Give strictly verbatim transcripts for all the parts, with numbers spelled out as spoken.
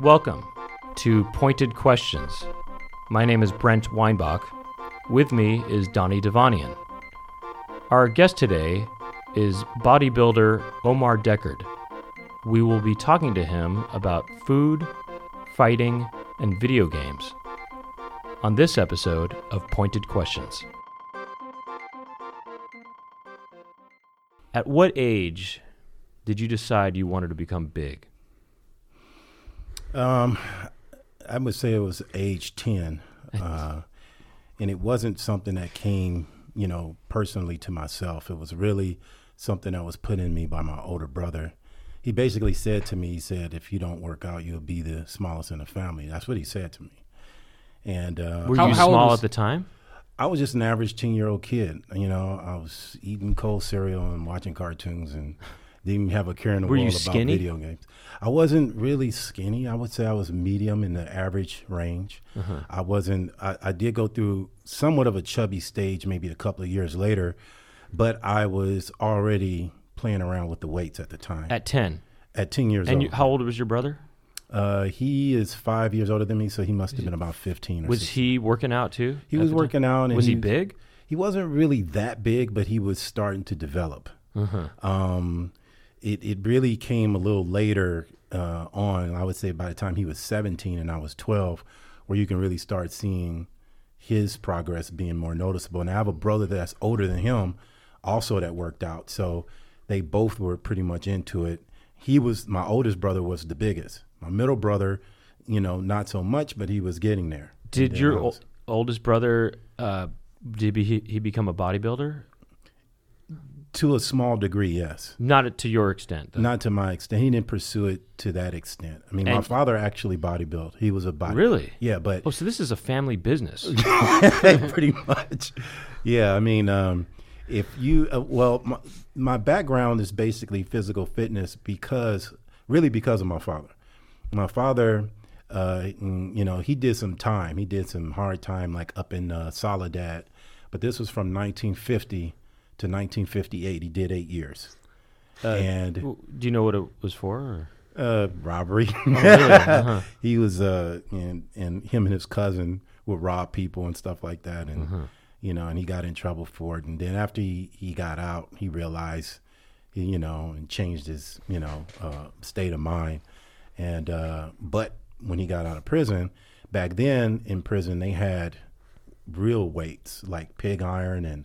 Welcome to Pointed Questions. My name is Brent Weinbach. With me is Donnie Devanian. Our guest today is bodybuilder Omar Deckard. We will be talking to him about food, fighting, and video games on this episode of Pointed Questions. At what age did you decide you wanted to become big? Um, I would say it was age ten, uh, and it wasn't something that came, you know, personally to myself. It was really something that was put in me by my older brother. He basically said to me, he said, if you don't work out, you'll be the smallest in the family. That's what he said to me. And uh, were you how, small was, at the time? I was just an average ten-year-old kid. You know, I was eating cold cereal and watching cartoons and didn't even have a care in the were world about skinny? Video games. I wasn't really skinny. I would say I was medium in the average range. Uh-huh. I wasn't, I, I did go through somewhat of a chubby stage maybe a couple of years later, but I was already playing around with the weights at the time. At ten? At ten years and old. And how old was your brother? Uh, he is five years older than me, so he must have been about fifteen or was sixteen. He working out too? He was working time? out. And was he, he big? He wasn't really that big, but he was starting to develop. Uh-huh. Um, It it really came a little later uh, on, I would say by the time he was seventeen and I was twelve, where you can really start seeing his progress being more noticeable. And I have a brother that's older than him also that worked out. So they both were pretty much into it. He was, my oldest brother was the biggest. My middle brother, you know, not so much, but he was getting there. Did there your ol- oldest brother, uh, did he, he become a bodybuilder? To a small degree, yes. Not to your extent, though. Not to my extent. He didn't pursue it to that extent. I mean, and my father actually bodybuilt. He was a bodybuilder. Really? Yeah, but... Oh, so this is a family business. Pretty much. Yeah, I mean, um, if you... Uh, well, my, my background is basically physical fitness because... Really because of my father. My father, uh, you know, he did some time. He did some hard time, like up in uh, Soledad. But this was from nineteen fifty... to nineteen fifty-eight, he did eight years. Uh, and do you know what it was for? Or? Uh, robbery. Oh, really? Uh-huh. He was, uh, and and him and his cousin would rob people and stuff like that, and uh-huh. you know, and he got in trouble for it. And then after he, he got out, he realized, he, you know, and changed his, you know, uh, state of mind. And uh, but when he got out of prison, back then in prison they had real weights like pig iron and.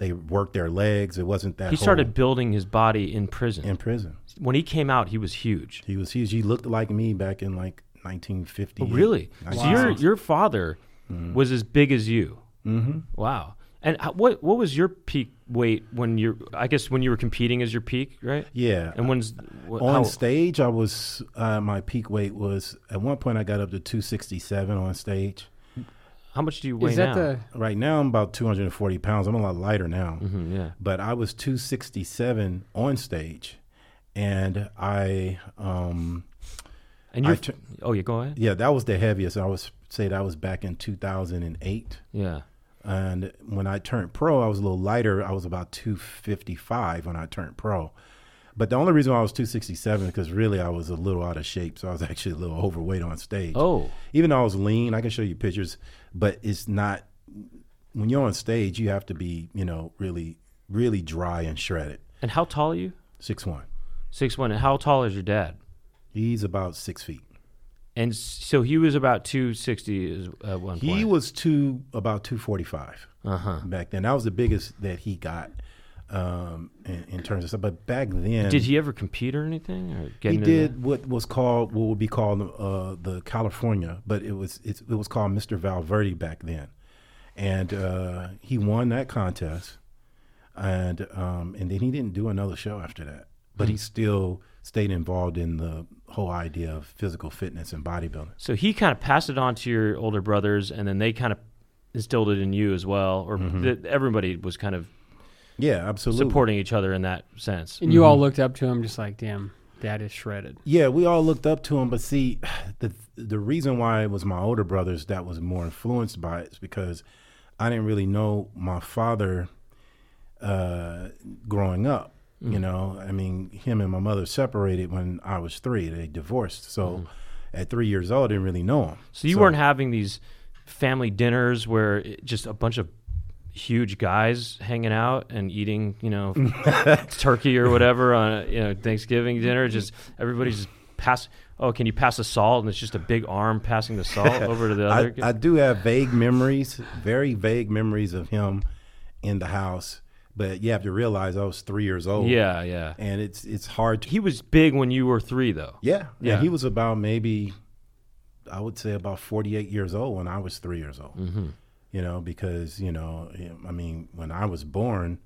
They worked their legs. It wasn't that He whole. started building his body in prison. In prison. When he came out, he was huge. He was huge. He looked like me back in like nineteen fifty. Oh, really? Wow. So your your father mm. was as big as you. Mm-hmm. Wow. And what what was your peak weight when you're, I guess when you were competing as your peak, right? Yeah. And when's what, on how? stage, I was, uh, my peak weight was, at one point I got up to two sixty-seven on stage. How much do you weigh Is that now? The... Right now, I'm about two hundred forty pounds. I'm a lot lighter now. Mm-hmm, yeah. But I was two sixty-seven on stage, and I... Um, and you tu- Oh, yeah, go ahead. Yeah, that was the heaviest. I would say that was back in two thousand eight. Yeah. And when I turned pro, I was a little lighter. I was about two fifty-five when I turned pro. But the only reason why I was two sixty-seven because really I was a little out of shape, so I was actually a little overweight on stage. Oh. Even though I was lean, I can show you pictures, but it's not, when you're on stage, you have to be, you know, really, really dry and shredded. And how tall are you? six one. six one. And how tall is your dad? He's about six feet. And so he was about two sixty at one point. He was two about two forty-five uh-huh. back then. That was the biggest that he got. Um, in, in terms of stuff, but back then, did he ever compete or anything? Or he did that? what was called what would be called uh, the California, but it was it's, it was called Mister Valverde back then, and uh, he won that contest, and um, and then he didn't do another show after that, but mm-hmm. he still stayed involved in the whole idea of physical fitness and bodybuilding. So he kind of passed it on to your older brothers, and then they kind of instilled it in you as well, or mm-hmm. th- everybody was kind of. Yeah, absolutely. Supporting each other in that sense. And you mm-hmm. all looked up to him just like, damn, dad is shredded. Yeah, we all looked up to him. But see, the the reason why it was my older brothers that was more influenced by it is because I didn't really know my father uh, growing up. Mm-hmm. You know, I mean, him and my mother separated when I was three. They divorced. So mm-hmm. at three years old, I didn't really know him. So you so. weren't having these family dinners where it, just a bunch of huge guys hanging out and eating, you know, turkey or whatever on a, you know, Thanksgiving dinner. Just everybody's just pass. Oh, can you pass the salt? And it's just a big arm passing the salt over to the other. I, I do have vague memories, very vague memories of him in the house. But you have to realize I was three years old. Yeah, yeah. And it's it's hard. To... He was big when you were three, though. Yeah, yeah. And he was about maybe, I would say about forty-eight years old when I was three years old. Mm-hmm. You know, because, you know, I mean, when I was born,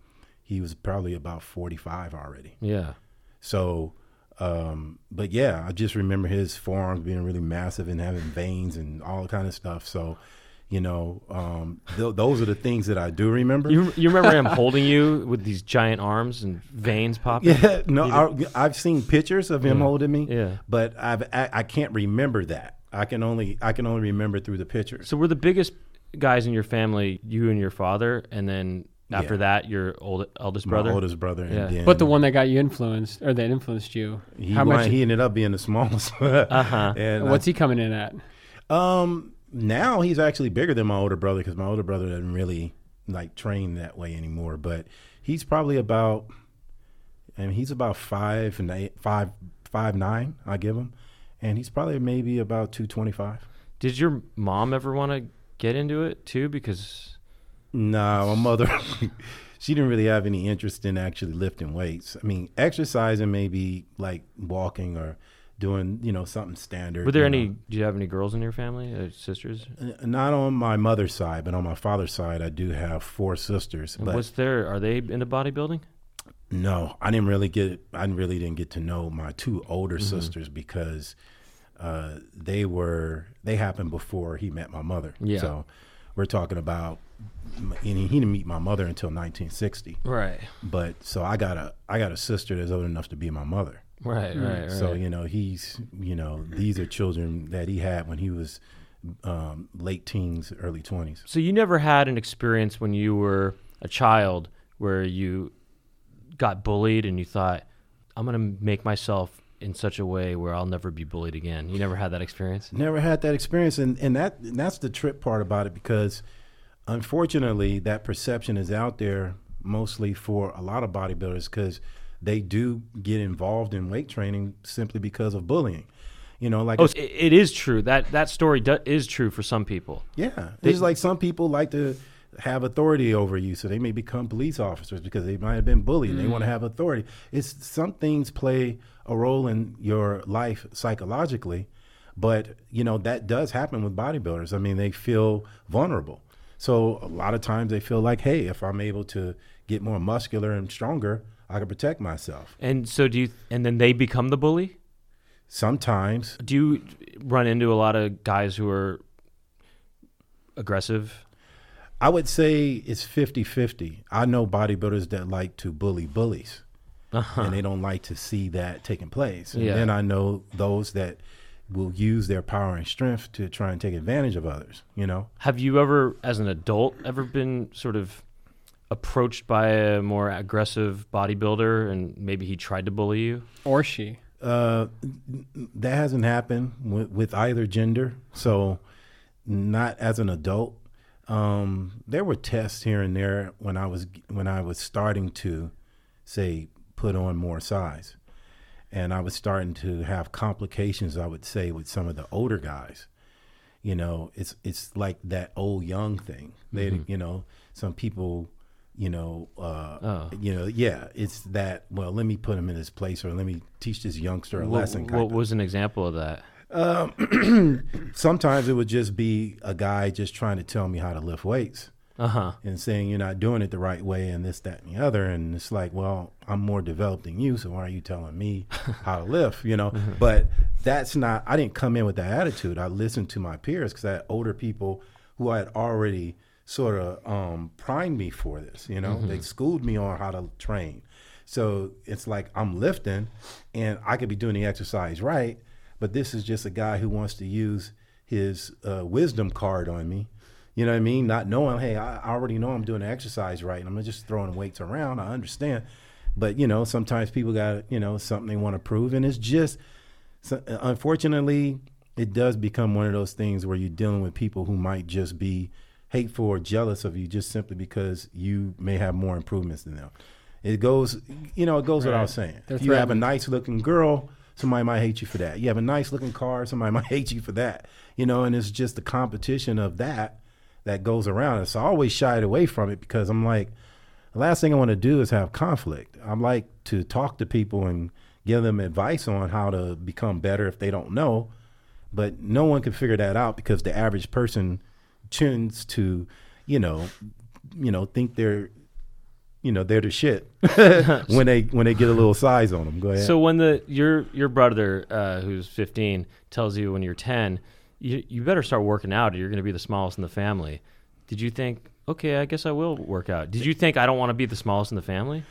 he was probably about forty-five already. Yeah. So, um, but yeah, I just remember his forearms being really massive and having veins and all kind of stuff. So, you know, um, th- those are the things that I do remember. You, you remember him holding you with these giant arms and veins popping? Yeah, no, I, I've seen pictures of him mm. holding me, yeah. but I've, I I can't remember that. I can only I can only remember through the pictures. So we're the biggest guys in your family, you and your father, and then after yeah. that, your old, eldest brother? My oldest brother. Yeah. And then, but the one that got you influenced, or that influenced you. He, how much he ended up being the smallest. uh-huh. And What's I, he coming in at? Um... Now he's actually bigger than my older brother because my older brother doesn't really like train that way anymore. But he's probably about, I mean, he's about five and eight, five, five nine. I give him, and he's probably maybe about two twenty five. Did your mom ever want to get into it too? Because no, nah, my mother, she didn't really have any interest in actually lifting weights. I mean, exercising, maybe like walking or doing, you know, something standard. Were there any, know. do you have any girls in your family, uh, sisters? Not on my mother's side, but on my father's side, I do have four sisters. And but what's their, are they into bodybuilding? No, I didn't really get, I really didn't get to know my two older mm-hmm. sisters because uh, they were, they happened before he met my mother. Yeah. So we're talking about, and he didn't meet my mother until nineteen sixty. Right. But so I got a, I got a sister that's old enough to be my mother. Right, right, right. So, you know, he's, you know, these are children that he had when he was um, late teens, early twenties. So you never had an experience when you were a child where you got bullied and you thought, I'm going to make myself in such a way where I'll never be bullied again. You never had that experience? Never had that experience. And, and, that, and that's the trip part about it, because unfortunately that perception is out there mostly for a lot of bodybuilders because they do get involved in weight training simply because of bullying, you know. Like, oh, it, it is true that that story do, is true for some people. Yeah, it's like some people like to have authority over you, so they may become police officers because they might have been bullied. Mm-hmm. They want to have authority. It's some things play a role in your life psychologically, but you know that does happen with bodybuilders. I mean, they feel vulnerable, so a lot of times they feel like, hey, if I'm able to get more muscular and stronger, I can protect myself. And so do you, and then they become the bully? Sometimes. Do you run into a lot of guys who are aggressive? I would say it's fifty-fifty. I know bodybuilders that like to bully bullies, uh-huh. and they don't like to see that taking place. And yeah. then I know those that will use their power and strength to try and take advantage of others, you know? Have you ever, as an adult, ever been sort of approached by a more aggressive bodybuilder and maybe he tried to bully you? Or she? Uh, that hasn't happened with, with either gender, so not as an adult. Um, there were tests here and there when I was when I was starting to, say, put on more size. And I was starting to have complications, I would say, with some of the older guys. You know, it's it's like that old young thing. They, mm-hmm. you know, some people... You know, uh, oh. you know, yeah, it's that, well, let me put him in his place or let me teach this youngster a what, lesson. What was of. an example of that? Um, sometimes it would just be a guy just trying to tell me how to lift weights uh-huh. and saying you're not doing it the right way and this, that, and the other. And it's like, well, I'm more developed than you, so why are you telling me how to lift, you know? But that's not, I didn't come in with that attitude. I listened to my peers because I had older people who I had already sort of um, primed me for this, you know? Mm-hmm. They schooled me on how to train. So it's like I'm lifting and I could be doing the exercise right, but this is just a guy who wants to use his uh, wisdom card on me, you know what I mean? Not knowing, hey, I already know I'm doing the exercise right and I'm just throwing weights around, I understand. But, you know, sometimes people got, you know, something they want to prove, and it's just, so, unfortunately, it does become one of those things where you're dealing with people who might just be hateful or jealous of you just simply because you may have more improvements than them. It goes, you know, it goes right. without saying. They're you have a nice looking girl, somebody might hate you for that. You have a nice looking car, somebody might hate you for that. You know, and it's just the competition of that that goes around. And so I always shied away from it because I'm like, the last thing I want to do is have conflict. I like to talk to people and give them advice on how to become better if they don't know. But no one can figure that out because the average person tends to, you know, you know, think they're, you know, they're the shit when they when they get a little size on them. Go ahead. So when the your your brother uh, who's fifteen tells you when you're ten, you you better start working out or you're going to be the smallest in the family. Did you think, okay, I guess I will work out? Did you think I don't want to be the smallest in the family?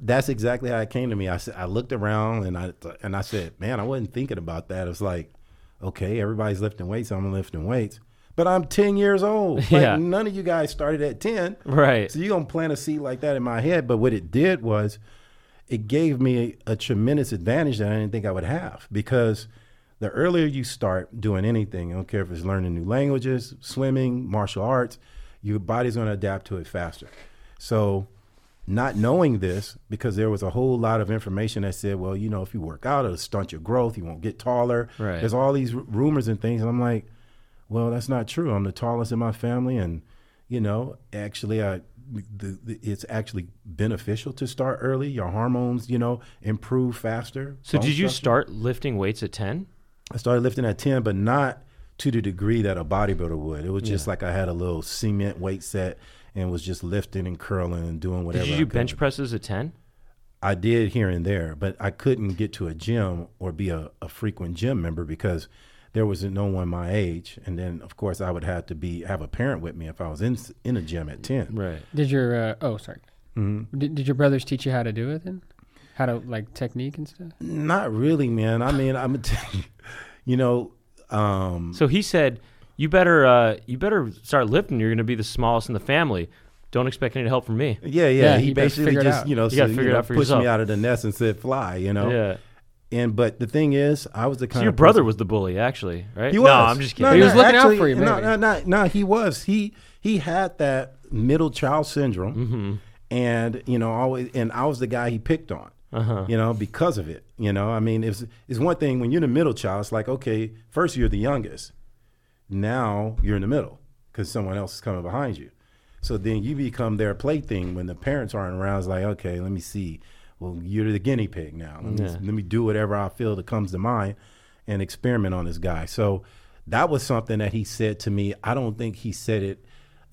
That's exactly how it came to me. I I looked around and I and I said, man, I wasn't thinking about that. It was like, okay, everybody's lifting weights. I'm lifting weights. But I'm ten years old. Like, yeah. None of you guys started at ten. Right. So you're going to plant a seed like that in my head. But what it did was it gave me a, a tremendous advantage that I didn't think I would have. Because the earlier you start doing anything, I don't care if it's learning new languages, swimming, martial arts, your body's going to adapt to it faster. So not knowing this, because there was a whole lot of information that said, well, you know, if you work out, it'll stunt your growth. You won't get taller. Right. There's all these r- rumors and things. And I'm like, well, that's not true. I'm the tallest in my family. And, you know, actually, I, the, the, it's actually beneficial to start early. Your hormones, you know, improve faster. So did you start lifting weights at ten? I started lifting at ten, but not to the degree that a bodybuilder would. It was just yeah. like I had a little cement weight set and was just lifting and curling and doing whatever. Did you do bench presses at ten? I did here and there, but I couldn't get to a gym or be a, a frequent gym member because there was no one my age, and then of course I would have to be have a parent with me if I was in in a gym at ten. Right. Did your uh, oh sorry, mm-hmm. did, did your brothers teach you how to do it then? How to like technique and stuff? Not really, man. I mean, I'm a t- you know. Um, so he said, "You better uh, you better start lifting. You're going to be the smallest in the family. Don't expect any help from me." Yeah, yeah. yeah he basically just you know you so, you know, pushed yourself. me out of the nest and said, "Fly," you know. Yeah. And but the thing is, I was the kind. So your of brother person. was the bully, actually, right? He was. No, I'm just kidding. No, no, he was looking actually, out for you, maybe. No, no, no, no. He was. He he had that middle child syndrome, mm-hmm. and you know, always. And I was the guy he picked on, uh-huh. you know, because of it. You know, I mean, it's it's one thing when you're the middle child. It's like, okay, first you're the youngest, now you're in the middle because someone else is coming behind you. So then you become their plaything when the parents aren't around. It's like, okay, let me see. Well, you're the guinea pig now. Let me, yeah. let me do whatever I feel that comes to mind and experiment on this guy. So that was something that he said to me. I don't think he said it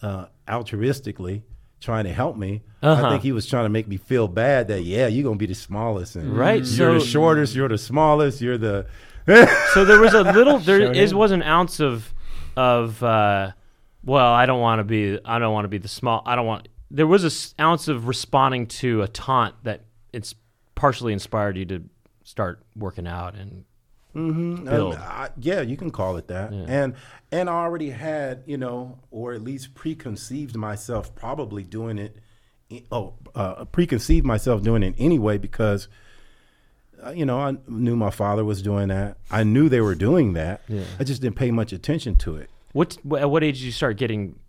uh, altruistically, trying to help me. Uh-huh. I think he was trying to make me feel bad that, yeah, you're going to be the smallest. And right. You're so, the shortest. You're the smallest. You're the... So there was a little... There is, was an ounce of, of uh, well, I don't want to be... I don't want to be the small... I don't want... There was an ounce of responding to a taunt that... It's partially inspired you to start working out and mm-hmm. build. Um, I, yeah, you can call it that. Yeah. And and I already had, you know, or at least preconceived myself probably doing it. Oh, uh, preconceived myself doing it anyway because, uh, you know, I knew my father was doing that. I knew they were doing that. Yeah. I just didn't pay much attention to it. What at what age did you start getting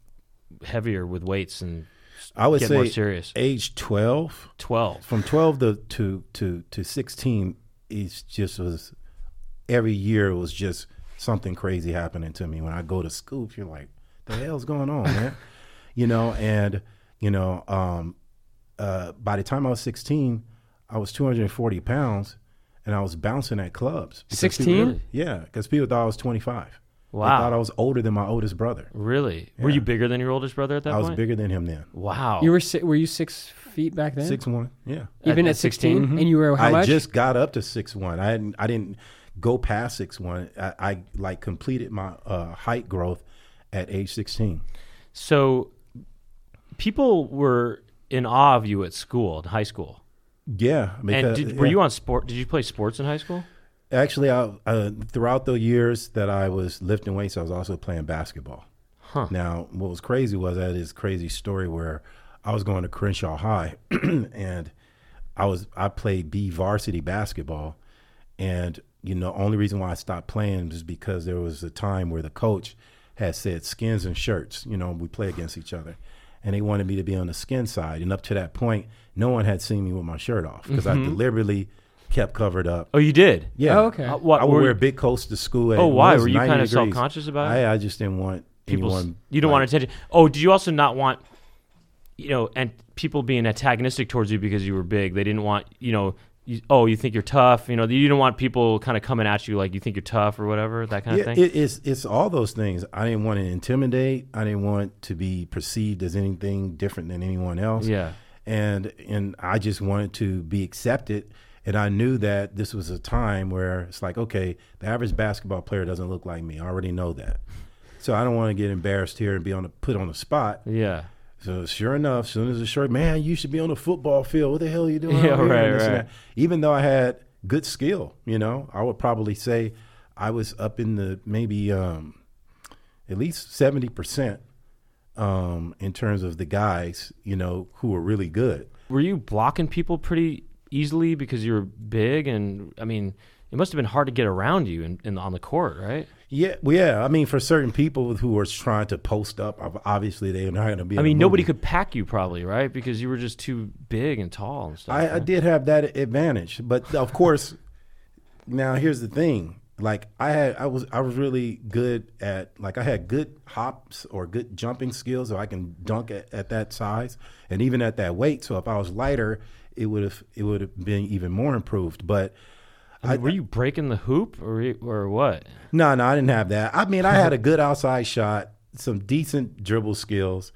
heavier with weights and? I would say serious. age twelve. twelve. From twelve to, to, to, to sixteen, it just was, every year was just something crazy happening to me. When I go to school, you're like, the hell's going on, man? You know, and, you know, um, uh, by the time I was sixteen, I was two hundred forty pounds, and I was bouncing at clubs. sixteen? People, yeah, because people thought I was twenty-five. Wow. I thought I was older than my oldest brother. Really? Yeah. Were you bigger than your oldest brother at that point? I was point? bigger than him then. Wow. You were si- were you six feet back then? Six one. Yeah. Even at, at sixteen, mm-hmm. and you were how I much? I just got up to six one. I hadn't, I didn't go past six one. I, I like completed my uh, height growth at age sixteen. So people were in awe of you at school, in high school. Yeah. Because, and did, were yeah. you on sport? Did you play sports in high school? Actually, I, uh, throughout the years that I was lifting weights, I was also playing basketball. Huh. Now, what was crazy was I had this crazy story where I was going to Crenshaw High, and I was I played B varsity basketball, and you know, only reason why I stopped playing was because there was a time where the coach had said skins and shirts, you know, we play against each other. And they wanted me to be on the skin side. And up to that point, no one had seen me with my shirt off because mm-hmm. I deliberately kept covered up. Oh, you did? Yeah. Oh, okay. I, what, I would wear you... big coats to school. At, oh, why? Were you kind of self-conscious about it? I, I just didn't want people. You don't like, want attention. Oh, did you also not want, you know, and people being antagonistic towards you because you were big? They didn't want, you know, you, oh, you think you're tough. You know, you don't want people kind of coming at you like you think you're tough or whatever, that kind yeah, of thing. It, it's, it's all those things. I didn't want to intimidate. I didn't want to be perceived as anything different than anyone else. Yeah. And, and I just wanted to be accepted. And I knew that this was a time where it's like, okay, the average basketball player doesn't look like me. I already know that. So I don't want to get embarrassed here and be on the, put on the spot. Yeah. So sure enough, as soon as the shirt, man, you should be on the football field. What the hell are you doing? Yeah, out here? Right, right. And that. Even though I had good skill, you know, I would probably say I was up in the maybe um, at least seventy percent um, in terms of the guys, you know, who were really good. Were you blocking people pretty easily because you were big? And, I mean, it must have been hard to get around you in, in on the court, right? Yeah, well, yeah. I mean, for certain people who are trying to post up, obviously they're not going to be. I mean, nobody could pack you probably, right? Because you were just too big and tall and stuff. I, right? I did have that advantage, but of course, now here's the thing: like I had, I was, I was really good at, like I had good hops or good jumping skills, so I can dunk at, at that size and even at that weight. So if I was lighter, it would have, it would have been even more improved, but. I mean, were you breaking the hoop or or what? No, no, I didn't have that. I mean, I had a good outside shot, some decent dribble skills,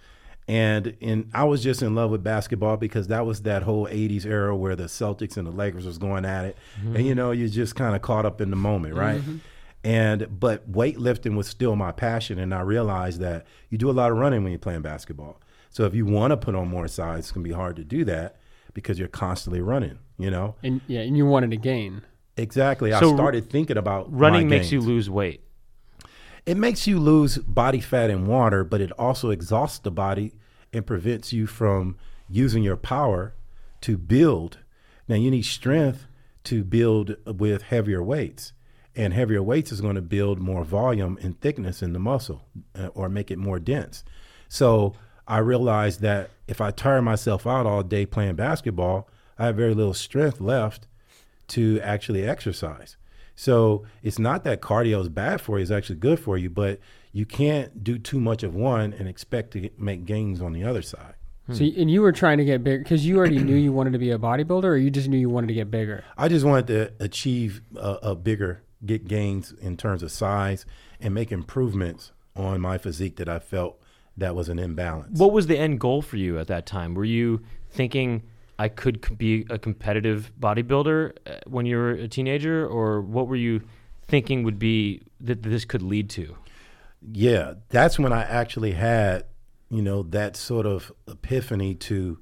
and and I was just in love with basketball because that was that whole eighties era where the Celtics and the Lakers was going at it, mm-hmm. and you know, you're just kind of caught up in the moment, right? Mm-hmm. And but weightlifting was still my passion, and I realized that you do a lot of running when you're playing basketball. So if you want to put on more size, it's gonna be hard to do that because you're constantly running, you know. And yeah, and you wanted to gain. Exactly. So I started thinking about running my makes gains. You lose weight. It makes you lose body fat and water, but it also exhausts the body and prevents you from using your power to build. Now you need strength to build with heavier weights, and heavier weights is going to build more volume and thickness in the muscle uh, or make it more dense. So I realized that if I tire myself out all day playing basketball, I have very little strength left to actually exercise. So it's not that cardio is bad for you, it's actually good for you, but you can't do too much of one and expect to get, make gains on the other side. Hmm. So, and you were trying to get bigger because you already knew you wanted to be a bodybuilder, or you just knew you wanted to get bigger? I just wanted to achieve a, a bigger, get gains in terms of size and make improvements on my physique that I felt that was an imbalance. What was the end goal for you at that time? Were you thinking, I could be a competitive bodybuilder when you were a teenager, or what were you thinking would be that this could lead to? Yeah, that's when I actually had, you know, that sort of epiphany to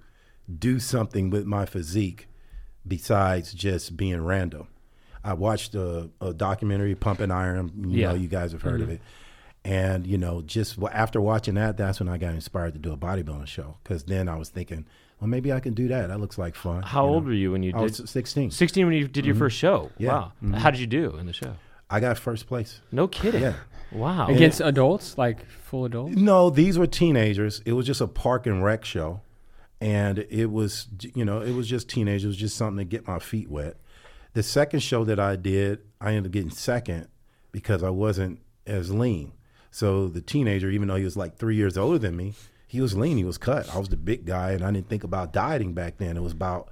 do something with my physique besides just being random. I watched a, a documentary, Pumping Iron, you yeah. know, you guys have heard mm-hmm. of it. And, you know, just after watching that, that's when I got inspired to do a bodybuilding show, because then I was thinking, well, maybe I can do that. That looks like fun. How you old know? Were you when you did? I was sixteen. sixteen when you did your mm-hmm. first show? Yeah. Wow. Mm-hmm. How did you do in the show? I got first place. No kidding. Yeah. Wow. Against yeah. adults? Like full adults? No, these were teenagers. It was just a park and rec show. And it was, you know, it was just teenagers. It was just something to get my feet wet. The second show that I did, I ended up getting second because I wasn't as lean. So the teenager, even though he was like three years older than me, he was lean, he was cut. I was the big guy, and I didn't think about dieting back then. It was about,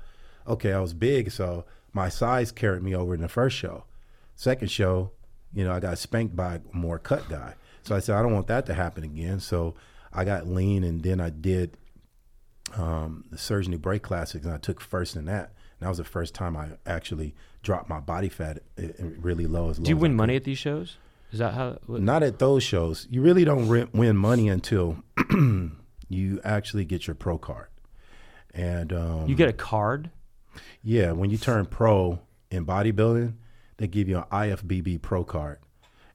okay, I was big, so my size carried me over in the first show. Second show, you know, I got spanked by a more cut guy. So I said, I don't want that to happen again. So I got lean, and then I did um, the Surge New Break Classics, and I took first in that. And that was the first time I actually dropped my body fat really low. As low. Do you win money at these shows? Is that how? What? Not at those shows. You really don't win money until... you actually get your pro card. And um, you get a card? Yeah, when you turn pro in bodybuilding, they give you an I F B B pro card.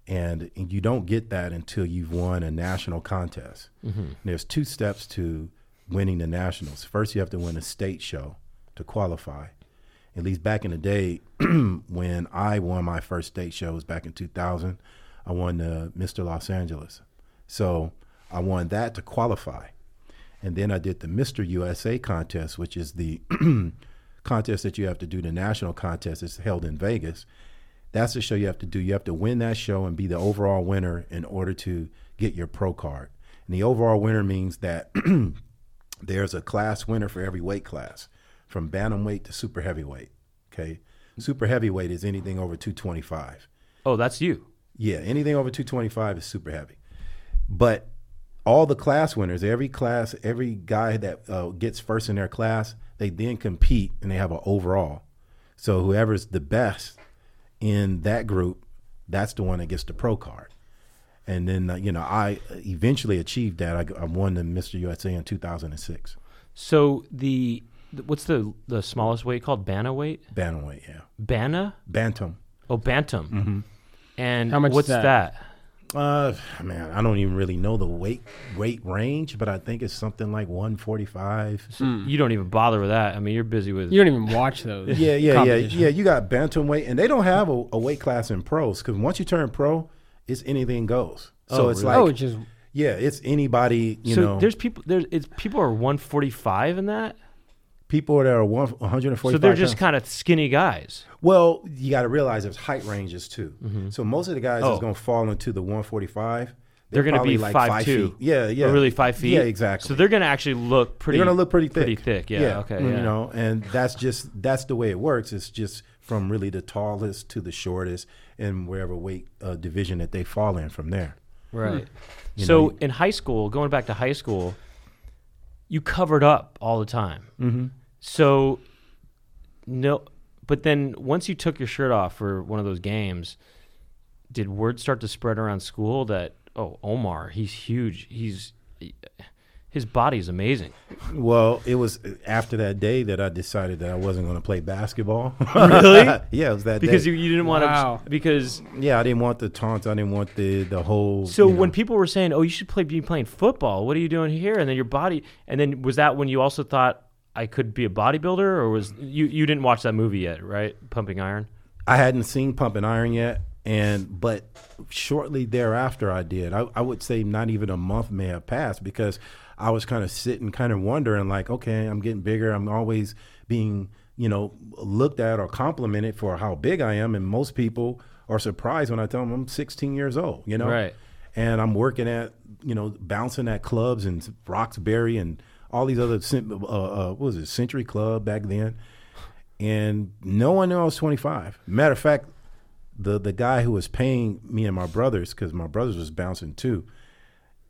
And, and you don't get that until you've won a national contest. Mm-hmm. There's two steps to winning the nationals. First, you have to win a state show to qualify. at least back in the day, when I won my first state shows back in two thousand, I won the Mister Los Angeles. So I won that to qualify. And then I did the Mister U S A contest, which is the contest that you have to do, the national contest. It's held in Vegas. That's the show you have to do. You have to win that show and be the overall winner in order to get your pro card. And the overall winner means that there's a class winner for every weight class, from bantamweight to super heavyweight, okay? Super heavyweight is anything over two twenty-five. Oh, that's you. Yeah, anything over two twenty-five is super heavy. But all the class winners, every class, every guy that uh, gets first in their class, they then compete and they have an overall. So whoever's the best in that group, that's the one that gets the pro card. And then, uh, you know, I eventually achieved that. I, I won the Mister U S A in two thousand six. So the, what's the the smallest weight called? Bantamweight? weight? Bantamweight, weight, yeah. Banta? Bantam. Oh, Bantam. Mm-hmm. And how much what's that? that? Uh, man, I don't even really know the weight weight range, but I think it's something like one forty-five. So mm. You don't even bother with that. I mean, you're busy with... You don't even watch those. yeah, yeah, yeah. Yeah, you got bantamweight, and they don't have a, a weight class in pros, because once you turn pro, it's anything goes. So oh, it's really? like... Oh, just... Yeah, it's anybody, you so know... So there's people... There's it's people are one forty-five in that? People that are one forty-five. So they're just kind of skinny guys. Well, you got to realize there's height ranges too. Mm-hmm. So most of the guys oh. is going to fall into the one forty-five. They're, they're going to be like five, five two. Feet. Yeah, yeah. Or really five feet. Yeah, exactly. So they're going to actually look pretty. They're going to look pretty thick. Pretty thick. Yeah. yeah. Okay. Mm-hmm. Yeah. You know, and that's just that's the way it works. It's just from really the tallest to the shortest, and wherever weight uh, division that they fall in from there. Right. Mm-hmm. So know, in high school, going back to high school, you covered up all the time. Mm-hmm. So, no, but then once you took your shirt off for one of those games, did word start to spread around school that, oh, Omar, he's huge. He's, his body's amazing. Well, it was after that day that I decided that I wasn't going to play basketball. Really? Yeah, it was that because day. Because you, you didn't want wow. to, because. Yeah, I didn't want the taunts. I didn't want the, the whole. So when know. people were saying, oh, you should play, be playing football. What are you doing here? And then your body, and then was that when you also thought, I could be a bodybuilder, or was you, you didn't watch that movie yet, right? Pumping Iron? I hadn't seen Pumping Iron yet, and but shortly thereafter I did. I, I would say not even a month may have passed, because I was kind of sitting, kind of wondering, like, okay, I'm getting bigger. I'm always being, you know, looked at or complimented for how big I am, and most people are surprised when I tell them I'm sixteen years old, you know? Right. And I'm working at, you know, bouncing at clubs in Roxbury and all these other, uh, uh, what was it, Century Club back then. And no one knew I was twenty-five. Matter of fact, the the guy who was paying me and my brothers, because my brothers was bouncing too,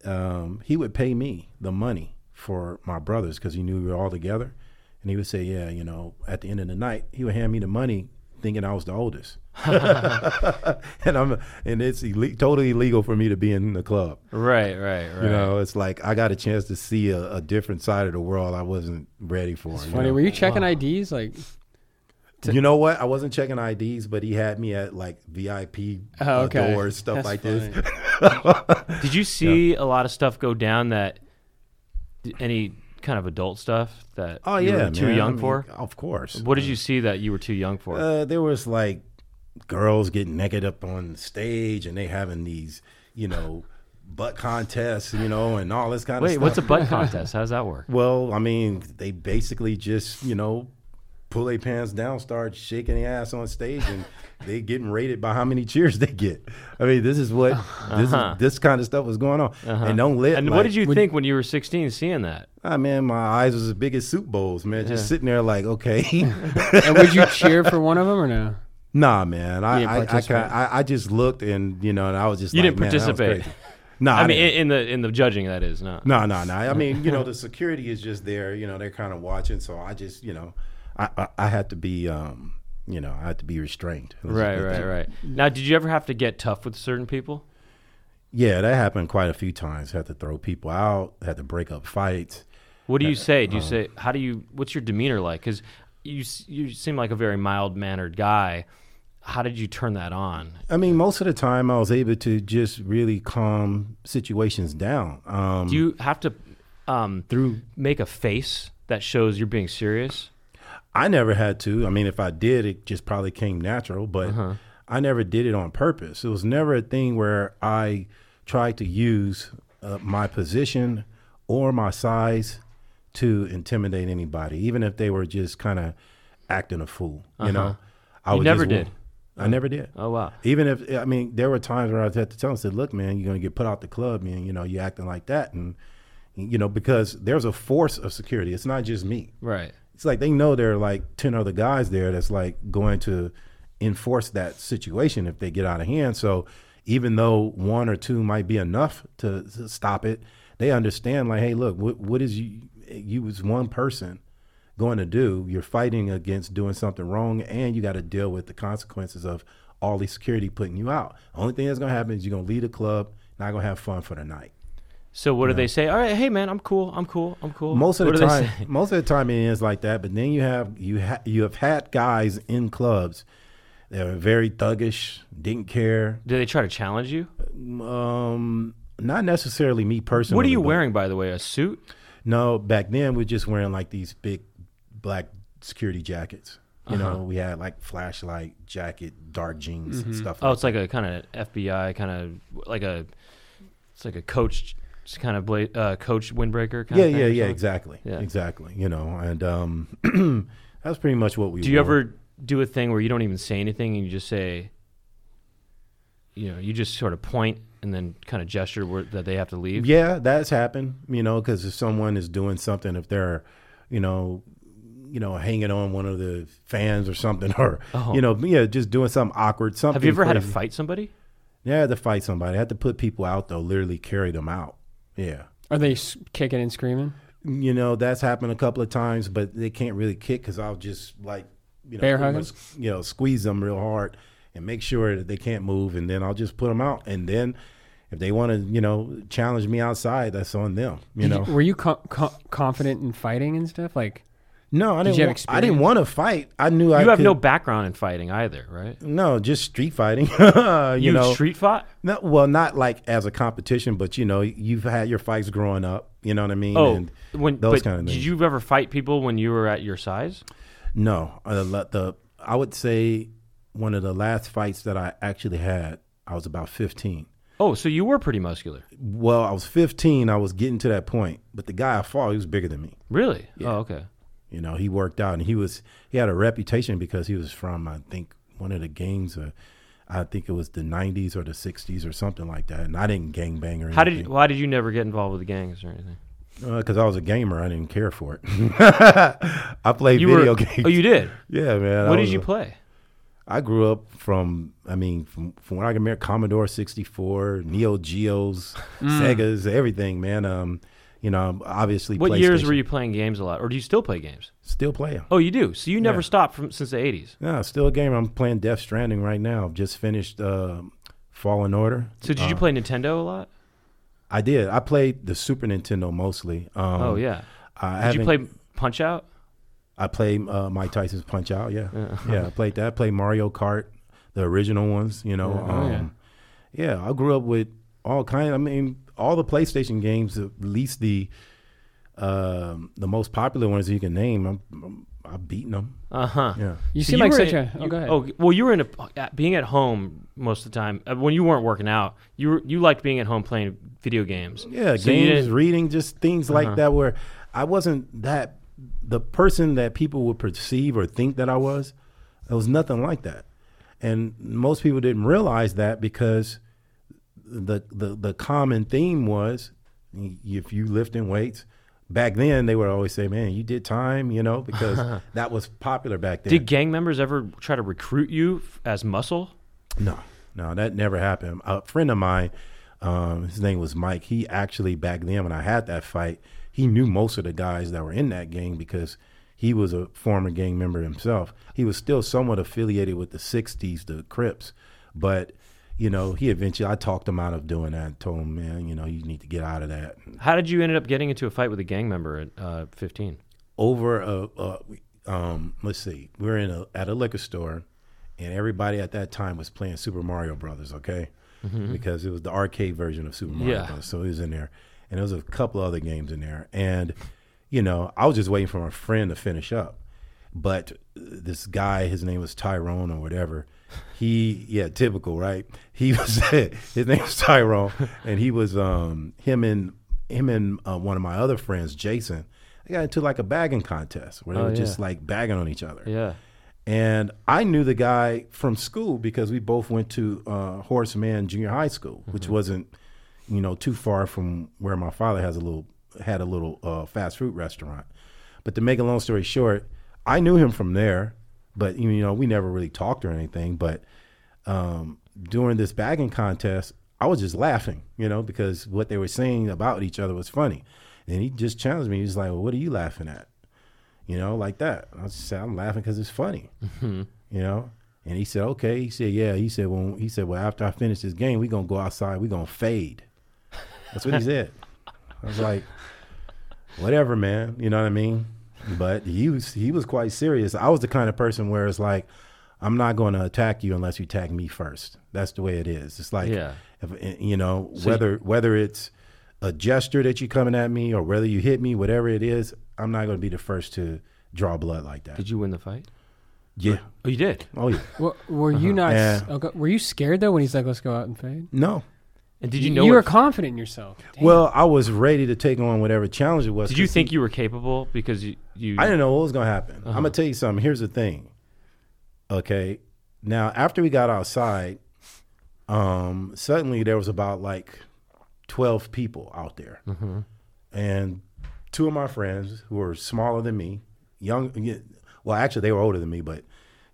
um, he would pay me the money for my brothers because he knew we were all together. And he would say, yeah, you know, at the end of the night, he would hand me the money thinking I was the oldest. and I'm and it's ille- totally illegal for me to be in the club. Right, right, right. You know, it's like I got a chance to see a, a different side of the world I wasn't ready for. It's funny. Know? Were you checking wow. I Ds? Like, to- you know what? I wasn't checking I Ds, but he had me at like V I P oh, okay. uh, doors, stuff That's like funny. this. Did you see yeah. a lot of stuff go down that any kind of adult stuff that oh, you yeah, were too man. young I mean, for? Of course. What did you see that you were too young for? Uh, there was like girls getting naked up on stage, and they having these, you know, butt contests, you know, and all this kind Wait, of stuff. Wait, what's a butt contest? How does that work? Well, I mean, they basically just, you know, pull their pants down, start shaking their ass on stage, and they getting rated by how many cheers they get. I mean, this is what uh-huh. this is, this kind of stuff was going on. Uh-huh. And don't let. And like, what did you when, think when you were sixteen, seeing that? I mean, my eyes was as big as soup bowls, man. Just yeah. sitting there, like, okay. And would you cheer for one of them or no? Nah, man. I I, I, I I just looked, and you know, and I was just you like, didn't participate. No, nah, I, I mean didn't. in the in the judging that is no. No, no, no. I mean, you know, the security is just there. You know, they're kind of watching. So I just, you know, I I, I had to be, um, you know, I had to be restrained. Right, right, thing. right. Now, did you ever have to get tough with certain people? Yeah, that happened quite a few times. I had to throw people out. Had to break up fights. What do you say? Do you um, say how do you? What's your demeanor like? Because you you seem like a very mild mannered guy. How did you turn that on? I mean, most of the time I was able to just really calm situations down. Um, Do you have to um, through make a face that shows you're being serious? I never had to. I mean, if I did, it just probably came natural, but uh-huh. I never did it on purpose. It was never a thing where I tried to use uh, my position or my size to intimidate anybody, even if they were just kind of acting a fool. You uh-huh. know, I you would never just, did. I never did. Oh, wow. Even if, I mean, there were times where I had to tell them, said, look, man, you're going to get put out the club, man. You know, you're acting like that. And, you know, because there's a force of security. It's not just me. Right. It's like they know there are like ten other guys there that's like going to enforce that situation if they get out of hand. So even though one or two might be enough to, to stop it, they understand like, hey, look, what, what is you, you as one person going to do? You're fighting against doing something wrong, and you got to deal with the consequences of all the security putting you out. Only thing that's going to happen is you're going to leave the club, not going to have fun for the night. So what you do know? They say? All right, hey man, I'm cool, I'm cool, I'm cool. Most of what the time, most of the time it ends like that. But then you have you ha- you have had guys in clubs that were very thuggish, didn't care. Do they try to challenge you? Um, not necessarily me personally. What are you wearing, by the way? A suit? No, back then we were just wearing like these big black security jackets. You uh-huh. know, we had like flashlight jacket, dark jeans, mm-hmm. and stuff. Like oh, it's that. Like a kind of F B I kind of like a it's like a coach. Just kind of bla- uh, coach windbreaker kind yeah, of thing. Yeah, yeah, exactly, yeah, exactly. You know, and um, that's pretty much what we do. You wore. Ever do a thing where you don't even say anything and you just say, you know, you just sort of point and then kind of gesture where, that they have to leave? Yeah, that's happened, you know, because if someone is doing something, if they're, you know, you know, hanging on one of the fans or something or, oh. you know, yeah, just doing something awkward, something Have you ever crazy. Had to fight somebody? Yeah, I had to fight somebody. I had to put people out, though, literally carry them out. Yeah. Are they kicking and screaming? You know, that's happened a couple of times, but they can't really kick because I'll just like, you know, bear hugging? Much, you know, squeeze them real hard and make sure that they can't move. And then I'll just put them out. And then if they want to, you know, challenge me outside, that's on them. You did know, you, were you com- com- confident in fighting and stuff? Like, no, I didn't. Did you have experience? I didn't want to fight. I knew you I. You have could, no background in fighting either, right? No, just street fighting. you you know, street fought? No, well, not like as a competition, but you know, you've had your fights growing up. You know what I mean? Oh, and when those kind of things. Did you ever fight people when you were at your size? No, uh, the I would say one of the last fights that I actually had, I was about fifteen. Oh, so you were pretty muscular. Well, I was fifteen. I was getting to that point, but the guy I fought, he was bigger than me. Really? Yeah. Oh, okay. You know, he worked out, and he was he had a reputation because he was from, I think, one of the gangs. Or I think it was the nineties or the sixties or something like that. And I didn't gangbang or anything. How did you, why did you never get involved with the gangs or anything? Because uh, I was a gamer. I didn't care for it. I played you video were, games. Oh, you did? Yeah, man. What did you a, play? I grew up from, I mean, from, from when I can remember, Commodore sixty-four, Neo Geos, mm. Segas, everything, man. Um You know, obviously. What years were you playing games a lot, or do you still play games? Still play them. Oh, you do. So you never yeah. stopped from since the eighties. No, still a gamer. I'm playing Death Stranding right now. Just finished uh, Fallen Order. So did uh, you play Nintendo a lot? I did. I played the Super Nintendo mostly. Um, oh yeah. I did you play Punch-Out? I played uh, Mike Tyson's Punch-Out. Yeah, yeah. yeah. I played that. I played Mario Kart, the original ones. You know. Oh, um, yeah. yeah. I grew up with all kinds. I mean. All the PlayStation games, at least the uh, the most popular ones you can name, I'm, I'm, I've beaten them. Uh huh. Yeah. You so seem you like such in, a. Oh, you, go ahead. Oh, well, you were in a being at home most of the time when you weren't working out. You were, you liked being at home playing video games. Yeah, so games, reading, just things uh-huh. like that. Where I wasn't that the person that people would perceive or think that I was. It was nothing like that, and most people didn't realize that because. The, the the common theme was if you lifting weights back then they would always say, man, you did time, you know, because that was popular back then. Did gang members ever try to recruit you as muscle? No, no, that never happened. A friend of mine, um, his name was Mike. He actually back then when I had that fight, he knew most of the guys that were in that gang because he was a former gang member himself. He was still somewhat affiliated with the sixties, the Crips, but. You know, he eventually, I talked him out of doing that and told him, man, you know, you need to get out of that. How did you end up getting into a fight with a gang member at uh, fifteen? Over, a, a, um, let's see, we were in a, at a liquor store, and everybody at that time was playing Super Mario Brothers, okay? Mm-hmm. Because it was the arcade version of Super Mario yeah. Brothers, so he was in there. And there was a couple other games in there. And, you know, I was just waiting for my friend to finish up. But this guy, his name was Tyrone or whatever. He, yeah, typical, right? He was, his name was Tyrone, and he was, um, him and him and uh, one of my other friends, Jason, they got into like a bagging contest where they oh, were yeah. just like bagging on each other. Yeah. And I knew the guy from school because we both went to uh, Horace Mann Junior High School, mm-hmm. which wasn't, you know, too far from where my father has a little had a little uh, fast food restaurant. But to make a long story short, I knew him from there, but you know, we never really talked or anything. But um, during this bagging contest, I was just laughing, you know, because what they were saying about each other was funny. And he just challenged me. He was like, "Well, what are you laughing at?" You know, like that. I just said, "I'm laughing because it's funny." Mm-hmm. You know, and he said, "Okay." He said, "Yeah." He said, "Well," he said, "Well, after I finish this game, we're gonna go outside. We're gonna fade." That's what he said. I was like, "Whatever, man." You know what I mean? But he was he was quite serious. I was the kind of person where it's like, I'm not going to attack you unless you attack me first. That's the way it is. It's like, yeah. if, you know, so whether you, whether it's a gesture that you're coming at me or whether you hit me, whatever it is, I'm not going to be the first to draw blood like that. Did you win the fight? Yeah. Oh, you did? Oh, yeah. Were, were uh-huh. you not? And, okay, were you scared though when he's like, "Let's go out and fade"? No. And did you know you were confident in yourself? Damn. Well, I was ready to take on whatever challenge it was. Did you think he, you were capable? Because you, you, I didn't know what was going to happen. Uh-huh. I'm gonna tell you something. Here's the thing. Okay, now after we got outside, um, suddenly there was about like twelve people out there, mm-hmm. and two of my friends who were smaller than me, young. Well, actually, they were older than me, but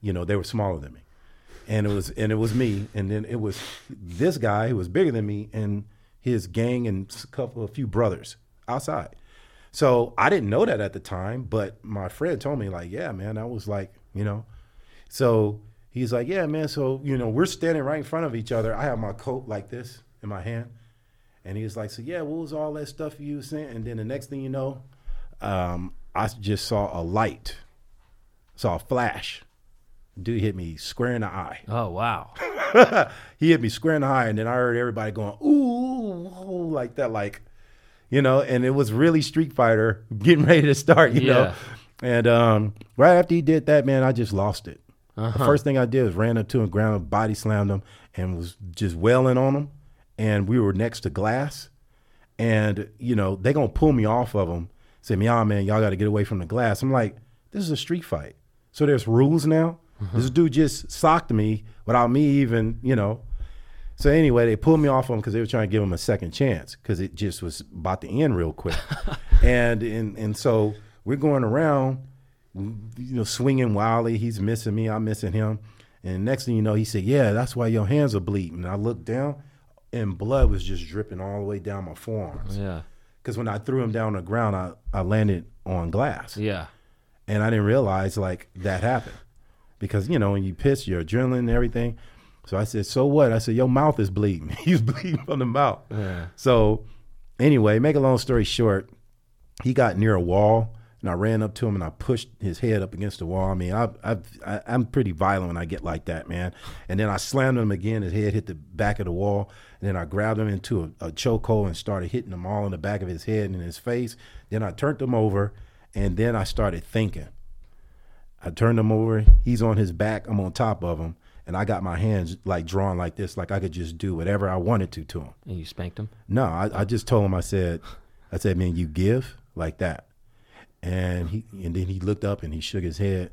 you know they were smaller than me. And it was and it was me, and then it was this guy who was bigger than me and his gang and a couple a few brothers outside. So I didn't know that at the time, but my friend told me like, "Yeah, man, I was like, you know." So he's like, "Yeah, man." So you know, we're standing right in front of each other. I have my coat like this in my hand, and he was like, "So yeah, what was all that stuff you was saying?" And then the next thing you know, um, I just saw a light, saw a flash. Dude hit me square in the eye. Oh, wow. He hit me square in the eye, and then I heard everybody going, "Ooh," ooh like that, like, you know, and it was really Street Fighter getting ready to start, you yeah. know. And um, right after he did that, man, I just lost it. Uh-huh. The first thing I did was ran up to him, ground him, body slammed him, and was just wailing on him. And we were next to glass. And, you know, they going to pull me off of him, say, "Y'all, man, y'all got to get away from the glass." I'm like, this is a street fight. So there's rules now. Mm-hmm. This dude just socked me without me even, you know. So anyway, they pulled me off him because they were trying to give him a second chance because it just was about to end real quick. and, and and so we're going around, you know, swinging wildly. He's missing me. I'm missing him. And next thing you know, he said, "Yeah, that's why your hands are bleeding." And I looked down, and blood was just dripping all the way down my forearms. Yeah. Because when I threw him down on the ground, I, I landed on glass. Yeah. And I didn't realize, like, that happened. Because, you know, when you piss, your adrenaline and everything. So I said, "So what?" I said, "Your mouth is bleeding." He's bleeding from the mouth. Yeah. So anyway, make a long story short, he got near a wall, and I ran up to him, and I pushed his head up against the wall. I mean, I, I, I, I'm pretty violent when I get like that, man. And then I slammed him again. His head hit the back of the wall. And then I grabbed him into a, a chokehold and started hitting him all in the back of his head and in his face. Then I turned him over, and then I started thinking. I turned him over. He's on his back. I'm on top of him. And I got my hands like drawn like this, like I could just do whatever I wanted to to him. And you spanked him? No, I, I just told him, I said, I said, "Man, you give," like that. And he, and then he looked up and he shook his head.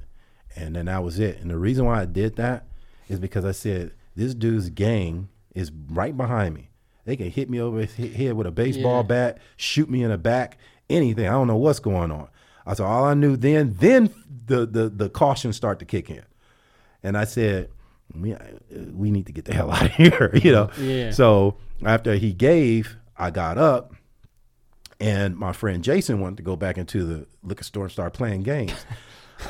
And then that was it. And the reason why I did that is because I said, this dude's gang is right behind me. They can hit me over his head with a baseball yeah. bat, shoot me in the back, anything. I don't know what's going on. I said, all I knew then, then the the the caution start to kick in. And I said, we, we need to get the hell out of here, you know. Yeah. So after he gave, I got up, and my friend Jason wanted to go back into the liquor store and start playing games.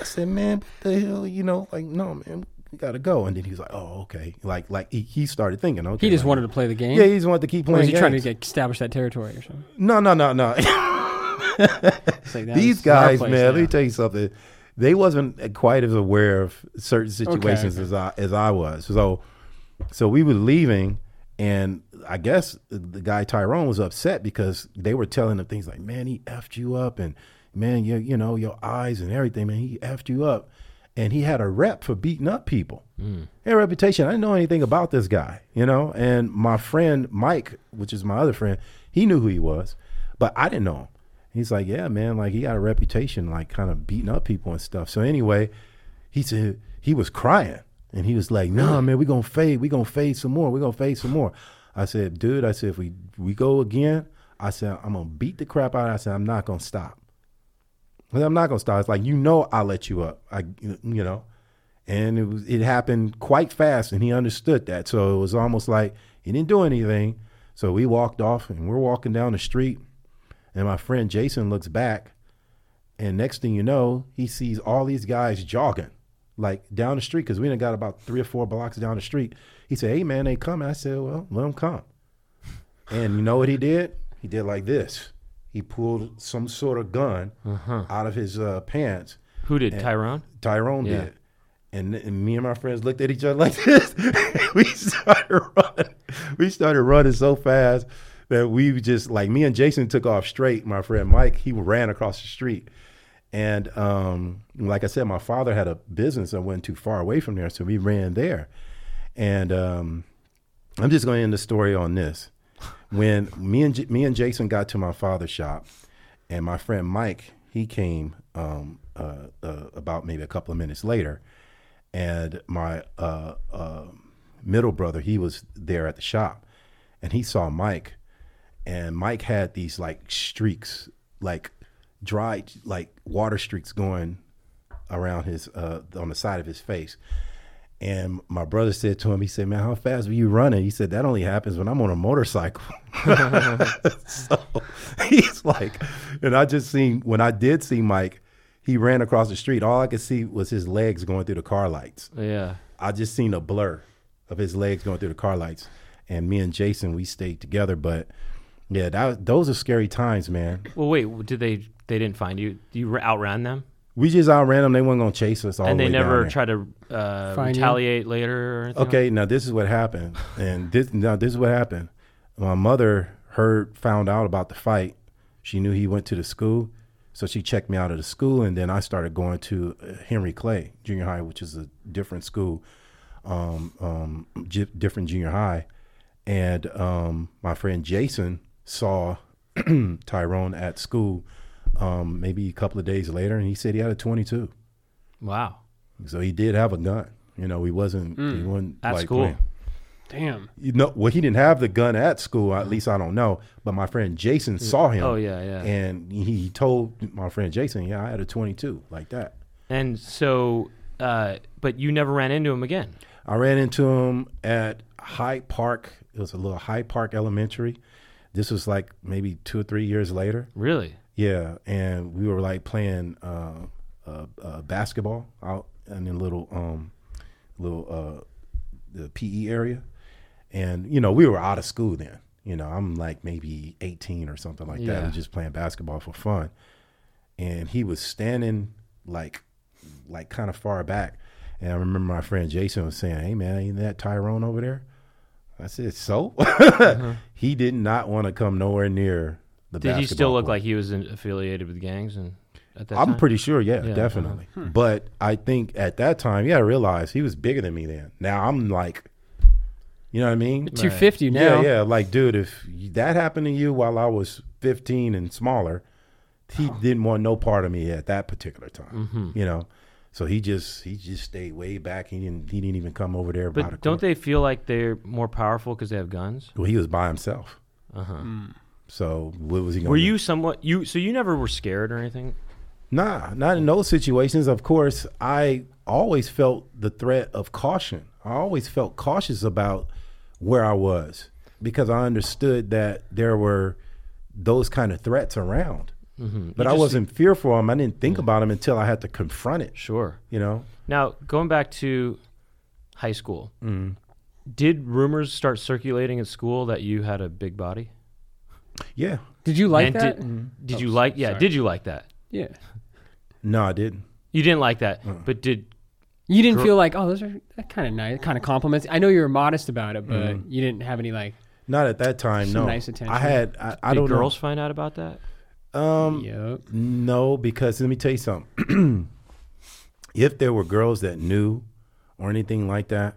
I said, "Man, what the hell, you know, like, no, man, we got to go." And then he was like, "Oh, okay." Like, like he, he started thinking, okay. He just like, wanted to play the game? Yeah, he just wanted to keep playing games. Or was he games. trying to get, establish that territory or something? No, no, no, no. Like these guys, man, now. Let me tell you something. They wasn't quite as aware of certain situations okay, okay. as I as I was. So, so we were leaving, and I guess the guy Tyrone was upset because they were telling him things like, "Man, he effed you up, and man, you, you know, your eyes and everything, man, he effed you up. And he had a rep for beating up people. Mm. Hey, reputation. I didn't know anything about this guy, you know. And my friend Mike, which is my other friend, he knew who he was, but I didn't know him. He's like, yeah, man, like he got a reputation, like kind of beating up people and stuff. So anyway, he said he was crying and he was like, nah, man, we're going to fade. We're going to fade some more. We're going to fade some more. I said, dude, I said, if we, we go again, I said, I'm going to beat the crap out. I said, I'm not going to stop. I'm not going to stop. It's like, you know, I'll let you up. I, you know, and it was, it happened quite fast and he understood that. So it was almost like he didn't do anything. So we walked off and we're walking down the street and my friend Jason looks back and next thing you know, he sees all these guys jogging like down the street. Cause we done got about three or four blocks down the street. He said, hey man, they coming. I said, well, let them come. And you know what he did? He did like this. He pulled some sort of gun uh-huh. out of his uh, pants. Who did? Tyrone? Tyrone yeah. did. And, and me and my friends looked at each other like this. we started running. We started running so fast that we just, like me and Jason took off straight. My friend Mike, he ran across the street. And um, like I said, my father had a business that wasn't too far away from there, so we ran there. And um, I'm just going to end the story on this. When me and J- me and Jason got to my father's shop, and my friend Mike, he came um, uh, uh, about maybe a couple of minutes later, and my uh, uh, middle brother, he was there at the shop, and he saw Mike, and Mike had these like streaks, like dried, like water streaks going around his uh, on the side of his face. And my brother said to him, he said, man, how fast were you running? He said, that only happens when I'm on a motorcycle. So he's like, and I just seen, when I did see Mike, he ran across the street. All I could see was his legs going through the car lights. Yeah. I just seen a blur of his legs going through the car lights. And me and Jason, we stayed together. But yeah, that, those are scary times, man. Well, wait, did they, they didn't find you? You outran them? We just outran them. They weren't going to chase us all and the way down. And they never tried to uh, retaliate you? Later or anything? Okay, now this is what happened. And this, now this is what happened. My mother heard, found out about the fight. She knew he went to the school. So she checked me out of the school. And then I started going to Henry Clay Junior High, which is a different school, um, um, j- different junior high. And um, my friend Jason saw Tyrone at school. Um, maybe a couple of days later, and he said he had a twenty-two. Wow! So he did have a gun. You know, he wasn't. Mm, he wasn't at like, school. Man. Damn. You know, well, he didn't have the gun at school. At least I don't know. But my friend Jason saw him. Oh yeah, yeah. And he told my friend Jason, "Yeah, I had a twenty-two like that." And so, uh, but you never ran into him again. I ran into him at Hyde Park. It was a little Hyde Park Elementary. This was like maybe two or three years later. Really. Yeah, and we were like playing uh, uh, uh, basketball out in a little, um, little uh, the P E area, and you know we were out of school then. You know, I'm like maybe eighteen or something like yeah. that. We were just playing basketball for fun, and he was standing like, like kind of far back. And I remember my friend Jason was saying, "Hey man, ain't that Tyrone over there?" I said, "So." mm-hmm. He did not want to come nowhere near. Did he still look court. Like he was in, affiliated with gangs? And at that I'm time? Pretty sure, yeah, yeah definitely. Uh-huh. Hmm. But I think at that time, yeah, I realized he was bigger than me then. Now I'm like, you know what I mean? Right. two fifty now. Yeah, yeah. Like, dude, if that happened to you while I was fifteen and smaller, he oh. didn't want no part of me at that particular time, mm-hmm. you know? So he just he just stayed way back. He didn't he didn't even come over there. But don't court. They feel like they're more powerful because they have guns? Well, he was by himself. Uh-huh. Mm. So what was he going to do? Were you somewhat, you, so you never were scared or anything? Nah, not in those situations. Of course, I always felt the threat of caution. I always felt cautious about where I was because I understood that there were those kind of threats around. Mm-hmm. But just, I wasn't fearful of them. I didn't think yeah. about them until I had to confront it. Sure. You know? Now, going back to high school, mm-hmm. did rumors start circulating at school that you had a big body? Yeah. Did you like and that? Did, mm-hmm. did oh, you like? Yeah. Sorry. Did you like that? Yeah. No, I didn't. You didn't like that, uh-uh. but did you didn't gr- feel like, oh, those are kind of nice, kind of compliments. I know you were modest about it, but mm-hmm. you didn't have any like. Not at that time. No. Nice attention. I had. I, I did don't. Girls know. Find out about that? Um, yep. No, because let me tell you something. If there were girls that knew or anything like that,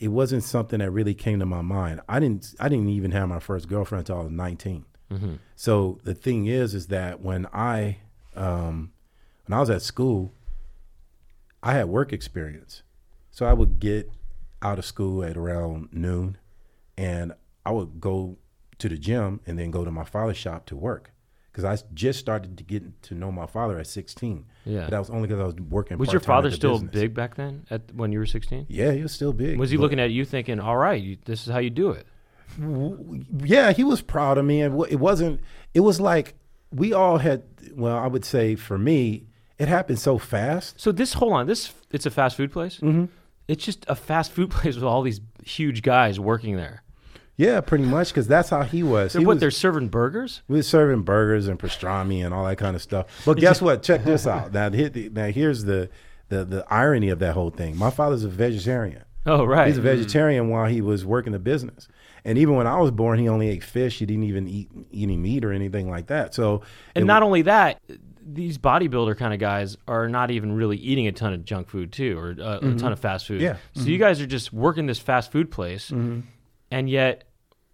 it wasn't something that really came to my mind. I didn't I didn't even have my first girlfriend until I was nineteen. Mm-hmm. So the thing is, is that when I um, when I was at school, I had work experience. So I would get out of school at around noon, and I would go to the gym and then go to my father's shop to work. Because I just started to get to know my father at sixteen. Yeah. But that was only because I was working part-time. Was your father still business. big back then at when you were sixteen? Yeah, he was still big. Was he looking at you thinking, all right, you, this is how you do it? Yeah, he was proud of me. And it wasn't, it was like we all had, well, I would say for me, it happened so fast. So this, hold on, this it's a fast food place? Mm-hmm. It's just a fast food place with all these huge guys working there. Yeah, pretty much, because that's how he was. So he what, was, they're serving burgers? We were serving burgers and pastrami and all that kind of stuff. But guess what? Check this out. Now, now here's the, the, the irony of that whole thing. My father's a vegetarian. Oh, right. He's a vegetarian mm. while he was working the business. And even when I was born, he only ate fish. He didn't even eat any meat or anything like that. So, And not was, only that, these bodybuilder kind of guys are not even really eating a ton of junk food, too, or uh, mm-hmm. a ton of fast food. Yeah. So mm-hmm. you guys are just working this fast food place. Mm-hmm. And yet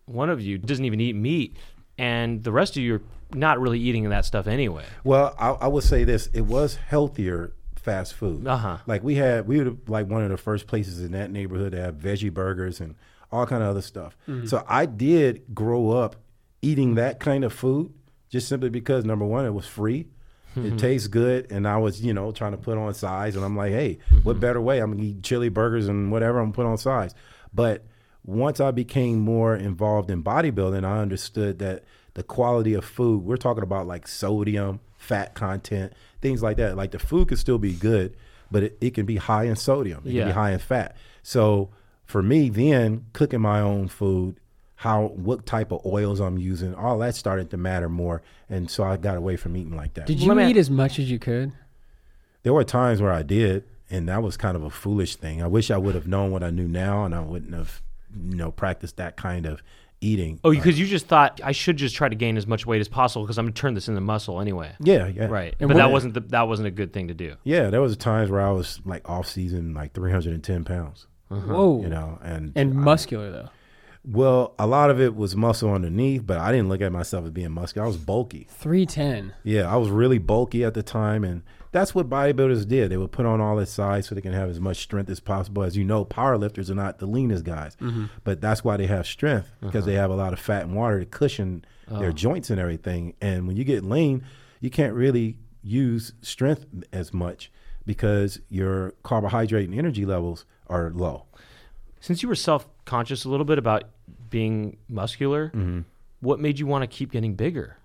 one of you doesn't even eat meat, and the rest of you are not really eating that stuff anyway. Well, I, I would say this. It was healthier fast food. Uh-huh. Like we had, we were like one of the first places in that neighborhood to have veggie burgers and all kind of other stuff. Mm-hmm. So I did grow up eating that kind of food just simply because, number one, it was free. Mm-hmm. It tastes good, and I was, you know, trying to put on size, and I'm like, hey, mm-hmm. what better way? I'm going to eat chili burgers and whatever, I'm going to put on size. But once I became more involved in bodybuilding, I understood that the quality of food, we're talking about like sodium, fat content, things like that. Like the food could still be good, but it, it can be high in sodium. It yeah. can be high in fat. So for me then, cooking my own food, how what type of oils I'm using, all that started to matter more. And so I got away from eating like that. Did you eat as much as you could? There were times where I did, and that was kind of a foolish thing. I wish I would have known what I knew now, and I wouldn't have... you know, practice that kind of eating. Oh, because uh, you just thought I should just try to gain as much weight as possible because I'm gonna turn this into muscle anyway. Yeah, yeah, right. And but that wasn't the, that wasn't a good thing to do. Yeah, there was times where I was like off season, like three hundred ten pounds. Uh-huh. Whoa, you know, and and I, muscular though. Well, a lot of it was muscle underneath, but I didn't look at myself as being muscular. I was bulky. three ten. Yeah, I was really bulky at the time, and that's what bodybuilders did. They would put on all their size so they can have as much strength as possible. As you know, powerlifters are not the leanest guys, mm-hmm. but that's why they have strength, because uh-huh. they have a lot of fat and water to cushion oh. their joints and everything. And when you get lean, you can't really use strength as much because your carbohydrate and energy levels are low. Since you were self-conscious a little bit about being muscular, mm-hmm. what made you want to keep getting bigger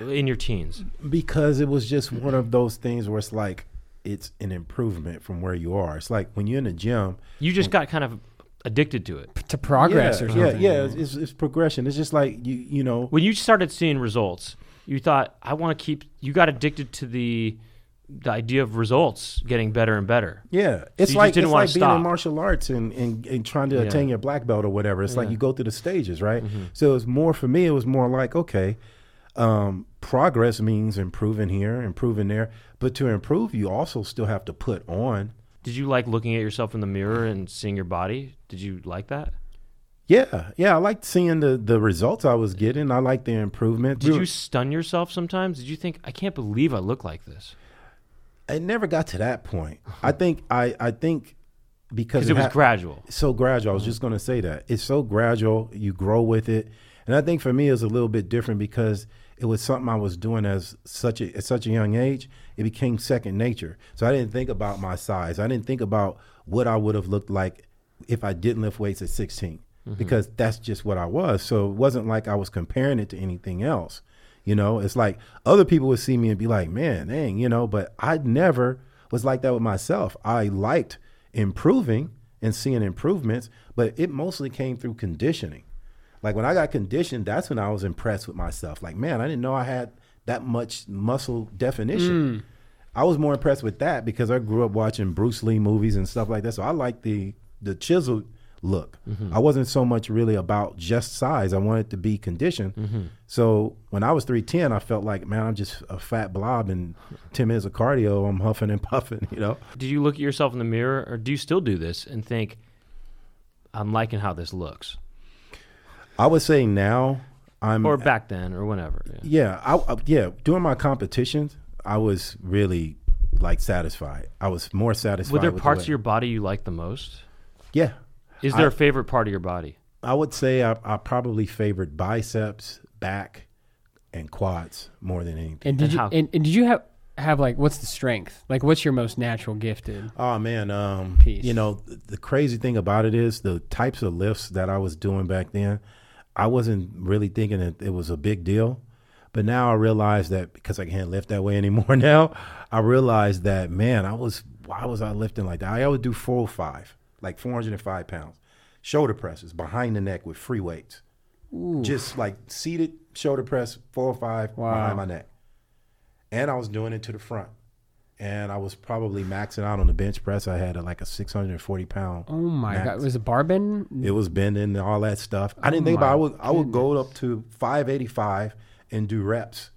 in your teens? Because it was just one of those things where it's like, it's an improvement from where you are. It's like when you're in the gym. You just when, got kind of addicted to it. P- to progress yeah, or something. Yeah, yeah, it's, it's, it's progression. It's just like, you you know. When you started seeing results, you thought, I want to keep, you got addicted to the... the idea of results getting better and better. Yeah. It's so like, it's like being in martial arts and, and, and trying to yeah. attain your black belt or whatever. It's yeah. like you go through the stages, right? Mm-hmm. So it's more, for me, it was more like, okay, um, progress means improving here, improving there. But to improve, you also still have to put on. Did you like looking at yourself in the mirror and seeing your body? Did you like that? Yeah. Yeah. I liked seeing the, the results I was getting. I liked the improvement. Did we you were, stun yourself sometimes? Did you think, I can't believe I look like this? It never got to that point. I think I, I think because it, it was ha- gradual. So gradual. I was just going to say that. It's so gradual. You grow with it. And I think for me, it was a little bit different because it was something I was doing as such a, at such a young age. It became second nature. So I didn't think about my size. I didn't think about what I would have looked like if I didn't lift weights at sixteen, mm-hmm. because that's just what I was. So it wasn't like I was comparing it to anything else. You know, it's like other people would see me and be like, man, dang, you know, but I never was like that with myself. I liked improving and seeing improvements, but it mostly came through conditioning. Like when I got conditioned, that's when I was impressed with myself. Like, man, I didn't know I had that much muscle definition. Mm. I was more impressed with that because I grew up watching Bruce Lee movies and stuff like that. So I liked the the chiseled look. Mm-hmm. I wasn't so much really about just size. I wanted to be conditioned. Mm-hmm. So when I was three ten, I felt like, man, I'm just a fat blob, and ten minutes of cardio, I'm huffing and puffing, you know? Do you look at yourself in the mirror, or do you still do this and think, I'm liking how this looks? I would say now I'm... Or back then or whenever. Yeah, yeah, I, I, yeah during my competitions, I was really... like satisfied. I was more satisfied. Were there with parts the of your body you liked the most? Yeah. Is there I, a favorite part of your body? I would say I, I probably favored biceps, back, and quads more than anything. And did and you how, and, and did you have have like what's the strength? Like what's your most natural gifted? Oh man, um piece? You know, the, the crazy thing about it is the types of lifts that I was doing back then, I wasn't really thinking that it was a big deal. But now I realize that because I can't lift that way anymore now, I realize that, man, I was, why was I lifting like that? I always do four oh five, like four hundred five pounds. Shoulder presses behind the neck with free weights. Ooh. Just like seated shoulder press, four oh five wow. behind my neck. And I was doing it to the front. And I was probably maxing out on the bench press. I had a, like a six hundred forty pound Oh my max. God. Was it bar bending? It was bending and all that stuff. I didn't oh think about it. I would, I would go up to five eighty-five and do reps,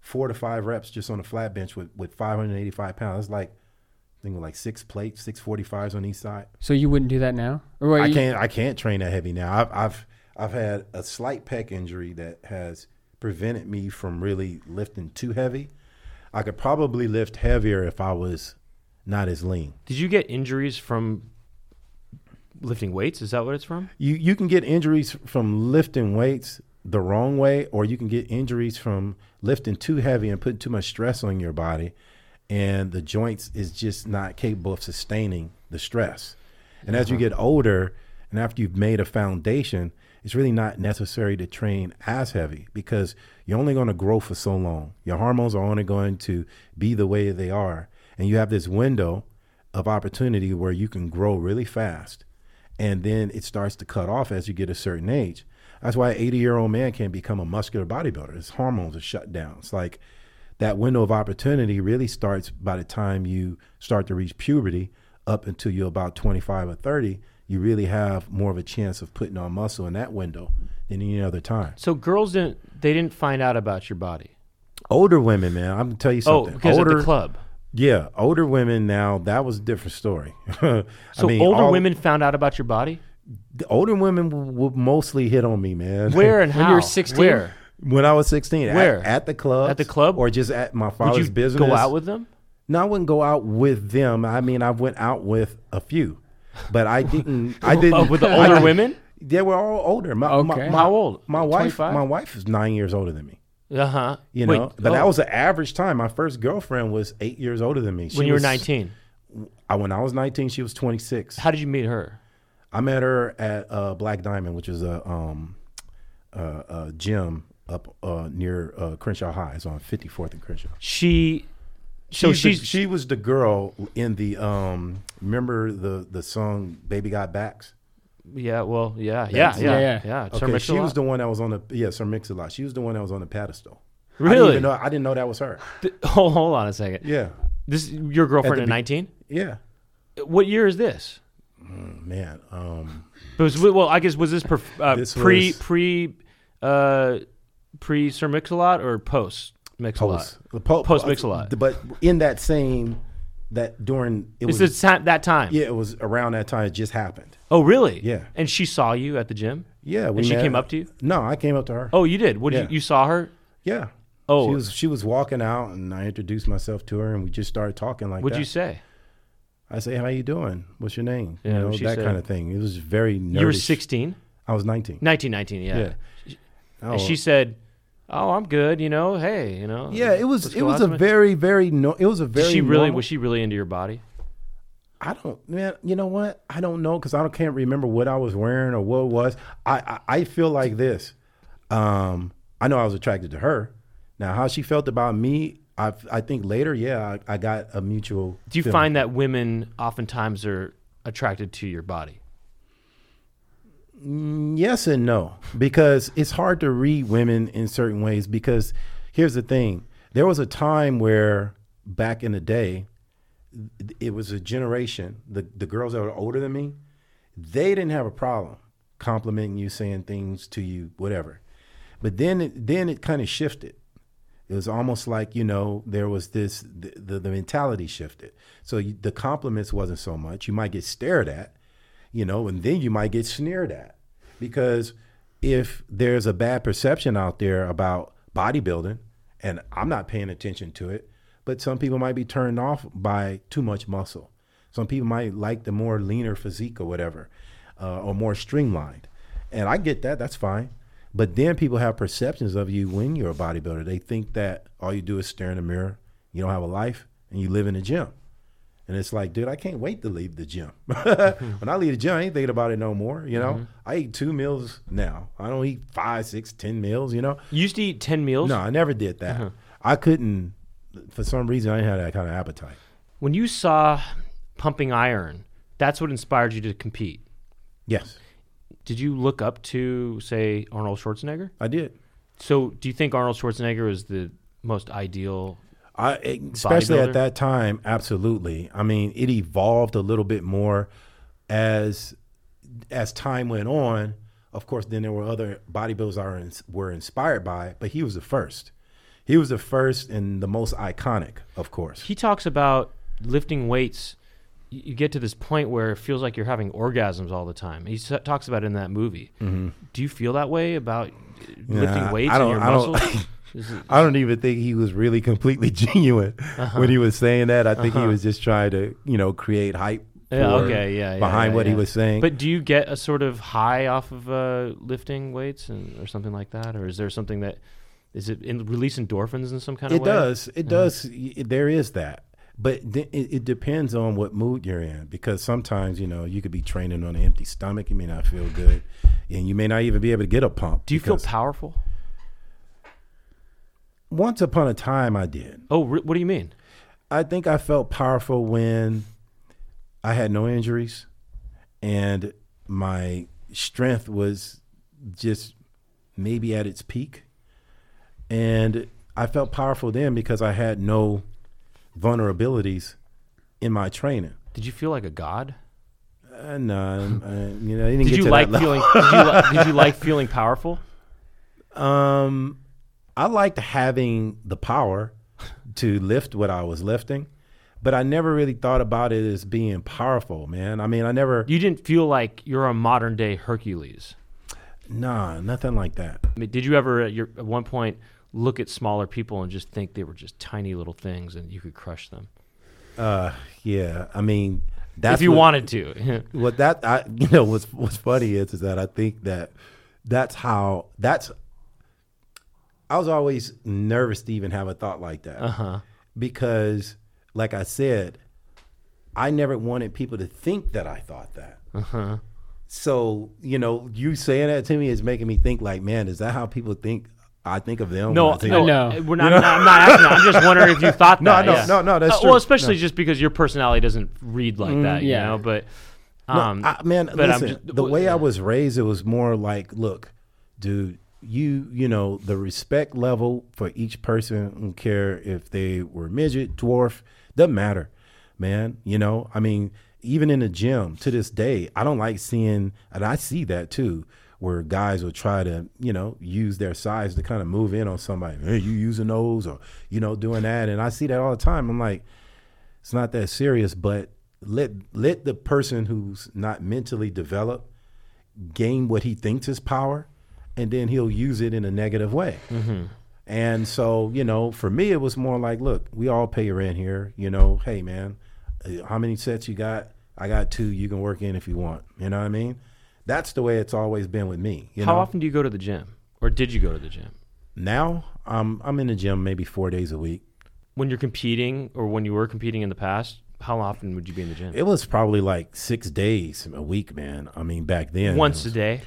four to five reps just on a flat bench with, with five hundred eighty-five pounds. That's like, I think like six plates, six forty-fives on each side. So you wouldn't do that now? Or I you... can't I can't train that heavy now. I've, I've I've had a slight pec injury that has prevented me from really lifting too heavy. I could probably lift heavier if I was not as lean. Did you get injuries from lifting weights? Is that what it's from? You you can get injuries from lifting weights the wrong way, or you can get injuries from lifting too heavy and putting too much stress on your body, and the joints is just not capable of sustaining the stress. And uh-huh. as you get older and after you've made a foundation, it's really not necessary to train as heavy because you're only going to grow for so long. Your hormones are only going to be the way they are, and you have this window of opportunity where you can grow really fast, and then it starts to cut off as you get a certain age. That's why an eighty-year-old man can't become a muscular bodybuilder. His hormones are shut down. It's like that window of opportunity really starts by the time you start to reach puberty up until you're about twenty-five or thirty. You really have more of a chance of putting on muscle in that window than any other time. So girls didn't, they didn't find out about your body? Older women, man. I'm going to tell you something. Oh, because older, of the club. Yeah, older women now, that was a different story. So I mean, older all, women found out about your body? The older women w- would mostly hit on me, man. Where and how? When you were sixteen? Where? When I was sixteen. Where? At, at the club. At the club? Or just at my father's Would you business. Go out with them? No, I wouldn't go out with them. I mean, I went out with a few. But I didn't. I didn't. Oh, with the older I, women? They were all older. My, okay. My, my, how old? My wife, twenty-five? My wife is nine years older than me. Uh-huh. You know? Wait, but oh. that was the average time. My first girlfriend was eight years older than me. She when you was, were nineteen? I, when I was nineteen, she was twenty-six. How did you meet her? I met her at uh, Black Diamond, which is a, um, uh, a gym up uh, near uh, Crenshaw High. It's on fifty-fourth and Crenshaw. She, so she, she was the girl in the. Um, remember the the song "Baby Got Backs"? Yeah, well, yeah, yeah, yeah, yeah, yeah, yeah. Okay, Sir she was the one that was on the yeah, Sir Mix-a-Lot. She was the one that was on the pedestal. Really? I didn't, even know, I didn't know that was her. The, oh, hold on a second. Yeah, this your girlfriend at nineteen? Yeah. What year is this? Oh, man, um, but was, well, I guess was this, pre, uh, this pre was, pre uh, pre Sir Mix-a-Lot or post Mix-a-Lot? Post, po- post Mix-a-Lot. But in that same that during it it's was time, that time. Yeah, it was around that time. It just happened. Oh, really? Yeah. And she saw you at the gym. Yeah, we and she met, came up to you. No, I came up to her. Oh, you did. What yeah. did you, you saw her? Yeah. Oh, she was she was walking out, and I introduced myself to her, and we just started talking like. What'd that. What'd you say? I say, how you doing? What's your name? Yeah, you know, that said. Kind of thing. It was very nervous. You were sixteen? I was nineteen. nineteen, nineteen, yeah. yeah. She, oh. And she said, oh, I'm good, you know, hey, you know. Yeah, it was it was a very, very, no, it was a very Did she really, normal, was she really into your body? I don't, man, you know what? I don't know because I don't, can't remember what I was wearing or what it was. I, I, I feel like this. Um, I know I was attracted to her. Now, how she felt about me, I I think later, yeah, I, I got a mutual. Do you feeling. Find that women oftentimes are attracted to your body? Mm, yes and no, because it's hard to read women in certain ways. Because here's the thing: there was a time where back in the day, it was a generation the the girls that were older than me, they didn't have a problem complimenting you, saying things to you, whatever. But then it, then it kind of shifted. It was almost like, you know, there was this, the, the, the mentality shifted. So you, the compliments wasn't so much. You might get stared at, you know, and then you might get sneered at. Because if there's a bad perception out there about bodybuilding, and I'm not paying attention to it, but some people might be turned off by too much muscle. Some people might like the more leaner physique or whatever, uh, or more streamlined. And I get that, that's fine. But then people have perceptions of you when you're a bodybuilder. They think that all you do is stare in the mirror, you don't have a life, and you live in the gym. And it's like, dude, I can't wait to leave the gym. When I leave the gym, I ain't thinking about it no more, you know? Mm-hmm. I eat two meals now. I don't eat five, six, ten meals, you know? You used to eat ten meals? No, I never did that. Uh-huh. I couldn't, for some reason, I didn't have that kind of appetite. When you saw Pumping Iron, that's what inspired you to compete? Yes. Did you look up to, say, Arnold Schwarzenegger? I did. So do you think Arnold Schwarzenegger is the most ideal I especially at that time, absolutely. I mean, it evolved a little bit more as as time went on. Of course, then there were other bodybuilders that were inspired by it, but he was the first. He was the first and the most iconic, of course. He talks about lifting weights. You get to this point where it feels like you're having orgasms all the time. He talks about it in that movie. Mm-hmm. Do you feel that way about lifting nah, weights in your I muscles? I don't even think he was really completely genuine uh-huh. when he was saying that. I think uh-huh. he was just trying to, you know, create hype for, yeah, okay, yeah, yeah, behind yeah, what yeah. he was saying. But do you get a sort of high off of uh, lifting weights and, or something like that? Or is there something that, is it in, release endorphins in some kind of it way? It does. It uh-huh. does. It, there is that. But th- it, it depends on what mood you're in, because sometimes, you know, you could be training on an empty stomach. You may not feel good, and you may not even be able to get a pump. Do you feel powerful? Once upon a time, I did. Oh, what do you mean? I think I felt powerful when I had no injuries and my strength was just maybe at its peak. And I felt powerful then because I had no vulnerabilities in my training. Did you feel like a god? Uh, no, I, you know, I didn't did get you to like that feeling, did, you li- did you like feeling powerful? Um... I liked having the power to lift what I was lifting, but I never really thought about it as being powerful, man. I mean, I never... You didn't feel like you're a modern-day Hercules? Nah, nothing like that. I mean, did you ever, at, your, at one point, look at smaller people and just think they were just tiny little things and you could crush them? Uh, yeah, I mean... that's if you what, wanted to. What that, I, you know, what's, what's funny is, is that I think that that's how... that's. I was always nervous to even have a thought like that uh-huh. because, like I said, I never wanted people to think that I thought that. Uh-huh. So, you know, you saying that to me is making me think like, man, is that how people think I think of them? No, no, no. We're not, you know? not, I'm not asking that. I'm just wondering if you thought that. No, no, yeah. no, no, that's uh, true. Well, especially no. just because your personality doesn't read like mm, that, yeah. you know, but... Um, no, I, man, but listen, just, the way yeah. I was raised, it was more like, look, dude, You you know, the respect level for each person, I don't care if they were midget, dwarf, doesn't matter, man. You know, I mean, even in the gym to this day, I don't like seeing, and I see that too, where guys will try to, you know, use their size to kind of move in on somebody. Hey, you using those or, you know, doing that. And I see that all the time. I'm like, it's not that serious, but let let the person who's not mentally developed gain what he thinks is power. And then he'll use it in a negative way. Mm-hmm. And so, you know, for me, it was more like, look, we all pay rent here. You know, hey, man, how many sets you got? I got two. You can work in if you want. You know what I mean? That's the way it's always been with me. You how know? often do you go to the gym? Or did you go to the gym? Now, um, I'm in the gym maybe four days a week. When you're competing or when you were competing in the past, how often would you be in the gym? It was probably like six days a week, man. I mean, back then. Once was, a day?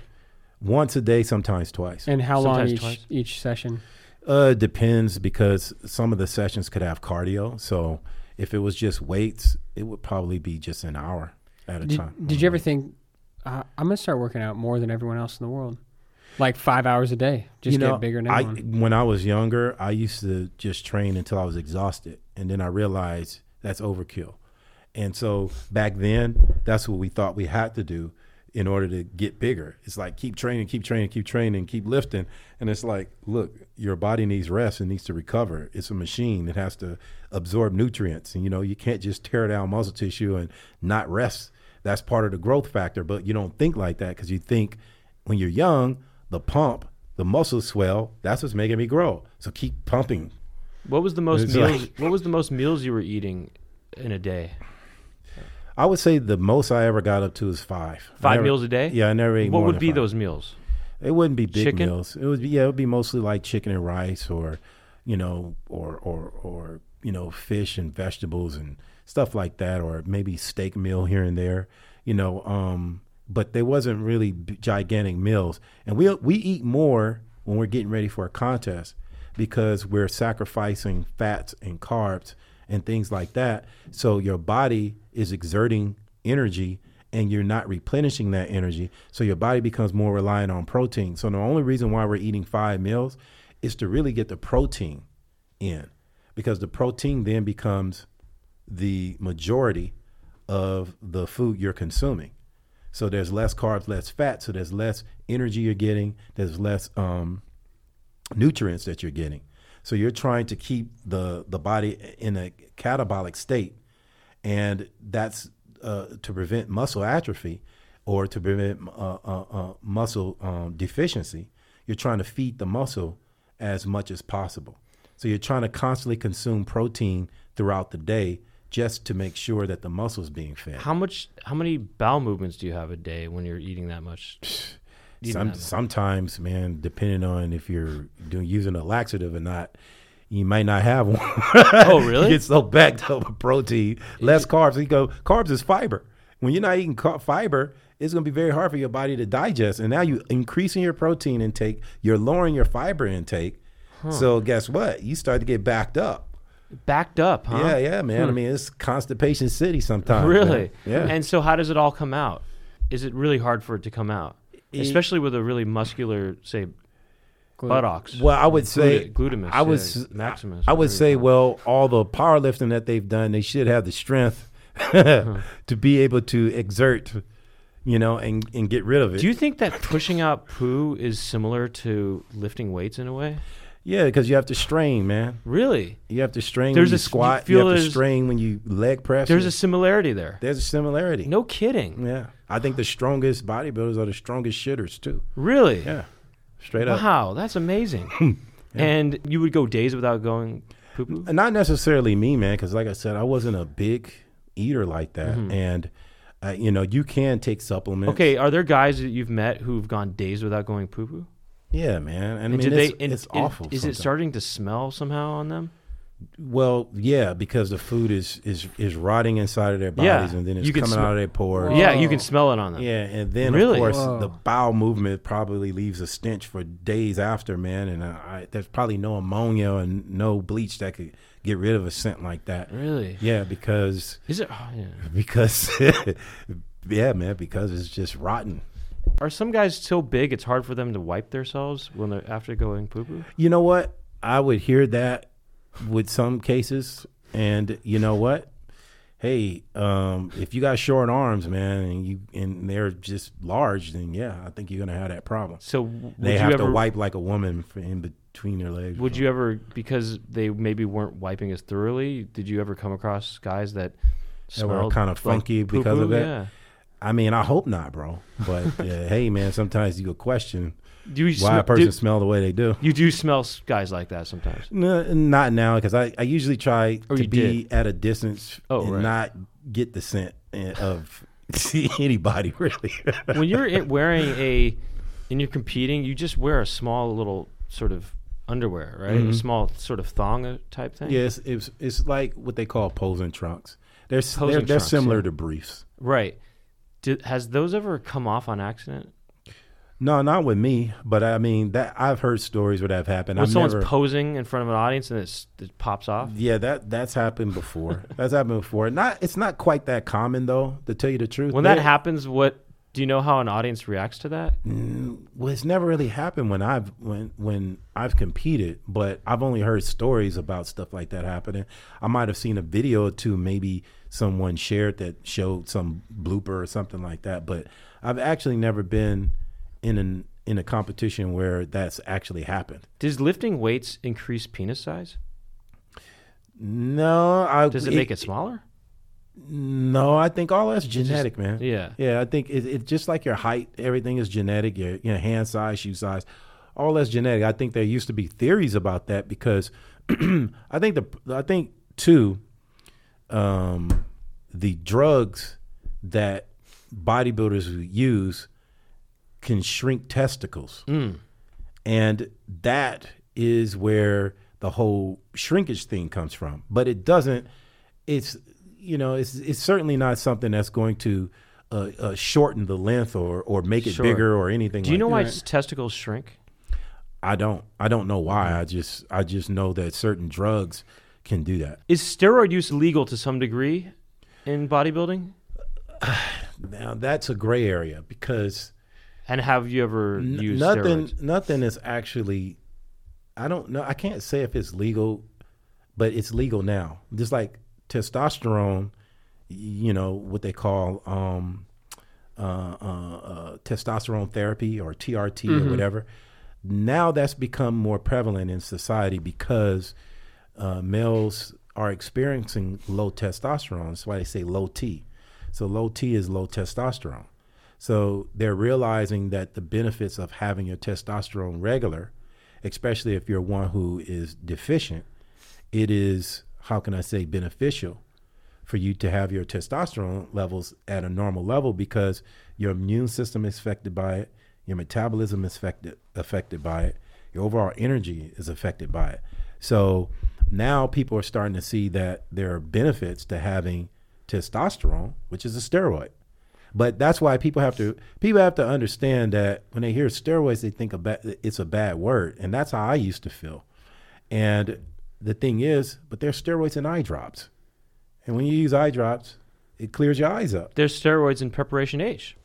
Once a day, sometimes twice. And how sometimes long each, twice? each session? Uh, depends, because some of the sessions could have cardio. So if it was just weights, it would probably be just an hour at a did, time. Did you ever think, uh, I'm going to start working out more than everyone else in the world? Like five hours a day, just you know, get bigger than everyone. I, when I was younger, I used to just train until I was exhausted. And then I realized that's overkill. And so back then, that's what we thought we had to do. in order to get bigger. It's like, keep training, keep training, keep training, keep lifting. And it's like, look, your body needs rest. It needs to recover. It's a machine. It has to absorb nutrients. And, you know, you can't just tear down muscle tissue and not rest. That's part of the growth factor. But you don't think like that, because you think when you're young, the pump, the muscles swell. That's what's making me grow. So keep pumping. What was the most meals, like, what was the most meals you were eating in a day? I would say the most I ever got up to is five. Five never, meals a day? Yeah, I never ate what more What would be five. Those meals? It wouldn't be big chicken? meals. It would be yeah, it would be mostly like chicken and rice, or, you know, or or or you know, fish and vegetables and stuff like that, or maybe steak meal here and there, you know, um, but they wasn't really gigantic meals. And we we eat more when we're getting ready for a contest, because we're sacrificing fats and carbs and things like that. So your body is exerting energy and you're not replenishing that energy. So your body becomes more reliant on protein. So the only reason why we're eating five meals is to really get the protein in, because the protein then becomes the majority of the food you're consuming. So there's less carbs, less fat. So there's less energy you're getting. There's less um, nutrients that you're getting. So you're trying to keep the, the body in a catabolic state, and that's uh, to prevent muscle atrophy, or to prevent uh, uh, uh, muscle um, deficiency. You're trying to feed the muscle as much as possible. So you're trying to constantly consume protein throughout the day, just to make sure that the muscle is being fed. How much? How many bowel movements do you have a day when you're eating that much? Some, sometimes, man, depending on if you're doing using a laxative or not, you might not have one. Oh, really? You get so backed up with protein, less carbs. You go, carbs is fiber. When you're not eating car- fiber, it's going to be very hard for your body to digest. And now you're increasing your protein intake. You're lowering your fiber intake. Huh. So guess what? You start to get backed up. Backed up, huh? Yeah, yeah, man. Hmm. I mean, it's constipation city sometimes. Really? Man. Yeah. And so how does it all come out? Is it really hard for it to come out? Especially with a really muscular, say, Glut- buttocks. Well, I would say glutamus. I would yeah, maximus. I would say, well, all the powerlifting that they've done, they should have the strength huh. to be able to exert, you know, and, and get rid of it. Do you think that pushing out poo is similar to lifting weights in a way? Yeah, because you have to strain, man. Really? You have to strain there's when you a, squat. You, you have to strain when you leg press. There's a similarity there. There's a similarity. No kidding. Yeah. I think the strongest bodybuilders are the strongest shitters, too. Really? Yeah. Straight wow, up. Wow, that's amazing. Yeah. And you would go days without going poo-poo? Not necessarily me, man, because like I said, I wasn't a big eater like that. Mm-hmm. And, uh, you know, you can take supplements. Okay, are there guys that you've met who've gone days without going poo-poo? Yeah, man. I and mean, it's, they, and, it's awful. Is sometimes. It starting to smell somehow on them? Well, yeah, because the food is is, is rotting inside of their bodies, yeah. and then it's coming sm- out of their pores. Whoa. Yeah, you can smell it on them. Yeah, and then, really? Of course, Whoa. The bowel movement probably leaves a stench for days after, man. And I, there's probably no ammonia and no bleach that could get rid of a scent like that. Really? Yeah, because... Is it? Oh, yeah. Because, yeah, man, because it's just rotten. Are some guys so big it's hard for them to wipe themselves when they're after going poo-poo? You know what? I would hear that with some cases. And you know what? Hey, um, if you got short arms, man, and you and they're just large, then yeah, I think you're going to have that problem. So would they have you ever, to wipe like a woman for in between their legs. Would you ever, because they maybe weren't wiping as thoroughly, did you ever come across guys that, that were kind of funky like because of that? Yeah. I mean, I hope not, bro. But uh, hey, man, sometimes you go question do you why sm- a person do, smell the way they do. You do smell guys like that sometimes. No, not now, because I, I usually try or to be did. at a distance oh, and right. not get the scent of anybody, really. When you're wearing a, and you're competing, you just wear a small little sort of underwear, right? Mm-hmm. A small sort of thong type thing. Yes, yeah, it's, it's it's like what they call posing trunks. They're posing they're, they're trunks, similar yeah. to briefs, right? Did, has those ever come off on accident? No, not with me. But I mean, that I've heard stories where that happened. When I've someone's never, posing in front of an audience and it's, it pops off. Yeah, that that's happened before. that's happened before. Not it's not quite that common though. To tell you the truth, when they, that happens, what Do you know how an audience reacts to that? Well, it's never really happened when I've when when I've competed, but I've only heard stories about stuff like that happening. I might have seen a video or two, maybe someone shared that showed some blooper or something like that, but I've actually never been in an in a competition where that's actually happened. Does lifting weights increase penis size? No, I does it, it make it smaller? No, I think all that's genetic, just, man. Yeah. Yeah, I think it's it, just like your height, everything is genetic, your you know, hand size, shoe size, all that's genetic. I think there used to be theories about that because I think, the I think too, um, the drugs that bodybuilders use can shrink testicles. Mm. And that is where the whole shrinkage thing comes from. But it doesn't, it's... You know, it's it's certainly not something that's going to uh, uh, shorten the length or, or make it sure. bigger or anything. Do you like know that. Why right? testicles shrink? I don't. I don't know why. I just I just know that certain drugs can do that. Is steroid use legal to some degree in bodybuilding? Now that's a gray area because. And have you ever n- used nothing? Steroids? Nothing is actually. I don't know. I can't say if it's legal, but it's legal now. Just like. Testosterone, you know, what they call um, uh, uh, uh, testosterone therapy or T R T mm-hmm. or whatever. Now that's become more prevalent in society because uh, males are experiencing low testosterone. That's why they say low T. So low T is low testosterone. So they're realizing that the benefits of having your testosterone regular, especially if you're one who is deficient, it is... how can I say beneficial for you to have your testosterone levels at a normal level because your immune system is affected by it, your metabolism is affected, affected by it, your overall energy is affected by it. So now people are starting to see that there are benefits to having testosterone, which is a steroid. But that's why people have to people have to understand that when they hear steroids, they think about it's a bad word, and that's how I used to feel. And the thing is, but there's steroids in eye drops. And when you use eye drops, it clears your eyes up. There's steroids in preparation H.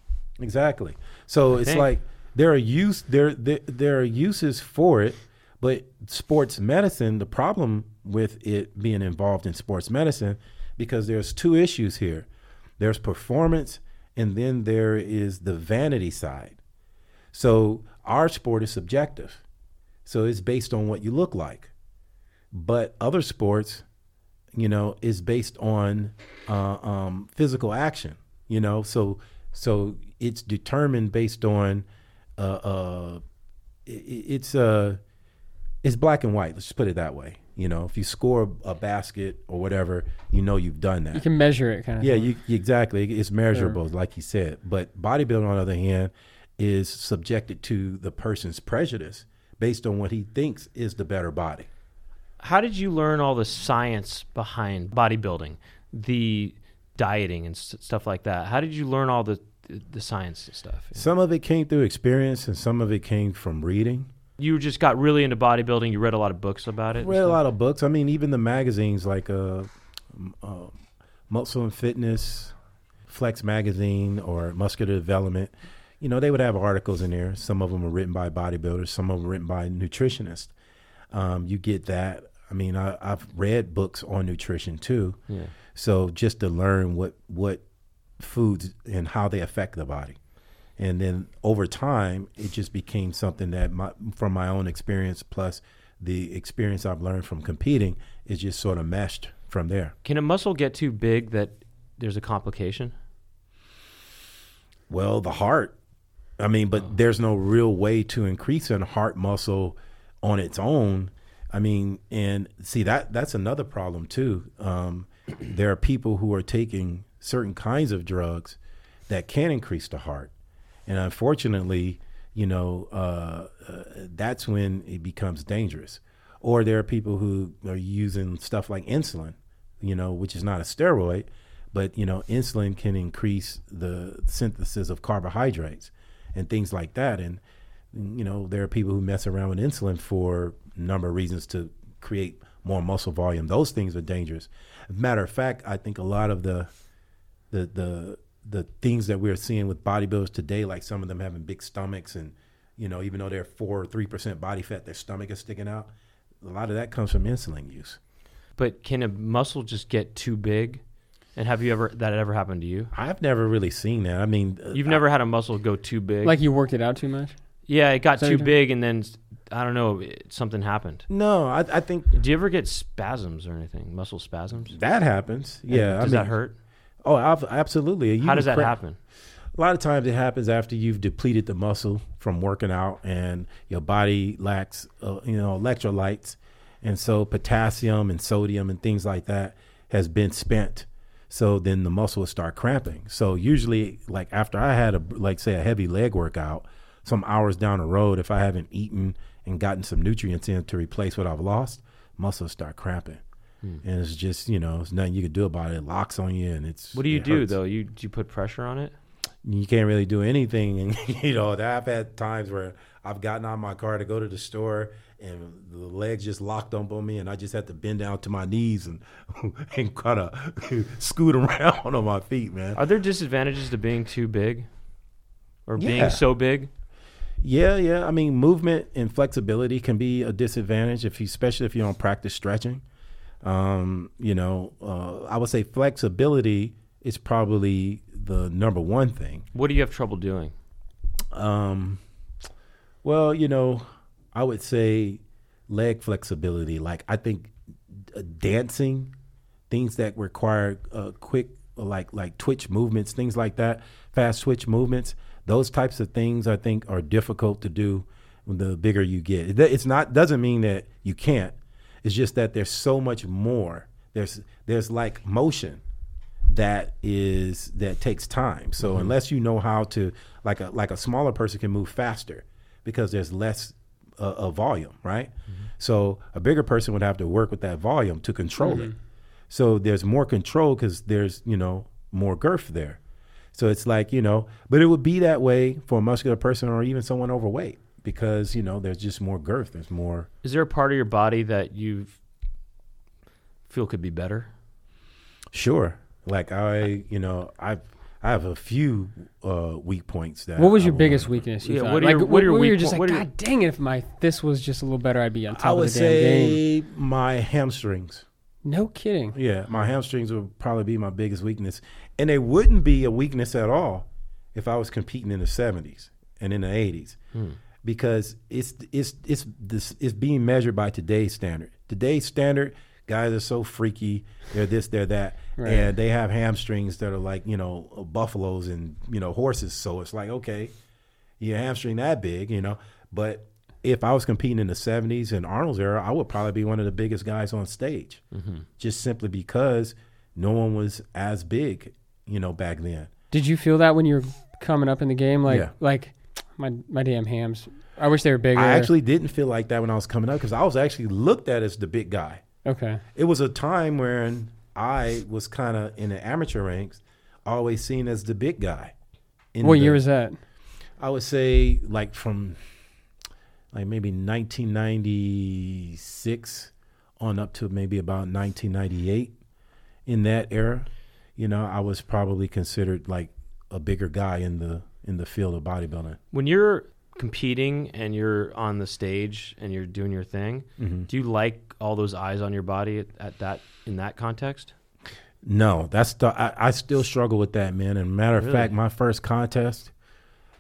Exactly. So I it's think. like there are use there, there there are uses for it, but sports medicine, the problem with it being involved in sports medicine, because there's two issues here. There's performance and then there is the vanity side. So our sport is subjective. So it's based on what you look like. But other sports, you know, is based on uh, um, physical action, you know. So so it's determined based on uh, uh, it, it's uh, it's black and white. Let's just put it that way. You know, if you score a basket or whatever, you know you've done that. You can measure it kind of. Yeah, you, exactly. It's measurable, sure. Like you said. But bodybuilding, on the other hand, is subjected to the person's prejudice based on what he thinks is the better body. How did you learn all the science behind bodybuilding, the dieting and st- stuff like that? How did you learn all the the science stuff? Some of it came through experience and some of it came from reading. You just got really into bodybuilding. You read a lot of books about it? Read a lot of books. I mean, even the magazines like uh, uh, Muscle and Fitness, Flex Magazine, or Muscular Development, you know, they would have articles in there. Some of them were written by bodybuilders. Some of them were written by nutritionists. Um, you get that. I mean, I, I've read books on nutrition too. Yeah. So just to learn what what foods and how they affect the body. And then over time, it just became something that my, from my own experience, plus the experience I've learned from competing, is just sort of meshed from there. Can a muscle get too big that there's a complication? Well, the heart. I mean, but oh. there's no real way to increase in heart muscle on its own. I mean, and see, that that's another problem too. Um, there are people who are taking certain kinds of drugs that can increase the heart. And unfortunately, you know, uh, uh, that's when it becomes dangerous. Or there are people who are using stuff like insulin, you know, which is not a steroid, but, you know, insulin can increase the synthesis of carbohydrates and things like that. And you know, there are people who mess around with insulin for a number of reasons to create more muscle volume. Those things are dangerous. Matter of fact, I think a lot of the the the the things that we're seeing with bodybuilders today, like some of them having big stomachs and, you know, even though they're four or three percent body fat, their stomach is sticking out. A lot of that comes from insulin use. But can a muscle just get too big? And have you ever, that ever happened to you? I've never really seen that. I mean, you've I, never had a muscle go too big? Like you worked it out too much? Yeah, it got too big, and then I don't know, it, something happened. No, I, I think. Do you ever get spasms or anything? Muscle spasms? That happens. Yeah. Does I mean, that hurt? Oh, I've, absolutely. You How does that pre- happen? A lot of times it happens after you've depleted the muscle from working out, and your body lacks, uh, you know, electrolytes, and so potassium and sodium and things like that has been spent. So then the muscle will start cramping. So usually, like after I had a, like say a heavy leg workout, some hours down the road, if I haven't eaten and gotten some nutrients in to replace what I've lost, muscles start cramping. Hmm. And it's just, you know, it's nothing you can do about it. It locks on you, and it's. What do you do hurts. though? You do you put pressure on it? You can't really do anything, and you know, I've had times where I've gotten out of my car to go to the store, and the legs just locked up on me, and I just had to bend down to my knees and and kind of scoot around on my feet, man. Are there disadvantages to being too big, or yeah. being so big? Yeah, yeah. I mean, movement and flexibility can be a disadvantage, if you, especially if you don't practice stretching. Um, you know, uh, I would say flexibility is probably the number one thing. What do you have trouble doing? Um, well, you know, I would say leg flexibility. Like I think uh, dancing, things that require uh, quick, like like twitch movements, things like that, fast twitch movements. Those types of things I think are difficult to do. The bigger you get, it's not doesn't mean that you can't. It's just that there's so much more. There's there's like motion. That is that takes time. So mm-hmm. unless you know how to, like a like a smaller person can move faster because there's less uh, a volume, right? Mm-hmm. So a bigger person would have to work with that volume to control mm-hmm. it. So there's more control because there's, you know, more girth there. So it's like, you know, but it would be that way for a muscular person or even someone overweight because, you know, there's just more girth. There's more. Is there a part of your body that you feel could be better? Sure. Like I, you know, I, I have a few uh, weak points. That what was your biggest weakness? You yeah, what are your, like, what are your weak points? Just like, God your... dang it! If my this was just a little better, I'd be on top I would of the damn say game. My hamstrings. No kidding. Yeah, my hamstrings would probably be my biggest weakness, and they wouldn't be a weakness at all if I was competing in the seventies and in the eighties, hmm. because it's it's it's this it's being measured by today's standard. Today's standard. Guys are so freaky. They're this, they're that. Right. And they have hamstrings that are like, you know, buffaloes and, you know, horses. So it's like, okay, your hamstring that big, you know. But if I was competing in the seventies in Arnold's era, I would probably be one of the biggest guys on stage mm-hmm. just simply because no one was as big, you know, back then. Did you feel that when you were coming up in the game? Like, yeah. like my, my damn hams. I wish they were bigger. I actually didn't feel like that when I was coming up because I was actually looked at as the big guy. Okay. It was a time when I was kind of in the amateur ranks, always seen as the big guy. What the, year was that? I would say like from like maybe nineteen ninety-six on up to maybe about nineteen ninety-eight. In that era, you know, I was probably considered like a bigger guy in the in the field of bodybuilding. When you're competing and you're on the stage and you're doing your thing, mm-hmm. do you like all those eyes on your body at, at that in that context? No, that's the I, I still struggle with that, man. And matter really? of fact, my first contest,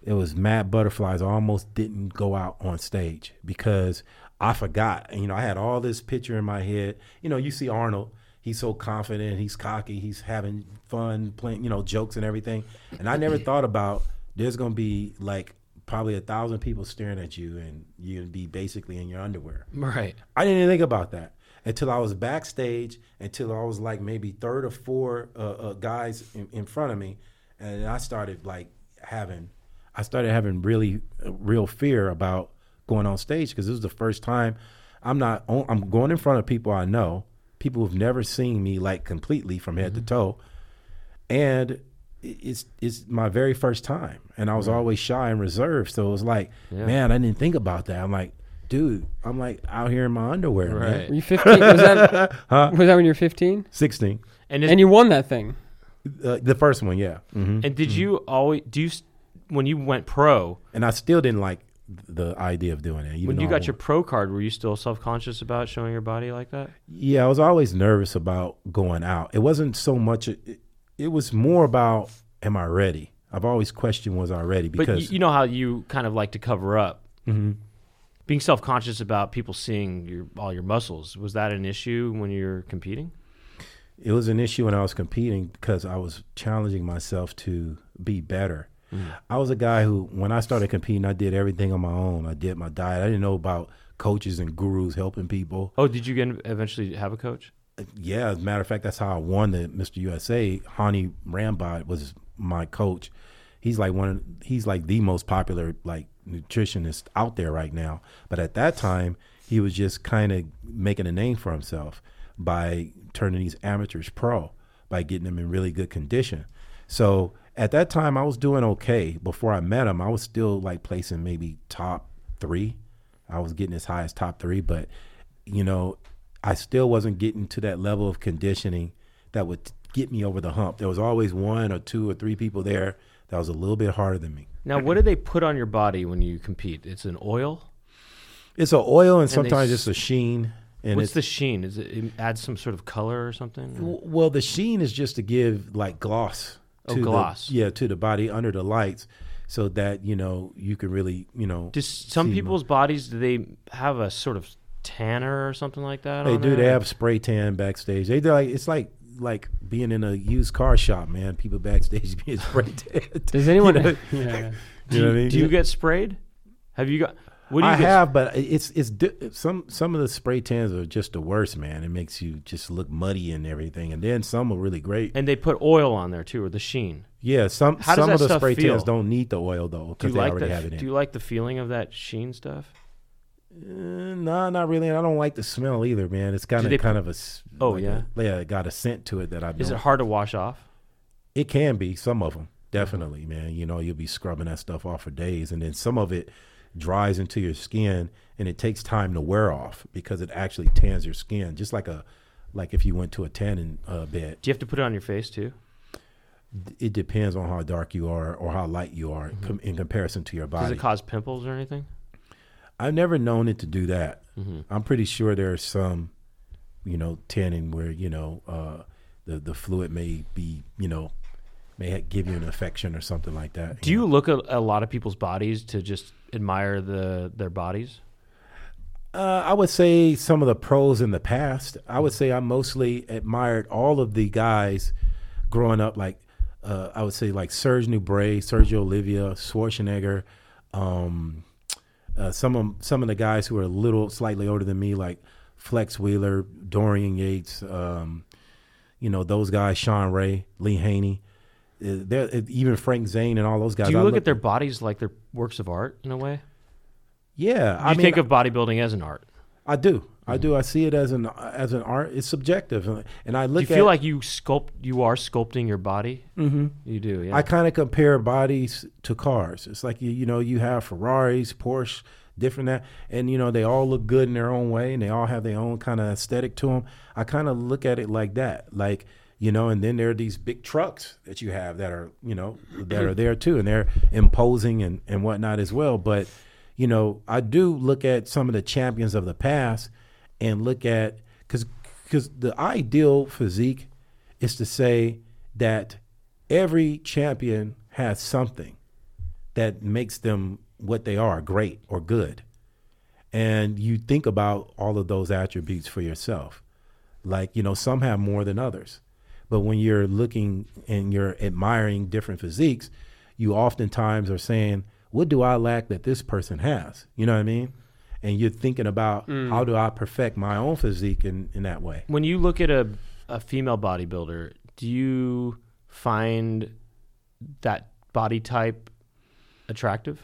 it was Mad Butterflies. I almost didn't go out on stage because I forgot. You know, I had all this picture in my head. You know, you see Arnold, he's so confident, he's cocky, he's having fun, playing, you know, jokes and everything. And I never thought about there's gonna be like probably a thousand people staring at you and you'd be basically in your underwear. Right. I didn't even think about that until I was backstage, until I was like maybe third or four uh, uh, guys in, in front of me. And I started like having, I started having really uh, real fear about going on stage because this was the first time I'm not, on, I'm going in front of people I know, people who've never seen me like completely from head mm-hmm. to toe. And it's it's my very first time, and I was always shy and reserved, so it was like yeah. man, I didn't think about that. I'm like, dude, I'm like out here in my underwear, right, man. Were you fifteen? Was that huh? Was that when you were fifteen? sixteen. And, and you won that thing. Uh, the first one, yeah. Mm-hmm. And did mm-hmm. you always do you when you went pro? And I still didn't like the idea of doing it. When you got I, your pro card, were you still self-conscious about showing your body like that? Yeah, I was always nervous about going out. It wasn't so much. It, it was more about, am I ready? I've always questioned, was I ready? Because but you, you know how you kind of like to cover up. Mm-hmm. Being self-conscious about people seeing your all your muscles, was that an issue when you were competing? It was an issue when I was competing because I was challenging myself to be better. Mm. I was a guy who, when I started competing, I did everything on my own. I did my diet. I didn't know about coaches and gurus helping people. Oh, did you get eventually have a coach? Yeah, as a matter of fact, that's how I won the Mister U S A. Hany Rambod was my coach. He's like one of, he's like the most popular like nutritionist out there right now. But at that time, he was just kind of making a name for himself by turning these amateurs pro, by getting them in really good condition. So at that time, I was doing okay. Before I met him, I was still like placing maybe top three. I was getting as high as top three, but you know, I still wasn't getting to that level of conditioning that would get me over the hump. There was always one or two or three people there that was a little bit harder than me. Now, what do they put on your body when you compete? It's an oil? It's an oil and, and sometimes they... it's a sheen. And what's the sheen? Is it, it adds some sort of color or something? W- well, the sheen is just to give like gloss. Oh, to gloss. The, yeah, to the body under the lights, so that you know you can really you know. Just some people's more. bodies, do they have a sort of tanner or something like that? They on do. There? They have spray tan backstage. They do like it's like like being in a used car shop, man. People backstage being sprayed. Does anyone? You know, yeah. do you, know what I mean? Do you get sprayed? Have you got? What do you I get? have, but it's it's some some of the spray tans are just the worst, man. It makes you just look muddy and everything, and then some are really great. And they put oil on there too, or the sheen. Yeah, some How some of the spray feel? tans don't need the oil though, because they like already the, have it in. Do you like the feeling of that sheen stuff? Uh, no, nah, not really, and I don't like the smell either, man. It's kind of kind of a oh like yeah a, yeah, it got a scent to it that I. Is it hard to wash off? It can be some of them, definitely, man. You know, you'll be scrubbing that stuff off for days, and then some of it dries into your skin, and it takes time to wear off because it actually tans your skin, just like a like if you went to a tanning uh, bed. Do you have to put it on your face too? D- it depends on how dark you are or how light you are mm-hmm. com- in comparison to your body. Does it cause pimples or anything? I've never known it to do that. Mm-hmm. I'm pretty sure there's some, you know, tanning where, you know, uh, the, the fluid may be, you know, may give you an affection or something like that. Do you, know? you look at a lot of people's bodies to just admire the their bodies? Uh, I would say some of the pros in the past. I would say I mostly admired all of the guys growing up. Like uh, I would say like Surge New Break, Sergio Olivia, Schwarzenegger, um, uh, some of some of the guys who are a little slightly older than me, like Flex Wheeler, Dorian Yates, um, you know those guys, Sean Ray, Lee Haney. They're, even Frank Zane and all those guys. Do you look, look at their bodies like they're works of art in a way? Yeah, do you I mean, think of bodybuilding as an art? I do, mm-hmm. I do. I see it as an as an art. It's subjective, and I look. Do you at, feel like you sculpt? You are sculpting your body. Mm-hmm. You do. Yeah. I kind of compare bodies to cars. It's like you, you know, you have Ferraris, Porsche, different that, and you know they all look good in their own way, and they all have their own kind of aesthetic to them. I kind of look at it like that, like. You know, and then there are these big trucks that you have that are, you know, that are there too, and they're imposing and, and whatnot as well. But, you know, I do look at some of the champions of the past and look at, because because the ideal physique is to say that every champion has something that makes them what they are, great or good. And you think about all of those attributes for yourself. Like, you know, some have more than others. But when you're looking and you're admiring different physiques, you oftentimes are saying, what do I lack that this person has? You know what I mean? And you're thinking about mm. how do I perfect my own physique in, in that way? When you look at a, a female bodybuilder, do you find that body type attractive?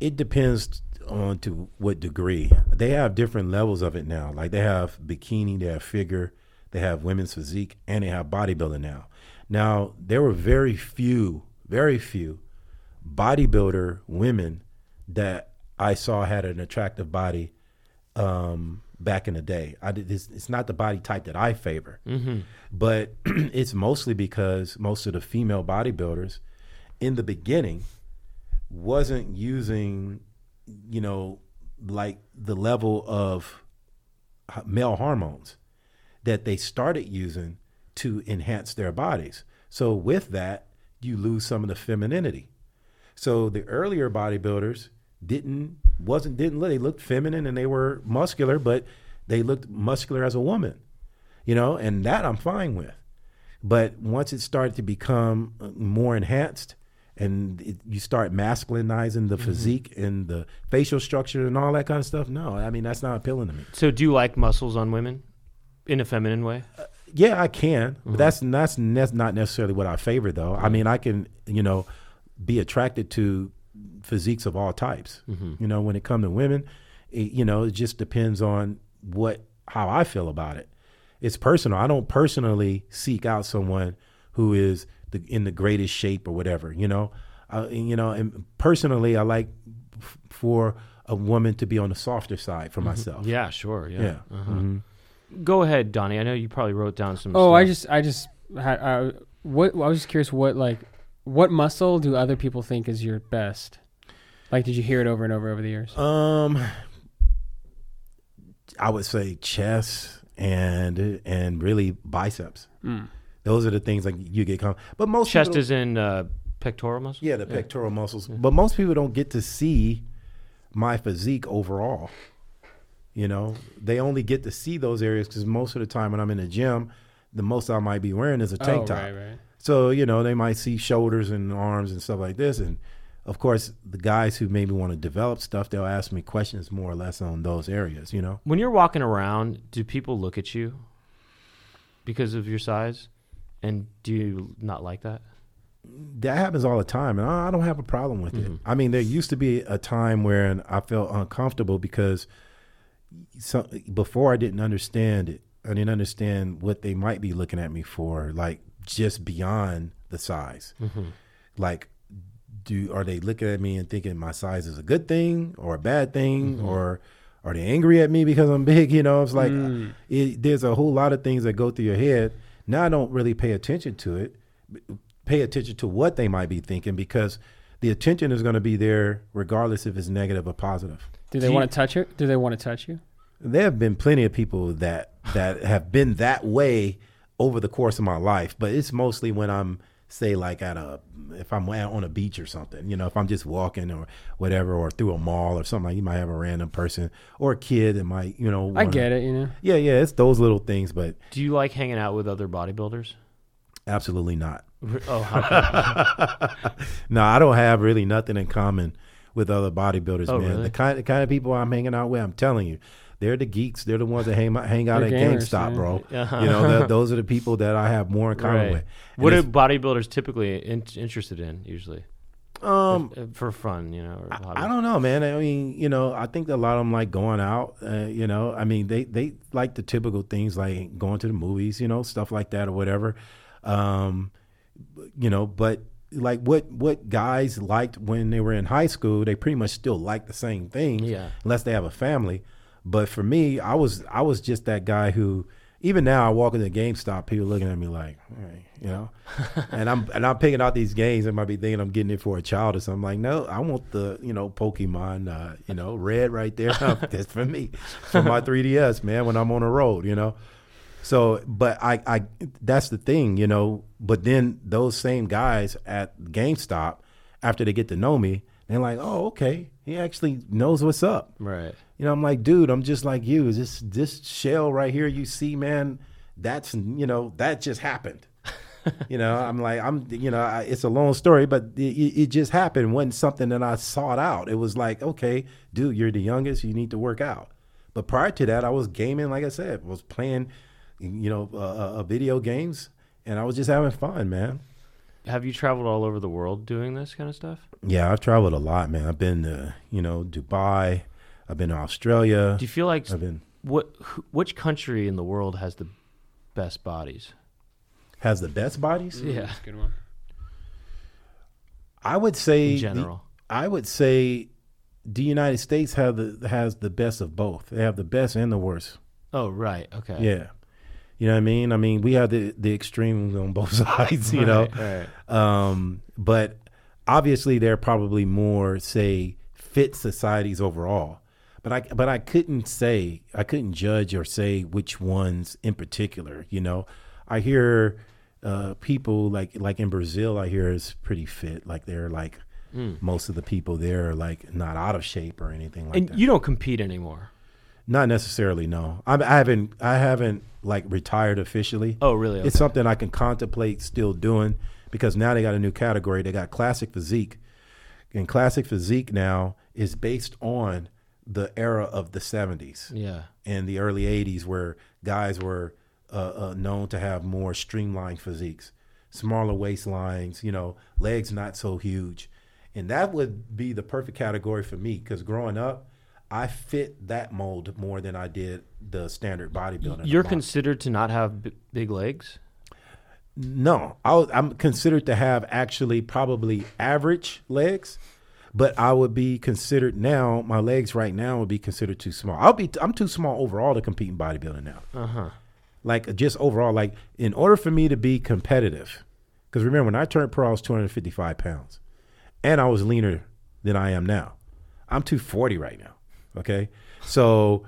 It depends on to what degree. They have different levels of it now. Like they have bikini, they have figure. They have women's physique, and they have bodybuilding now. Now, there were very few, very few bodybuilder women that I saw had an attractive body um, back in the day. I did, it's, it's not the body type that I favor, mm-hmm. but it's mostly because most of the female bodybuilders in the beginning wasn't using, you know, like the level of male hormones that they started using to enhance their bodies. So with that, you lose some of the femininity. So the earlier bodybuilders didn't wasn't didn't they looked feminine and they were muscular, but they looked muscular as a woman, you know, and that I'm fine with. But once it started to become more enhanced and it, you start masculinizing the mm-hmm. physique and the facial structure and all that kind of stuff, no, I mean, that's not appealing to me. So do you like muscles on women in a feminine way? Uh, yeah, I can. Mm-hmm. But that's, that's, that's not necessarily what I favor, though. Mm-hmm. I mean, I can, you know, be attracted to physiques of all types. Mm-hmm. You know, when it comes to women, it, you know, it just depends on what how I feel about it. It's personal. I don't personally seek out someone who is the, in the greatest shape or whatever, you know. Uh, you know, and personally, I like f- for a woman to be on the softer side for mm-hmm. myself. Yeah, sure. Yeah. yeah. Uh-huh. Mm-hmm. Go ahead, Donnie. I know you probably wrote down some. Oh, stuff. I just, I just had. Uh, what I was just curious. What like, what muscle do other people think is your best? Like, did you hear it over and over over the years? Um, I would say chest. And and really biceps. Mm. Those are the things like you get. Com- but most chest is in uh, pectoral muscles. Yeah, the yeah. pectoral muscles. Yeah. But most people don't get to see my physique overall. You know, they only get to see those areas because most of the time when I'm in the gym, the most I might be wearing is a tank oh, top. Right, right. So you know, they might see shoulders and arms and stuff like this. And of course, the guys who maybe want to develop stuff, they'll ask me questions more or less on those areas, you know? When you're walking around, do people look at you because of your size? And do you not like that? That happens all the time, and I don't have a problem with mm-hmm. it. I mean, there used to be a time where I felt uncomfortable because some, before I didn't understand it. I didn't understand what they might be looking at me for, like just beyond the size. Mm-hmm. Like, Do are they looking at me and thinking my size is a good thing or a bad thing, mm-hmm. or are they angry at me because I'm big? You know, it's like mm. it, there's a whole lot of things that go through your head. Now I don't really pay attention to it. Pay attention to what they might be thinking because the attention is going to be there regardless if it's negative or positive. Do they Gee. want to touch it? Do they want to touch you? There have been plenty of people that that have been that way over the course of my life, but it's mostly when I'm. Say like at a, if I'm on a beach or something, you know, if I'm just walking or whatever, or through a mall or something, like you might have a random person or a kid that might, you know. Wanna, I get it, you know. Yeah, yeah, it's those little things, but. Do you like hanging out with other bodybuilders? Absolutely not. Oh. No, I don't have really nothing in common with other bodybuilders, oh, man. Really? The kind, the kind of people I'm hanging out with, I'm telling you. They're the geeks. They're the ones that hang, hang out at GameStop, bro. Uh-huh. You know, the, those are the people that I have more in common right. with. And what are bodybuilders typically in, interested in, usually? Um, if, if for fun, you know. Or I, I don't know, man. I mean, you know, I think a lot of them like going out. Uh, you know, I mean, they they like the typical things like going to the movies, you know, stuff like that or whatever. Um, you know, but like what what guys liked when they were in high school, they pretty much still like the same thing, yeah. unless they have a family. But for me, I was I was just that guy who, even now, I walk into GameStop, people looking at me like, all right, you know, and I'm and I'm picking out these games and might be thinking I'm getting it for a child or something. Like, no, I want the you know Pokemon, uh, you know, red right there. That's for me, for my three D S, man. When I'm on the road, you know. So, but I I that's the thing, you know. But then those same guys at GameStop, after they get to know me, they're like, oh, okay, he actually knows what's up, right. You know, I'm like, dude, I'm just like you. This this shell right here you see, man, that's, you know, that just happened. You know, I'm like, I'm, you know, I, it's a long story, but it, it just happened. It wasn't something that I sought out. It was like, okay, dude, you're the youngest. You need to work out. But prior to that, I was gaming, like I said, was playing, you know, uh, uh, video games, and I was just having fun, man. Have you traveled all over the world doing this kind of stuff? Yeah, I've traveled a lot, man. I've been to, you know, Dubai. I've been to Australia. Do you feel like I've been, what? Which country in the world has the best bodies? Has the best bodies? Yeah, that's a good one. I would say in general. The, I would say the United States have the has the best of both. They have the best and the worst. Oh, right. Okay. Yeah. You know what I mean? I mean, we have the, the extremes on both sides, you right, know. Right. Um, but obviously they're probably more, say, fit societies overall. But I but I couldn't say, I couldn't judge or say which ones in particular, you know. I hear uh, people like like in Brazil, I hear is pretty fit. Like they're like mm. most of the people there are like not out of shape or anything like and that. And you don't compete anymore. Not necessarily, no. I'm, I haven't, I haven't like retired officially. Oh, really? Okay. It's something I can contemplate still doing because now they got a new category. They got classic physique, and classic physique now is based on the era of the seventies, yeah, and the early eighties, where guys were uh, uh, known to have more streamlined physiques, smaller waistlines, you know, legs not so huge, and that would be the perfect category for me because growing up, I fit that mold more than I did the standard bodybuilder. You're considered to not have b- big legs? No. I was, I'm considered to have actually probably average legs, but I would be considered now, my legs right now would be considered too small. I'll be, I'm too small overall to compete in bodybuilding now. Uh-huh. Like just overall, like in order for me to be competitive, because remember when I turned pro, I was two hundred fifty-five pounds and I was leaner than I am now. I'm two forty right now. Okay, so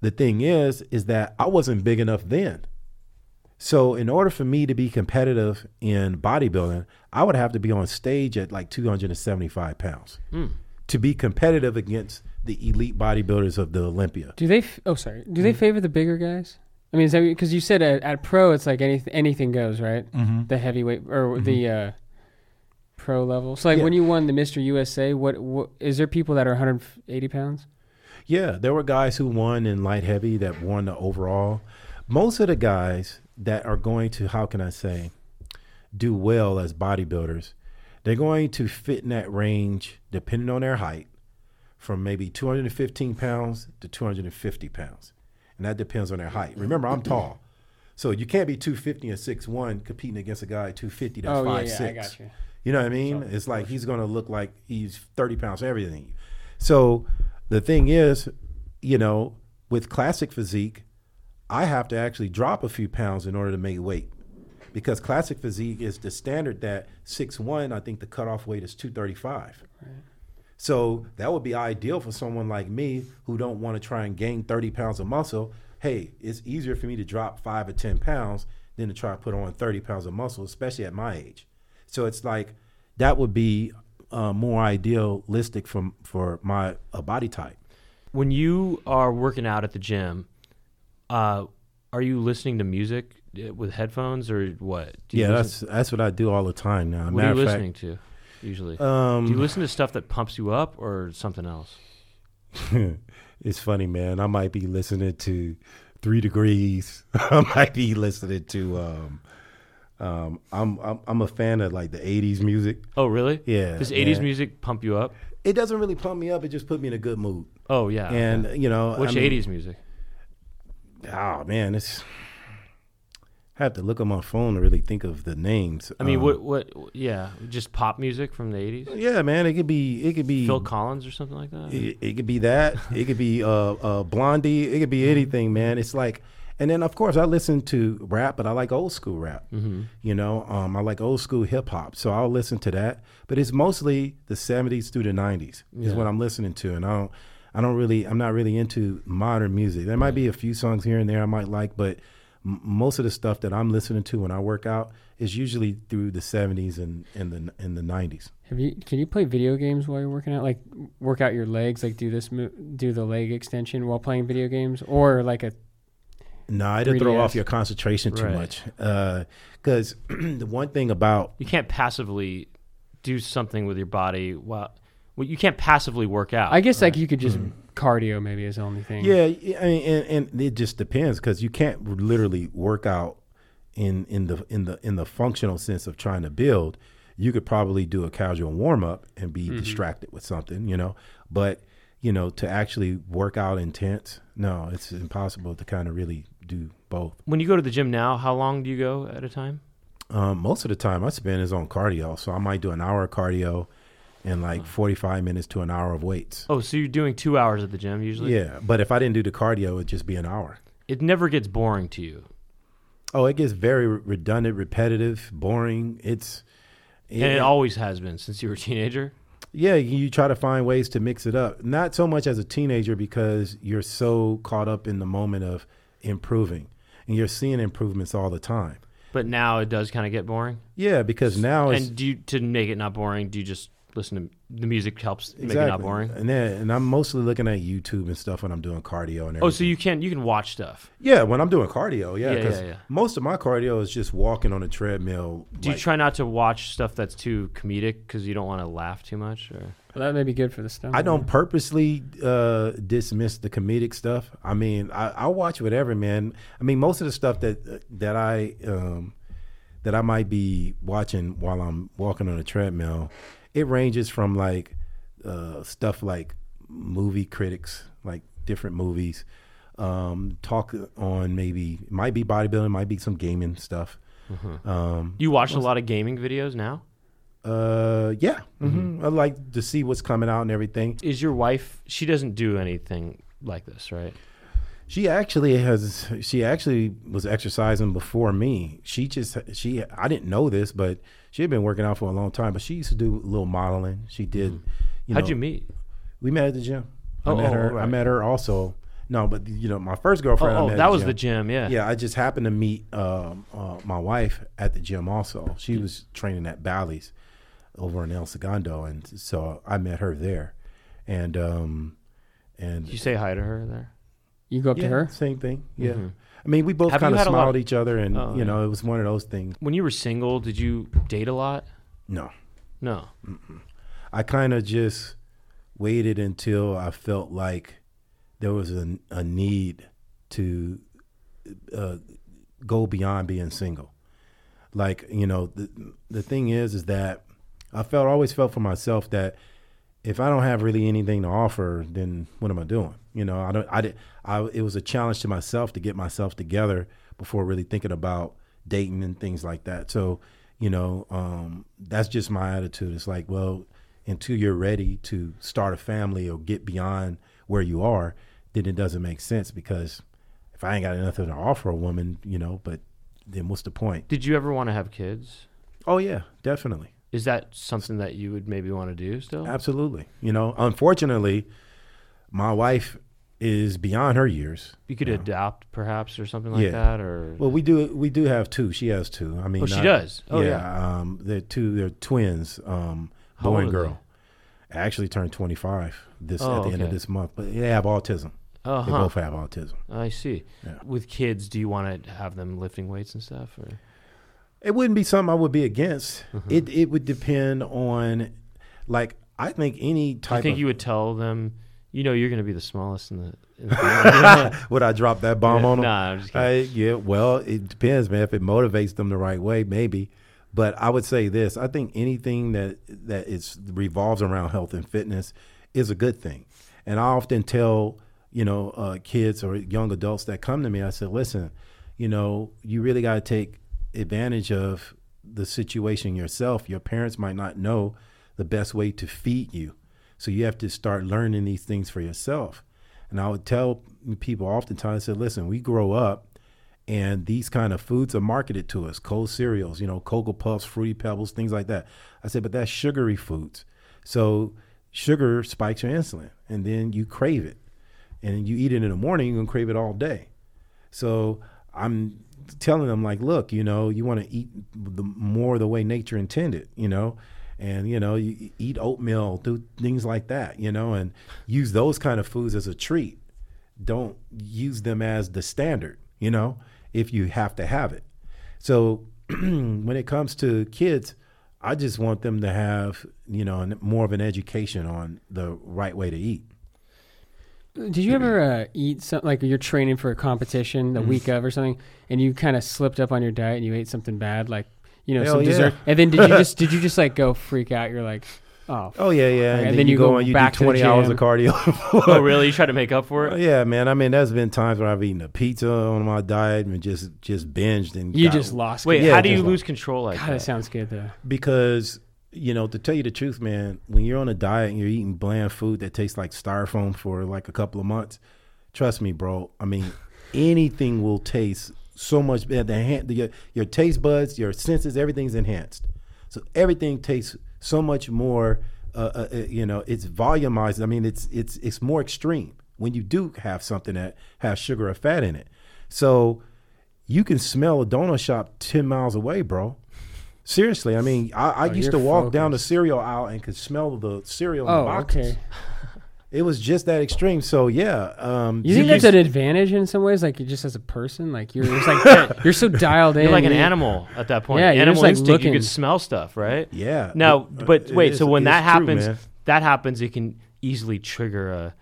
the thing is, is that I wasn't big enough then. So in order for me to be competitive in bodybuilding, I would have to be on stage at like two hundred seventy-five pounds mm. to be competitive against the elite bodybuilders of the Olympia. Do they, f- oh, sorry, do they mm. favor the bigger guys? I mean, is that because you said at, at pro, it's like anything, anything goes, right? Mm-hmm. The heavyweight or mm-hmm. the uh, pro level. So like yeah. when you won the Mister U S A, what, what is there people that are one hundred eighty pounds? Yeah, there were guys who won in light heavy that won the overall. Most of the guys that are going to, how can I say, do well as bodybuilders, they're going to fit in that range, depending on their height, from maybe two hundred fifteen pounds to two hundred fifty pounds. And that depends on their height. Remember, I'm tall. So you can't be two fifty and six one competing against a guy two fifty that's oh, five six. Yeah, yeah, I got you. You know what I mean? So, it's like he's going to look like he's thirty pounds for everything. So... the thing is, you know, with classic physique, I have to actually drop a few pounds in order to make weight because classic physique is the standard that six one, I think the cutoff weight is two thirty-five. Right. So that would be ideal for someone like me who don't want to try and gain thirty pounds of muscle. Hey, it's easier for me to drop five or ten pounds than to try to put on thirty pounds of muscle, especially at my age. So it's like that would be... Uh, more idealistic from for my uh, body type. When you are working out at the gym, uh, are you listening to music with headphones or what? Do you yeah, listen? that's that's what I do all the time now. What Matter are you fact, listening to usually? Um, do you listen to stuff that pumps you up or something else? It's funny, man. I might be listening to Three Degrees. I might be listening to. Um, Um, I'm, I'm I'm a fan of like the eighties music. Oh, really? Yeah. Does eighties music pump you up? It doesn't really pump me up. It just put me in a good mood. Oh, yeah. And, yeah. you know. Which I mean, eighties music? Oh, man. It's, I have to look on my phone to really think of the names. I mean, um, what, what, yeah, just pop music from the eighties? Yeah, man. It could be, it could be. Phil Collins or something like that? It, it could be that. It could be uh, uh, Blondie. It could be anything, man. It's like. And then, of course, I listen to rap, but I like old school rap. Mm-hmm. You know, um, I like old school hip hop, so I'll listen to that. But it's mostly the seventies through the nineties yeah. is what I'm listening to, and I don't, I don't really, I'm not really into modern music. There might be a few songs here and there I might like, but m- most of the stuff that I'm listening to when I work out is usually through the seventies and, and the and the nineties. Have you? Can you play video games while you're working out? Like work out your legs, like do this, do the leg extension while playing video games, or like a No, nah, I didn't throw off your concentration too right. much. Because uh, the one thing about... You can't passively do something with your body. While, well, you can't passively work out. I guess right? like you could just... Mm-hmm. Cardio maybe is the only thing. Yeah, I mean, and, and it just depends because you can't literally work out in, in, the, in, the, in the functional sense of trying to build. You could probably do a casual warm-up and be mm-hmm. distracted with something, you know. But, you know, to actually work out intense, no, it's impossible to kind of really... do both. When you go to the gym now, how long do you go at a time? Um, most of the time I spend is on cardio. So I might do an hour of cardio and like forty-five minutes to an hour of weights. Oh, so you're doing two hours at the gym usually? Yeah, but if I didn't do the cardio, it'd just be an hour. It never gets boring to you? Oh, it gets very redundant, repetitive, boring. It's it, And it always has been since you were a teenager? Yeah, you try to find ways to mix it up. Not so much as a teenager because you're so caught up in the moment of improving, and you're seeing improvements all the time. But now it does kind of get boring? Yeah, because now it's... And do you, to make it not boring, do you just listen to... The music helps exactly. make it not boring? And then, and I'm mostly looking at YouTube and stuff when I'm doing cardio and everything. Oh, so you can you can watch stuff? Yeah, when I'm doing cardio, yeah. Because yeah, yeah, yeah. most of my cardio is just walking on a treadmill. Do like, you try not to watch stuff that's too comedic because you don't want to laugh too much? Or? Well, that may be good for the stomach. I don't purposely uh, dismiss the comedic stuff. I mean, I, I watch whatever, man. I mean, most of the stuff that that I um, that I might be watching while I'm walking on a treadmill, it ranges from like uh, stuff like movie critics, like different movies, um, talk on maybe might be bodybuilding, might be some gaming stuff. Mm-hmm. Um, you watch a lot of gaming videos now? Uh, yeah. Mm-hmm. Mm-hmm. I like to see what's coming out and everything. Is your wife, she doesn't do anything like this, right? She actually has, she actually was exercising before me. She just, she, I didn't know this, but she had been working out for a long time, but she used to do a little modeling. She did, you know. How'd you meet? We met at the gym. Oh, I met oh, her. Right. I met her also. No, but you know, my first girlfriend. Oh, I met oh that at the was gym. the gym. Yeah. Yeah. I just happened to meet, um, uh, my wife at the gym also. She was training at Bally's over in El Segundo. And so I met her there and, um, and did you say hi to her there? You go up yeah, to her? Same thing. Yeah. Mm-hmm. I mean, we both kind of smiled at each other, and, oh, you know, yeah. it was one of those things. When you were single, did you date a lot? No. No. Mm-mm. I kind of just waited until I felt like there was a, a need to uh, go beyond being single. Like, you know, the, the thing is, is that I felt always felt for myself that if I don't have really anything to offer, then what am I doing? You know, I don't. I did. I. It was a challenge to myself to get myself together before really thinking about dating and things like that. So, you know, um, that's just my attitude. It's like, well, until you're ready to start a family or get beyond where you are, then it doesn't make sense. Because if I ain't got nothing to offer a woman, you know, but then what's the point? Did you ever want to have kids? Oh yeah, definitely. Is that something that you would maybe want to do still? Absolutely. You know, unfortunately, my wife is beyond her years. You could you know. adopt perhaps or something like yeah. that? Or Well, we do we do have two. She has two. I mean, oh, she I, does? Oh, yeah. yeah. Um, they're two. They're twins, um, boy and girl. They? I actually turned twenty-five this oh, at the okay. end of this month. But they have autism. Uh-huh. They both have autism. I see. Yeah. With kids, do you want to have them lifting weights and stuff? Or? It wouldn't be something I would be against. Mm-hmm. It it would depend on, like, I think any type of... I think of, you would tell them, you know, you're going to be the smallest in the... In the would I drop that bomb yeah, on them? Nah, I'm just kidding. I, yeah, well, it depends, man. If it motivates them the right way, maybe. But I would say this. I think anything that, that is, revolves around health and fitness is a good thing. And I often tell, you know, uh, kids or young adults that come to me, I said, listen, you know, you really got to take advantage of the situation yourself. Your parents might not know the best way to feed you, so you have to start learning these things for yourself. And I would tell people oftentimes, I said, listen, we grow up and these kind of foods are marketed to us, cold cereals, you know, Cocoa Puffs, Fruity Pebbles, things like that. I said, but that's sugary foods. So sugar spikes your insulin and then you crave it, and you eat it in the morning, you're gonna crave it all day. So I'm telling them, like, look, you know, you want to eat the more the way nature intended, you know, and, you know, you eat oatmeal, do things like that, you know, and use those kind of foods as a treat. Don't use them as the standard, you know, if you have to have it. So when it comes to kids, I just want them to have, you know, more of an education on the right way to eat. Did you ever uh, eat something, like you're training for a competition the week of or something, and you kind of slipped up on your diet and you ate something bad, like, you know, Hell some yeah. dessert, and then did you just did you just like go freak out? You're like, oh, oh yeah, yeah, and, and then, then you go, go and you back do twenty hours of cardio. Oh really? You try to make up for it? Yeah, man. I mean, there's been times where I've eaten a pizza on my diet and just just binged and you got, just lost. Wait, yeah, how do you lose like, control? Like, God, that? That sounds good though. Because you know, to tell you the truth, man, when you're on a diet and you're eating bland food that tastes like styrofoam for like a couple of months, trust me, bro. I mean, anything will taste so much better. The, the, your, your taste buds, your senses, everything's enhanced. So everything tastes so much more, uh, uh, you know, it's volumized. I mean, it's it's it's more extreme when you do have something that has sugar or fat in it. So you can smell a donut shop ten miles away, bro. Seriously, I mean, I, I oh, used to walk focused. down the cereal aisle and could smell the cereal in oh, the boxes. Okay. It was just that extreme. So yeah, um, you think that's an advantage in some ways? Like you just as a person, like you're just like that, you're so dialed you're in. You're like an animal at that point. Yeah, animal instinct. Like you can smell stuff, right? Yeah. Now, it, but it wait. Is, so when that happens, true, that happens. It can easily trigger a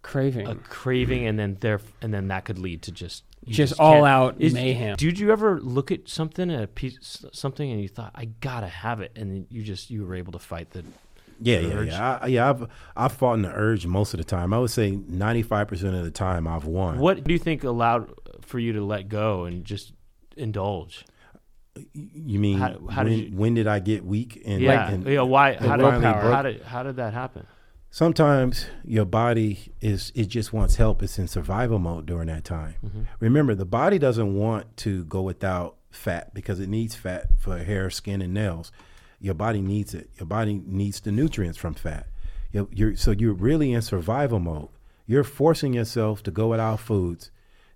craving, a craving, and then there, and then that could lead to just just, just all out is, mayhem. Did you ever look at something, a piece, something, and you thought, I gotta have it, and you just you were able to fight the. Yeah, yeah, yeah. I, yeah, I've I've fought in the urge most of the time. I would say ninety-five percent of the time I've won. What do you think allowed for you to let go and just indulge? You mean how, how when, did you, when did I get weak? And, yeah, like, and, yeah. Why? How did, how did how did that happen? Sometimes your body is it just wants help. It's in survival mode during that time. Mm-hmm. Remember, the body doesn't want to go without fat because it needs fat for hair, skin, and nails. Your body needs it. Your body needs the nutrients from fat. You're, you're, so you're really in survival mode. You're forcing yourself to go without foods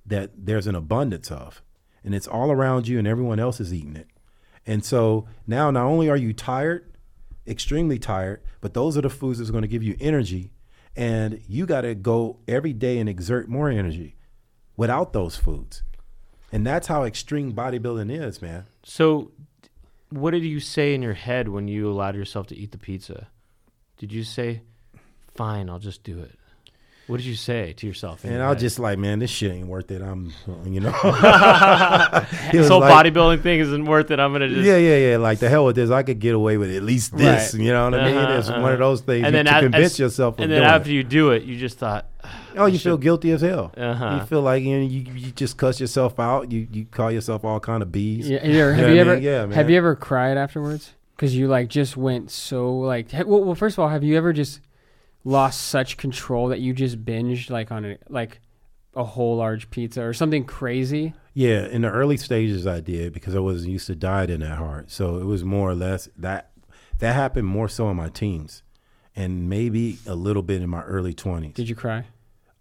that there's an abundance of. And it's all around you and everyone else is eating it. And so now not only are you tired, extremely tired, but those are the foods that's going to give you energy. And you got to go every day and exert more energy without those foods. And that's how extreme bodybuilding is, man. So... what did you say in your head when you allowed yourself to eat the pizza? Did you say, fine, I'll just do it? What did you say to yourself? And I was just like, man, this shit ain't worth it. I'm, you know. This whole like, bodybuilding thing isn't worth it. I'm going to just. Yeah, yeah, yeah. Like, the hell with this. I could get away with at least this. Right. You know what uh-huh, I mean? It's uh-huh. one of those things and you then to as, convince yourself of. And then doing after it. You do it, you just thought. Oh, you should. Feel guilty as hell. Uh-huh. You feel like you, know, you you just cuss yourself out. You you call yourself all kind of bees. Yeah, you ever, have you, you ever yeah, have you ever cried afterwards? Because you like just went so like. Well, well, first of all, have you ever just lost such control that you just binged like on a, like a whole large pizza or something crazy? Yeah, in the early stages I did because I wasn't used to dieting that hard. So it was more or less that that happened more so in my teens, and maybe a little bit in my early twenties. Did you cry?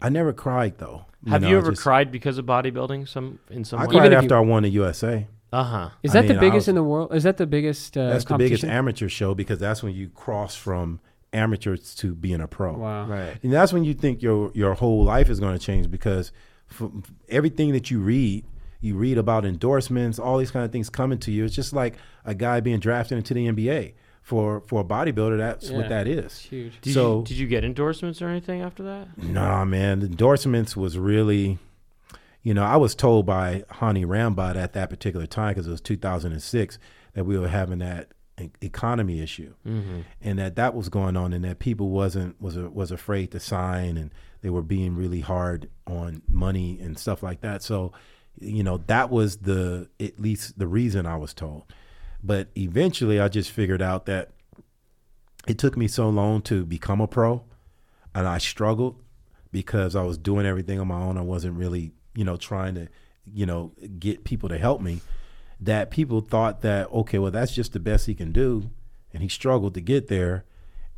I never cried though. Have you, know, you ever just, cried because of bodybuilding? Some in some. I way? cried after you, I won the U S A. Uh huh. Is that I mean, the biggest was, in the world? Is that the biggest? Uh, that's the biggest amateur show because that's when you cross from amateurs to being a pro. Wow. Right. And that's when you think your your whole life is going to change because from everything that you read, you read about endorsements, all these kind of things coming to you. It's just like a guy being drafted into the N B A. For for a bodybuilder, that's yeah, what that is. Huge. Did so you, did you get endorsements or anything after that? Nah, man. The endorsements was really, you know, I was told by Hany Rambod at that particular time because it was two thousand six that we were having that economy issue, mm-hmm. and that that was going on, and that people wasn't was was afraid to sign, and they were being really hard on money and stuff like that. So, you know, that was the at least the reason I was told. But eventually I just figured out that it took me so long to become a pro and I struggled because I was doing everything on my own. I wasn't really, you know, trying to, you know, get people to help me that people thought that, okay, well, that's just the best he can do. And he struggled to get there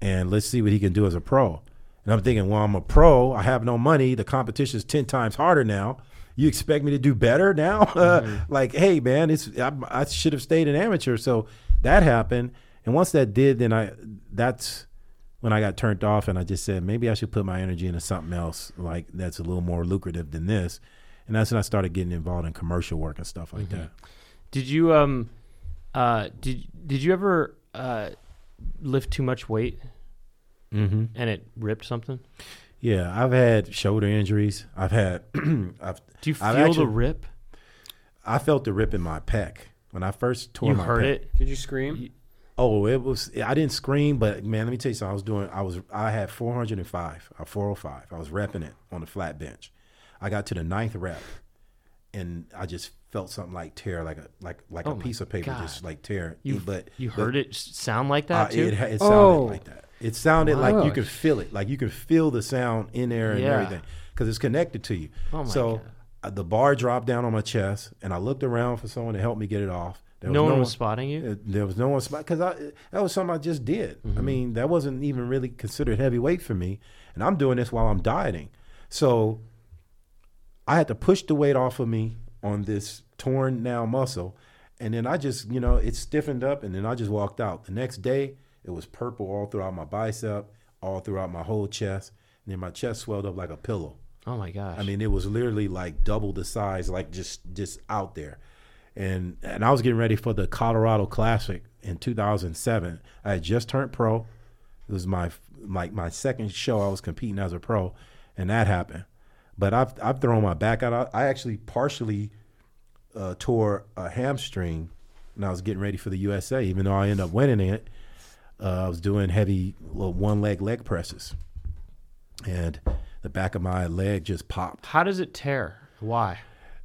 and let's see what he can do as a pro. And I'm thinking, well, I'm a pro. I have no money. The competition is ten times harder now. You expect me to do better now? Uh, mm-hmm. Like, hey, man, it's I, I should have stayed an amateur. So that happened, and once that did, then I that's when I got turned off, and I just said maybe I should put my energy into something else, like that's a little more lucrative than this. And that's when I started getting involved in commercial work and stuff like mm-hmm. that. Did you um, uh, did did you ever uh, lift too much weight, mm-hmm. and it ripped something? Yeah, I've had shoulder injuries. I've had. I've, Do you feel I've actually, the rip? I felt the rip in my pec when I first tore you my. You heard pec. It? Did you scream? You, oh, it was. I didn't scream, but man, let me tell you something. I was doing. I was. I had four hundred five, or four oh five. I was repping it on the flat bench. I got to the ninth rep, and I just felt something like tear, like a like like oh a piece of paper, God. just like tear. You, but you heard but, it sound like that uh, too. It, it sounded oh. like that. It sounded wow. like you could feel it, like you could feel the sound in there and yeah. everything, because it's connected to you. Oh my so God. The bar dropped down on my chest, and I looked around for someone to help me get it off. There no, was no one was one, spotting you? There was no one spotting, because that was something I just did. Mm-hmm. I mean, that wasn't even really considered heavyweight for me, and I'm doing this while I'm dieting. So I had to push the weight off of me on this torn now muscle, and then I just, you know, it stiffened up, and then I just walked out. The next day, it was purple all throughout my bicep, all throughout my whole chest, and then my chest swelled up like a pillow. Oh my gosh. I mean, it was literally like double the size, like just just out there. And and I was getting ready for the Colorado Classic in two thousand seven. I had just turned pro. It was my like my, my second show I was competing as a pro, and that happened. But I've I've thrown my back out. I actually partially uh, tore a hamstring when I was getting ready for the U S A, even though I ended up winning it. Uh, I was doing heavy well, one-leg leg presses, and the back of my leg just popped. How does it tear? Why?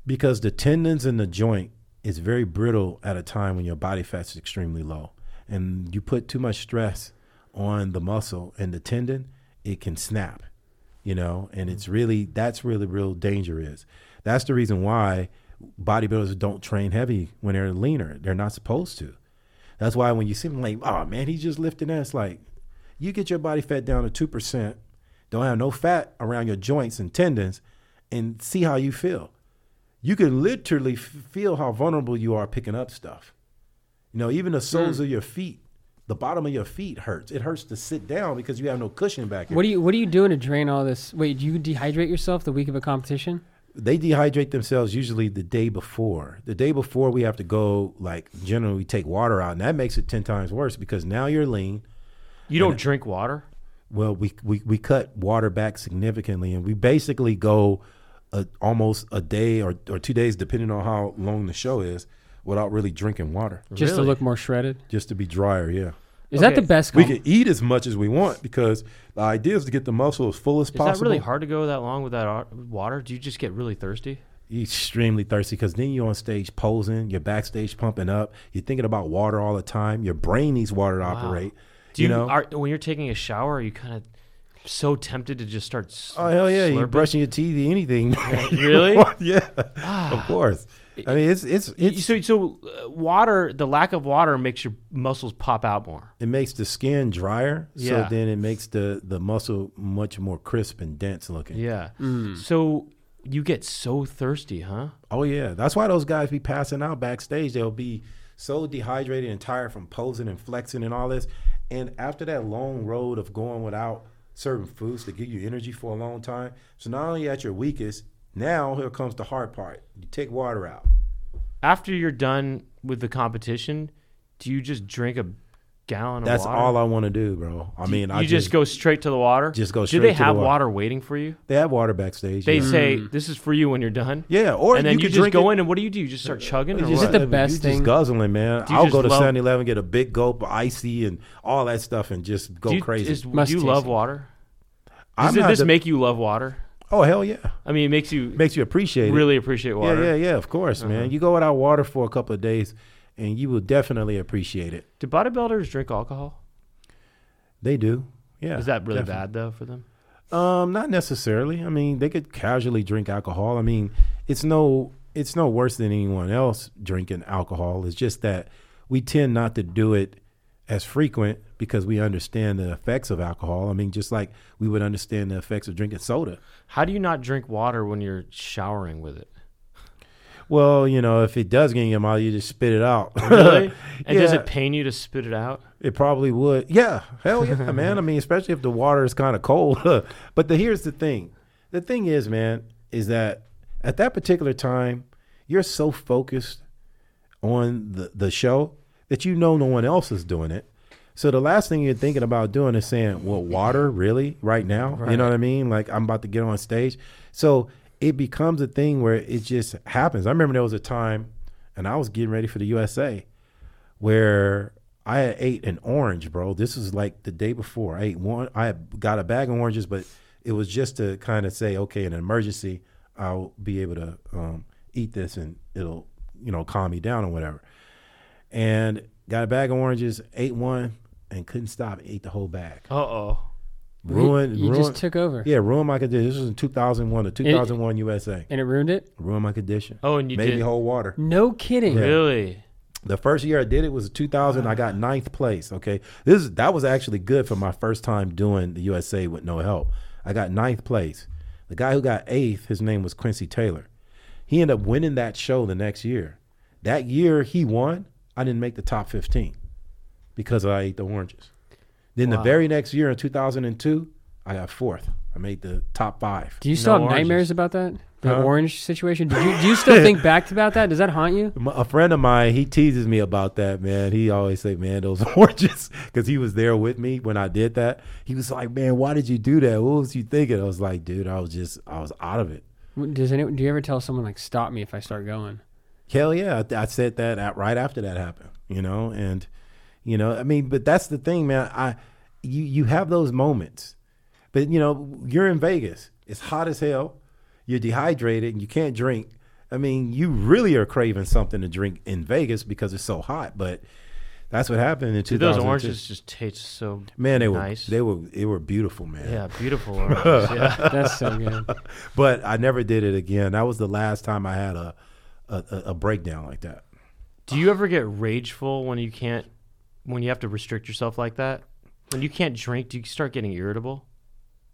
Because the tendons in the joint is very brittle at a time when your body fat's extremely low, and you put too much stress on the muscle and the tendon, it can snap, you know, and it's really, that's really real danger is. That's the reason why bodybuilders don't train heavy when they're leaner. They're not supposed to. That's why when you see them like, oh man, he's just lifting that. It's like, you get your body fat down to two percent, don't have no fat around your joints and tendons, and see how you feel. You can literally f- feel how vulnerable you are picking up stuff. You know, even the soles mm. of your feet, the bottom of your feet hurts. It hurts to sit down because you have no cushion back here. What do you What are you doing to drain all this? Wait, do you dehydrate yourself the week of a competition? They dehydrate themselves usually the day before. The day before, we have to go, like, generally take water out, and that makes it ten times worse because now you're lean. You don't drink water? Well, we, we, we cut water back significantly, and we basically go a, almost a day or, or two days, depending on how long the show is, without really drinking water. Just really? to look more shredded? Just to be drier, yeah. Is okay. that the best? Com- we can eat as much as we want because the idea is to get the muscle as full as is possible. Is that really hard to go that long without water? Do you just get really thirsty? You're extremely thirsty because then you're on stage posing, you're backstage pumping up, you're thinking about water all the time. Your brain needs water to wow. operate. Do you, you know, are, when you're taking a shower, are you kind of so tempted to just start? Sl- oh hell yeah! Slurping? You're brushing your teeth, anything? Really? Yeah, of course. I mean, it's, it's it's so so. Water, the lack of water makes your muscles pop out more. It makes the skin drier, yeah. so then it makes the, the muscle much more crisp and dense looking. Yeah. Mm. So you get so thirsty, huh? Oh yeah, that's why those guys be passing out backstage. They'll be so dehydrated and tired from posing and flexing and all this, and after that long road of going without certain foods to give you energy for a long time, so not only at your weakest. Now, here comes the hard part. You take water out. After you're done with the competition, do you just drink a gallon That's of water? That's all I want to do, bro. I do mean, you I just, just go straight to the water? Just go straight to the water. Do they have water. water waiting for you? They have water backstage. They yeah. say, this is for you when you're done? Yeah, or and then you, you just go it. in, and what do you do? You just start chugging? Is it the best you thing? Just guzzling, man. I'll go to seven eleven, get a big gulp of icy and all that stuff and just go do you, crazy. Is, do you love it. water? Does this the, make you love water? Oh, hell yeah. I mean, it makes you makes you appreciate really it. appreciate water. Yeah, yeah, yeah, of course, uh-huh. man. You go without water for a couple of days, and you will definitely appreciate it. Do bodybuilders drink alcohol? They do, yeah. Is that really definitely. bad, though, for them? Um, not necessarily. I mean, they could casually drink alcohol. I mean, it's no it's no worse than anyone else drinking alcohol. It's just that we tend not to do it as frequent because we understand the effects of alcohol. I mean, just like we would understand the effects of drinking soda. How do you not drink water when you're showering with it? Well, you know, if it does get in your mouth, you just spit it out. Really? And yeah. does it pain you to spit it out? It probably would. Yeah. Hell yeah, man. I mean, especially if the water is kind of cold. But the, here's the thing. The thing is, man, is that at that particular time, you're so focused on the, the show that you know no one else is doing it. So the last thing you're thinking about doing is saying, well, water, really, right now? Right. You know what I mean? Like, I'm about to get on stage. So it becomes a thing where it just happens. I remember there was a time, and I was getting ready for the U S A, where I had ate an orange, bro. This was like the day before. I ate one. I got a bag of oranges, but it was just to kind of say, okay, in an emergency, I'll be able to um, eat this and it'll, you know, calm me down or whatever. And got a bag of oranges, ate one, and couldn't stop, ate the whole bag. Uh-oh. Ruined. You, you ruined, just took over. Yeah, ruined my condition. This was in two thousand one, the two thousand one it, U S A. And it ruined it? Ruined my condition. Oh, and you Made did. Made me hold water. No kidding. Yeah. Really? The first year I did it was two thousand. Wow. I got ninth place, okay? this is, That was actually good for my first time doing the U S A with no help. I got ninth place. The guy who got eighth, his name was Quincy Taylor. He ended up winning that show the next year. That year he won, I didn't make the top fifteen because I ate the oranges. Then wow. the very next year in two thousand two, I got fourth. I made the top five. Do you still no have oranges. Nightmares about that? The huh? orange situation? Did you, do you still think back about that? Does that haunt you? A friend of mine, he teases me about that, man. He always say, man, those oranges, because he was there with me when I did that. He was like, man, why did you do that? What was you thinking? I was like, dude, I was just, I was out of it. Does anyone, do you ever tell someone, like, stop me if I start going? Hell yeah. I, I said that at, right after that happened, you know, and, you know, I mean, but that's the thing, man. I, you, you have those moments, but, you know, you're in Vegas. It's hot as hell. You're dehydrated and you can't drink. I mean, you really are craving something to drink in Vegas because it's so hot. But that's what happened in two thousand two. Dude, those oranges just taste so man, they nice. Were, they were they were beautiful, man. Yeah, beautiful oranges. Yeah, that's so good. But I never did it again. That was the last time I had a a, a breakdown like that. Do you ever get rageful when you can't, when you have to restrict yourself like that? When you can't drink, do you start getting irritable?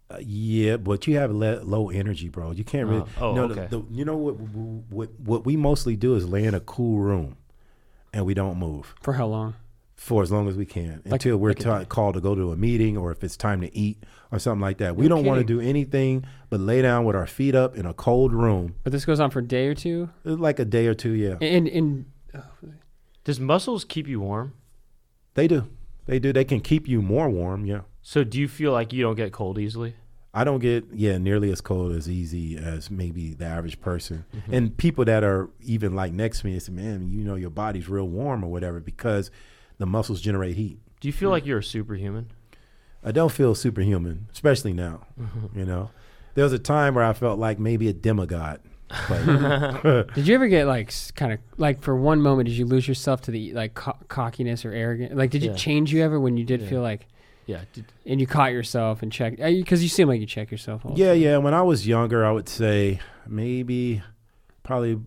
Uh, yeah, but you have le- low energy, bro. You can't really. Oh, oh no, okay. The, the, you know what, what? What we mostly do is lay in a cool room, and we don't move. For how long? For as long as we can, like, until we're like ta- called to go to a meeting or if it's time to eat or something like that. We no don't want to do anything but lay down with our feet up in a cold room. But this goes on for a day or two. Like a day or two, yeah. And and oh. Does muscles keep you warm? They do. They do. They can keep you more warm. Yeah. So do you feel like you don't get cold easily? I don't get, yeah, nearly as cold as easy as maybe the average person. Mm-hmm. And people that are even like next to me, it's, man, you know, your body's real warm or whatever because the muscles generate heat. Do you feel mm-hmm. like you're a superhuman? I don't feel superhuman, especially now, mm-hmm. you know. There was a time where I felt like maybe a demigod. But did you ever get like kind of like for one moment, did you lose yourself to the like co- cockiness or arrogance? Like did yeah. it change you ever when you did yeah. feel like, yeah, and you caught yourself and checked because you seem like you check yourself all the yeah time. Yeah, when I was younger I would say maybe probably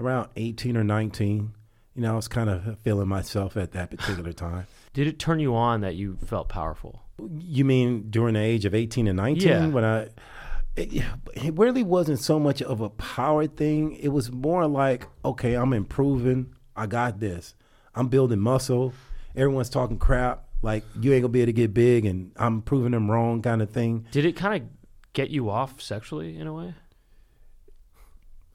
around eighteen or nineteen, you know, I was kind of feeling myself at that particular time. Did it turn you on that you felt powerful? You mean during the age of eighteen and nineteen? Yeah. When I it, it really wasn't so much of a power thing. It was more like, okay, I'm improving, I got this, I'm building muscle, everyone's talking crap. Like, you ain't gonna be able to get big, and I'm proving them wrong kind of thing. Did it kind of get you off sexually in a way?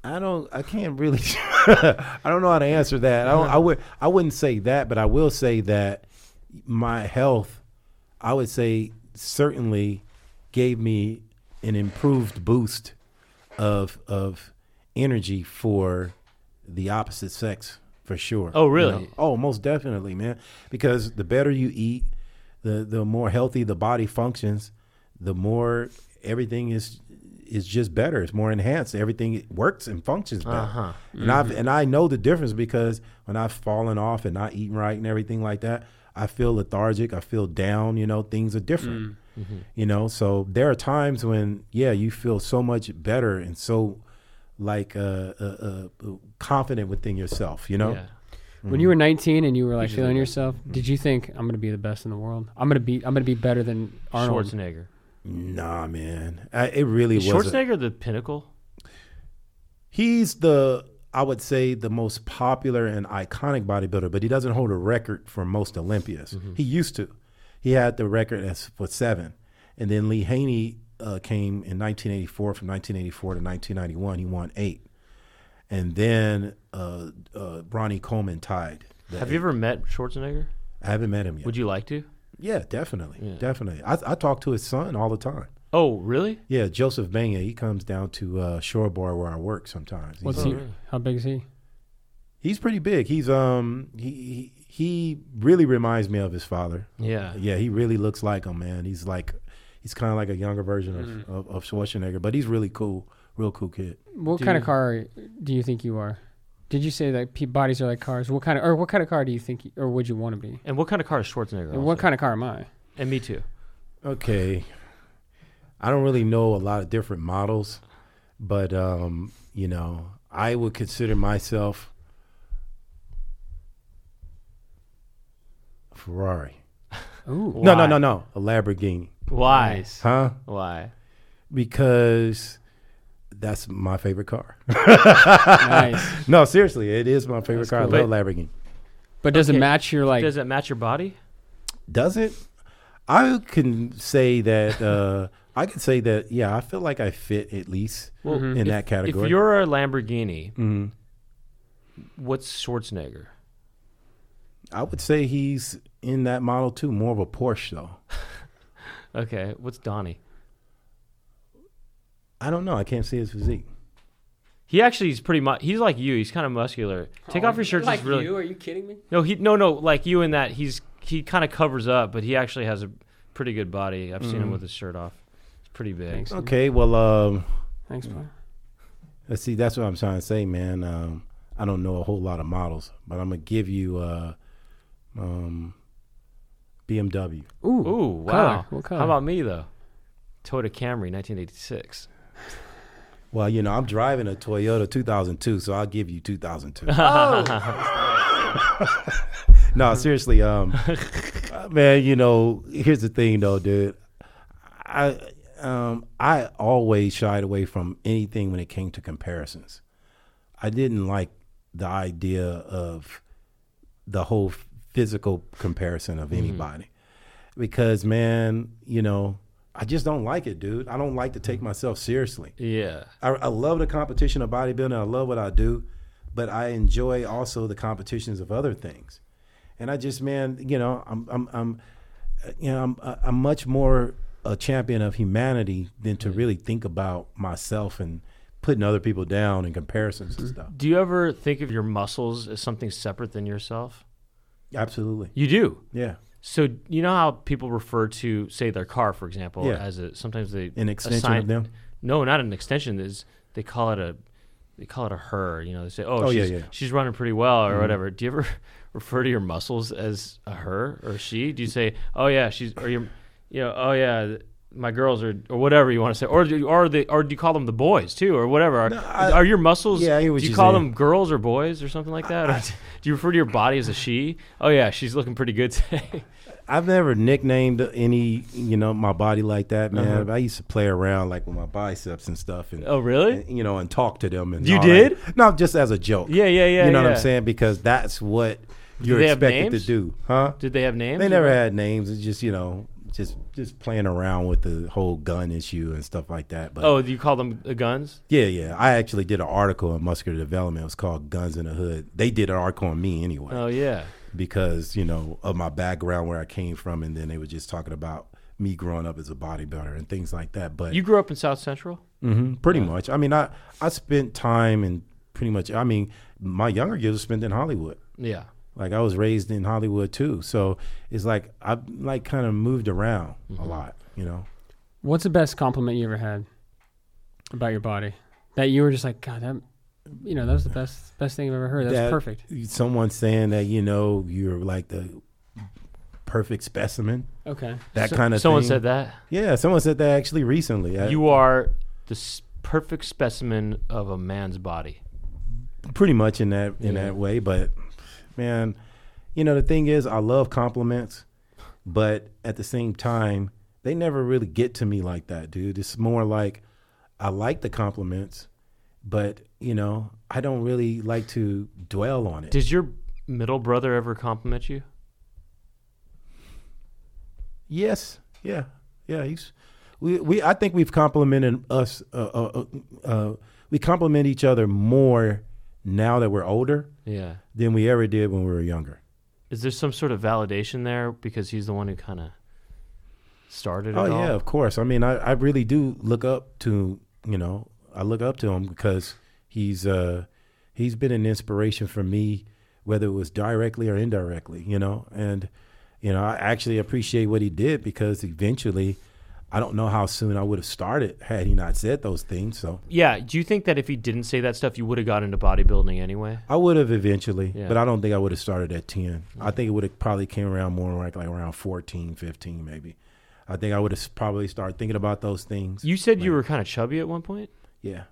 I don't, I can't really, I don't know how to answer that. I, don't, I, would, I wouldn't say that, but I will say that my health, I would say, certainly gave me an improved boost of of energy for the opposite sex. For sure. Oh, really? You know? Oh, most definitely, man. Because the better you eat, the the more healthy the body functions, the more everything is is just better. It's more enhanced. Everything works and functions better. Uh-huh. Mm-hmm. And I've and I know the difference because when I've fallen off and not eating right and everything like that, I feel lethargic. I feel down. You know, things are different. Mm-hmm. You know, so there are times when yeah, you feel so much better and so. Like uh, uh, uh, confident within yourself, you know. Yeah. Mm-hmm. When you were nineteen and you were like Usually. feeling yourself, mm-hmm. did you think I'm gonna be the best in the world? I'm gonna be, I'm gonna be better than Arnold Schwarzenegger. Nah, man, I, it really was Schwarzenegger the pinnacle. He's the, I would say, the most popular and iconic bodybuilder, but he doesn't hold a record for most Olympias. Mm-hmm. He used to. He had the record as for seven, and then Lee Haney. Uh, came in nineteen eighty-four. From nineteen eighty-four to nineteen ninety-one, he won eight, and then uh, uh, Bronny Coleman tied. Have eight. You ever met Schwarzenegger? I haven't met him yet. Would you like to? Yeah, definitely, yeah. definitely. I, I talk to his son all the time. Oh, really? Yeah, Joseph Banya. He comes down to uh, Shore Bar where I work sometimes. He's, What's he? How big is he? He's pretty big. He's um he, he he really reminds me of his father. Yeah, yeah. He really looks like him, man. He's like. He's kind of like a younger version of, mm. of, of Schwarzenegger, but he's really cool, real cool kid. What Dude. kind of car do you think you are? Did you say that pe- bodies are like cars? What kind of or what kind of car do you think you, or would you want to be? And what kind of car is Schwarzenegger? And also? What kind of car am I? And me too. Okay, I don't really know a lot of different models, but um, you know, I would consider myself a Ferrari. Ooh, no, no, no, no, a Lamborghini. Why? Huh? Why? Because that's my favorite car. Nice. No, seriously, it is my favorite that's car. Cool. I love Lamborghini. But does okay. it match your like? Does it match your body? Does it? I can say that. Uh, I can say that. Yeah, I feel like I fit at least well, in if, that category. If you're a Lamborghini, mm-hmm. what's Schwarzenegger? I would say he's in that model too. More of a Porsche though. Okay, what's Donnie? I don't know. I can't see his physique. He actually is pretty much. He's like you. He's kind of muscular. Take oh, off your shirt. Like really, you? Are you kidding me? No, he. No, no. Like you in that he's. He kind of covers up, but he actually has a pretty good body. I've mm. seen him with his shirt off. It's pretty big. Thanks, okay, man. well, um, thanks, man. Let's see. That's what I'm trying to say, man. Um, I don't know a whole lot of models, but I'm gonna give you uh, um, B M W. Ooh, ooh, wow. Color. Color? How about me though? Toyota Camry, nineteen eighty-six. Well, you know, I'm driving a Toyota two thousand two, so I'll give you two thousand two. Oh. No, seriously, um, man, you know, here's the thing, though, dude. I um, I always shied away from anything when it came to comparisons. I didn't like the idea of the whole physical comparison of anybody mm-hmm. because, man, you know, I just don't like it, dude. I don't like to take myself seriously. Yeah. I, I love the competition of bodybuilding. I love what I do, but I enjoy also the competitions of other things. And I just, man, you know, I'm, I'm, I'm, you know, I'm, I'm much more a champion of humanity than to really think about myself and putting other people down in comparisons and stuff. Do you ever think of your muscles as something separate than yourself? Absolutely. You do? Yeah. So you know how people refer to, say, their car, for example, yeah. as a, sometimes they an extension assign, of them? No, not an extension. Is they call it a, they call it a her. You know, they say, oh, oh she's, yeah, yeah. she's running pretty well or mm-hmm. whatever. Do you ever refer to your muscles as a her or she? Do you say, oh yeah, she's, or your, you know, oh yeah, my girls are, or whatever you want to say, or do, or the, or do you call them the boys too, or whatever? Are, no, I, are your muscles? Yeah, do you, you call saying. them girls or boys or something like that? I, or do you refer to your body as a she? Oh yeah, she's looking pretty good today. I've never nicknamed any, you know, my body like that, man. Uh-huh. I used to play around like with my biceps and stuff. And, oh, really? And, you know, and talk to them. And you did? That. No, just as a joke. Yeah, yeah, yeah. You know yeah. what I'm saying? Because that's what. You're expected to do, huh? Did they have names? They never had names. It's just, you know, just just playing around with the whole gun issue and stuff like that. But oh, you call them the guns? Yeah, yeah. I actually did an article in Muscular Development. It was called Guns in the Hood. They did an article on me anyway. Oh, yeah. Because, you know, of my background, where I came from, and then they were just talking about me growing up as a bodybuilder and things like that. But you grew up in South Central? Mm-hmm, pretty yeah. much. I mean, I, I spent time in pretty much, I mean, my younger years were spent in Hollywood. Yeah. Like, I was raised in Hollywood, too. So it's like I've, like, kind of moved around mm-hmm. a lot, you know. What's the best compliment you ever had about your body? That you were just like, God, that, you know, that was the best best thing I've ever heard. That's that, perfect. Someone saying that, you know, you're, like, the perfect specimen. Okay. That so, kind of someone thing. Someone said that? Yeah, someone said that actually recently. I, you are the s- perfect specimen of a man's body. Pretty much in that in yeah. that way, but... Man, you know, the thing is, I love compliments, but at the same time, they never really get to me like that, dude. It's more like I like the compliments, but, you know, I don't really like to dwell on it. Did your middle brother ever compliment you? Yes. Yeah. Yeah. He's, we, we, I think we've complimented us. Uh, uh, uh, uh, we compliment each other more now that we're older yeah. than we ever did when we were younger. Is there some sort of validation there because he's the one who kind of started it all? Oh, yeah, of course. I mean, I, I really do look up to, you know, I look up to him because he's uh, he's been an inspiration for me, whether it was directly or indirectly, you know. And, you know, I actually appreciate what he did because eventually I don't know how soon I would have started had he not said those things. So yeah, do you think that if he didn't say that stuff, you would have got into bodybuilding anyway? I would have eventually, yeah. but I don't think I would have started at ten. Yeah. I think it would have probably came around more like, like around fourteen, fifteen maybe. I think I would have probably started thinking about those things. You said like, you were kind of chubby at one point? Yeah.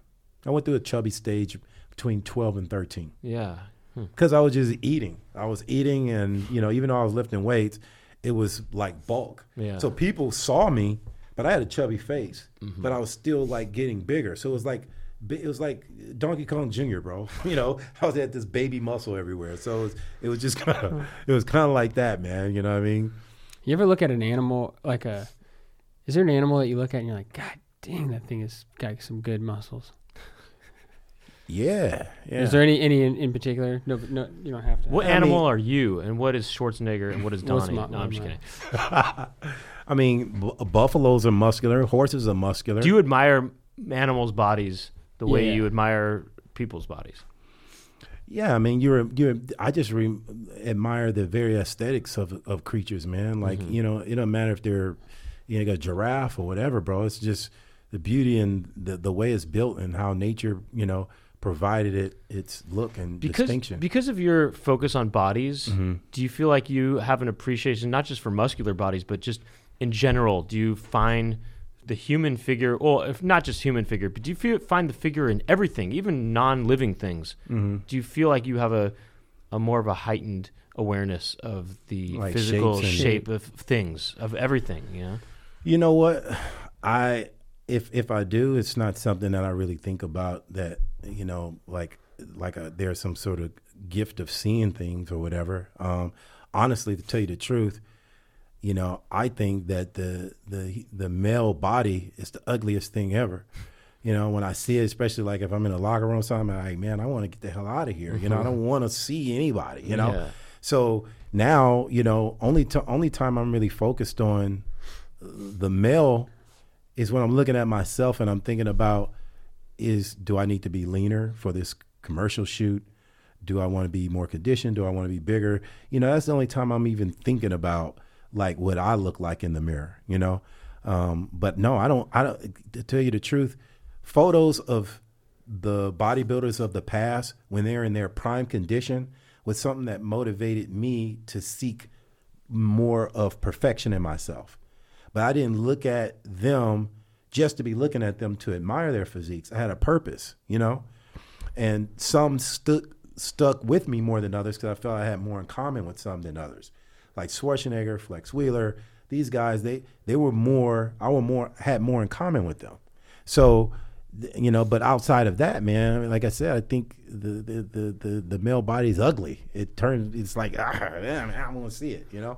I went through a chubby stage between twelve and thirteen. Yeah. Because hmm. I was just eating. I was eating and, you know, even though I was lifting weights, it was like bulk. Yeah. So people saw me. But I had a chubby face, mm-hmm. but I was still like getting bigger. So it was like it was like Donkey Kong Junior, bro. You know, I was at this baby muscle everywhere. So it was, it was just kind of it was kind of like that, man. You know what I mean? You ever look at an animal like a? Is there an animal that you look at and you're like, God dang, that thing has got some good muscles? Yeah, yeah. Is there any any in, in particular? No, no, you don't have to. What I animal mean, are you, and what is Schwarzenegger, and what is Donnie? My, no, I'm just kidding. I mean, b- buffaloes are muscular. Horses are muscular. Do you admire animals' bodies the yeah. way you admire people's bodies? Yeah, I mean, you're you're. I just re- admire the very aesthetics of of creatures, man. Like mm-hmm. you know, it doesn't matter if they're you know like a giraffe or whatever, bro. It's just the beauty and the the way it's built and how nature, you know. Provided it its look and because, distinction. Because of your focus on bodies, mm-hmm. do you feel like you have an appreciation, not just for muscular bodies, but just in general, do you find the human figure, or if not just human figure, but do you feel, find the figure in everything, even non-living things? Mm-hmm. Do you feel like you have a, a more of a heightened awareness of the like physical shape of things, of everything, you know? You know what? I... If if I do, it's not something that I really think about that, you know, like like a, there's some sort of gift of seeing things or whatever. Um, honestly, to tell you the truth, you know, I think that the the the male body is the ugliest thing ever. You know, when I see it, especially like if I'm in a locker room or something, I'm like, man, I want to get the hell out of here. Mm-hmm. You know, I don't want to see anybody, you know. Yeah. So now, you know, only to, only time I'm really focused on the male is when I'm looking at myself and I'm thinking about is, do I need to be leaner for this commercial shoot? Do I want to be more conditioned? Do I want to be bigger? You know, that's the only time I'm even thinking about like what I look like in the mirror, you know? Um, but no, I don't, I don't, to tell you the truth, photos of the bodybuilders of the past when they're in their prime condition was something that motivated me to seek more of perfection in myself. But I didn't look at them just to be looking at them to admire their physiques. I had a purpose, you know? And some stu- stuck with me more than others because I felt I had more in common with some than others. Like Schwarzenegger, Flex Wheeler, these guys, they they were more, I were more had more in common with them. So, you know, but outside of that, man, I mean, like I said, I think the the the the, the male body is ugly. It turns, it's like, ah, man, I want to see it, you know?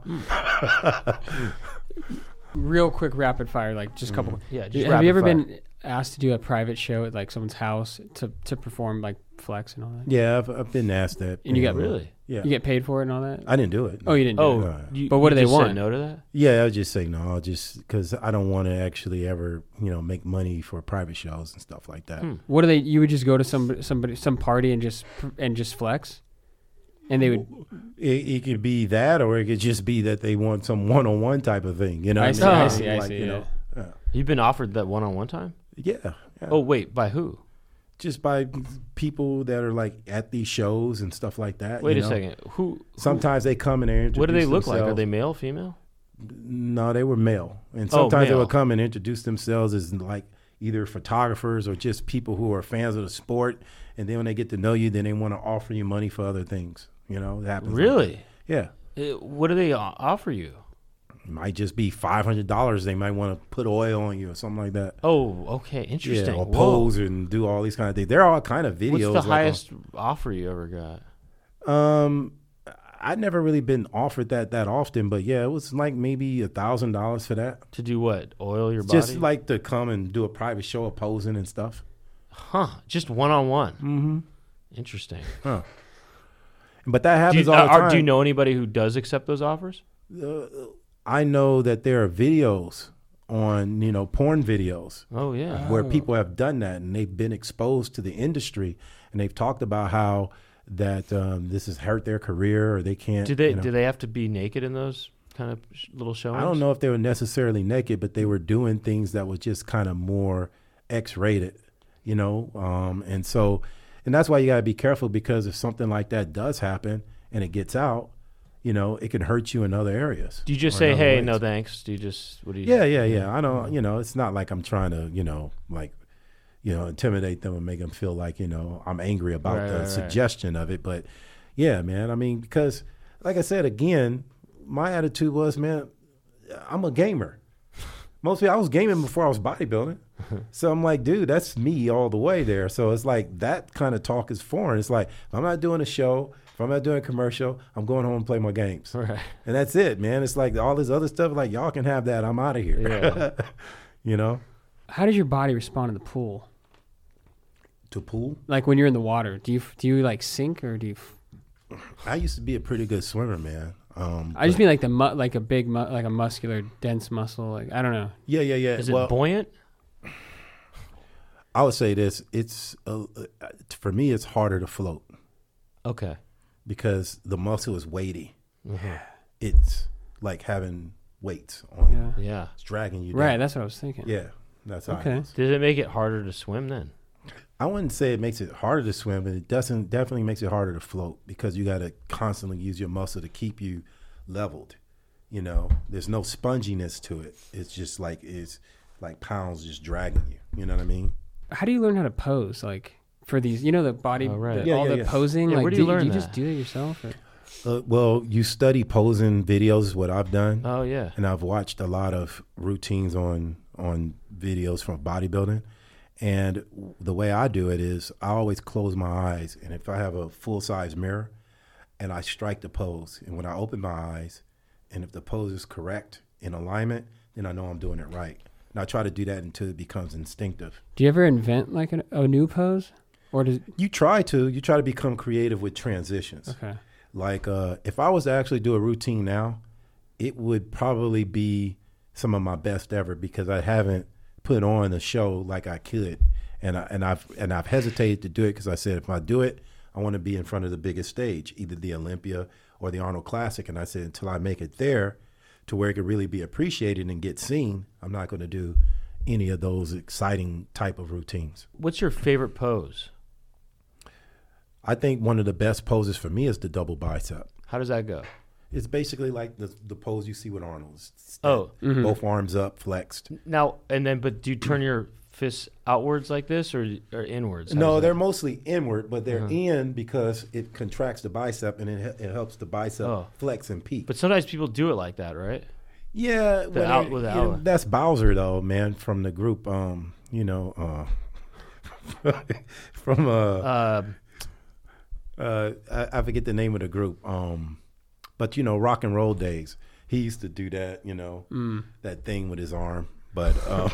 Real quick rapid fire, like just a couple. Mm-hmm. Yeah, just have rapid you ever fire. Been asked to do a private show at like someone's house to, to perform like flex and all that? Yeah, I've, I've been asked that. And you got really? Yeah. You get paid for it and all that? I didn't do it. Oh, you didn't do oh, it? No. You, but what do they want? Say no to that? Yeah, I would just say no, just because I don't want to actually ever, you know, make money for private shows and stuff like that. Hmm. What do they, you would just go to some, somebody, some party and just and just flex? And they would. It, it could be that, or it could just be that they want some one-on-one type of thing. You know, I see, I see, I see. You know, yeah. You've been offered that one-on-one time? Yeah, yeah. Oh wait, by who? Just by people that are like at these shows and stuff like that. Wait you a know? second. Who? Sometimes who, they come and they introduce. What do they look themselves. Like? Are they male, female? No, they were male, and sometimes oh, male. they would come and introduce themselves as like either photographers or just people who are fans of the sport. And then when they get to know you, then they want to offer you money for other things. You know, it happens. Really? Like yeah. It, what do they offer you? It might just be five hundred dollars. They might want to put oil on you or something like that. Oh, okay. Interesting. Yeah, or pose Whoa. and do all these kind of things. They're all kind of videos. What's the like highest on, offer you ever got? Um, I've never really been offered that that often, but yeah, it was like maybe one thousand dollars for that. To do what? Oil your body? Just like to come and do a private show of posing and stuff. Huh. Just one-on-one. Mm-hmm. Interesting. Huh. But that happens you, all the time. Are, do you know anybody who does accept those offers? Uh, I know that there are videos on, you know, porn videos. Oh, yeah. Where oh. people have done that, and they've been exposed to the industry, and they've talked about how that um, this has hurt their career or they can't. Do they, you know, do they have to be naked in those kind of sh- little showings? I don't know if they were necessarily naked, but they were doing things that was just kind of more X-rated, you know? Um, and so, and that's why you got to be careful, because if something like that does happen and it gets out, you know, it can hurt you in other areas. Do you just say, hey, ways. no thanks? Do you just, what do you Yeah, yeah, yeah. I don't, you know, it's not like I'm trying to, you know, like, you know, intimidate them and make them feel like, you know, I'm angry about right, the right, suggestion right. of it. But yeah, man, I mean, because like I said, again, my attitude was, man, I'm a gamer. Mostly I was gaming before I was bodybuilding. So I'm like, dude, that's me all the way there. So it's like that kind of talk is foreign. It's like, if I'm not doing a show, if I'm not doing a commercial, I'm going home and play my games. Right. And that's it, man. It's like all this other stuff, like y'all can have that. I'm out of here. Yeah. You know? How does your body respond in the pool? To pool? Like when you're in the water, do you do you like sink or do you? F- I used to be a pretty good swimmer, man. Um, I just mean like the mu- like a big mu- like a muscular dense muscle. Like I don't know. Yeah, yeah, yeah. Is it well, buoyant? I would say this. It's uh, for me, it's harder to float. Okay. Because the muscle is weighty. Mm-hmm. It's like having weights on yeah. it. Yeah. It's dragging you down. Right. That's what I was thinking. Yeah. That's how okay. It is. Does it make it harder to swim then? I wouldn't say it makes it harder to swim, but it doesn't definitely makes it harder to float, because you got to constantly use your muscle to keep you leveled. You know, there's no sponginess to it. It's just like it's like pounds just dragging you. You know what I mean? How do you learn how to pose? Like for these, you know, the body, oh, right. the, yeah, all yeah, the yeah. posing. Yeah, like, where do you do, learn? Do you that? Just do it yourself? Uh, well, you study posing videos. Is what I've done. Oh yeah. And I've watched a lot of routines on on videos from bodybuilding. And the way I do it is I always close my eyes, and if I have a full-size mirror, and I strike the pose, and when I open my eyes, and if the pose is correct in alignment, then I know I'm doing it right. And I try to do that until it becomes instinctive. Do you ever invent like an, a new pose, or does you try to you try to become creative with transitions? Okay. Like uh, if I was to actually do a routine now, it would probably be some of my best ever, because I haven't put on a show like I could, and I and I've and I've hesitated to do it, because I said if I do it, I want to be in front of the biggest stage, either the Olympia or the Arnold Classic, and I said until I make it there, to where it could really be appreciated and get seen, I'm not going to do any of those exciting type of routines. What's your favorite pose? I think one of the best poses for me is the double bicep. How does that go? It's basically like the the pose you see with Arnold. Oh, mm-hmm. Both arms up, flexed. Now and then, but do you turn your fists outwards like this, or or inwards? How no, they're that? mostly inward, but they're uh-huh. in because it contracts the bicep and it it helps the bicep oh. flex and peak. But sometimes people do it like that, right? Yeah, the out, with the you know, that's Bowser though, man, from the group. Um, you know, uh, from uh, uh, uh, I, I forget the name of the group. Um. But, you know, rock and roll days, he used to do that, you know, mm. that thing with his arm. But, um,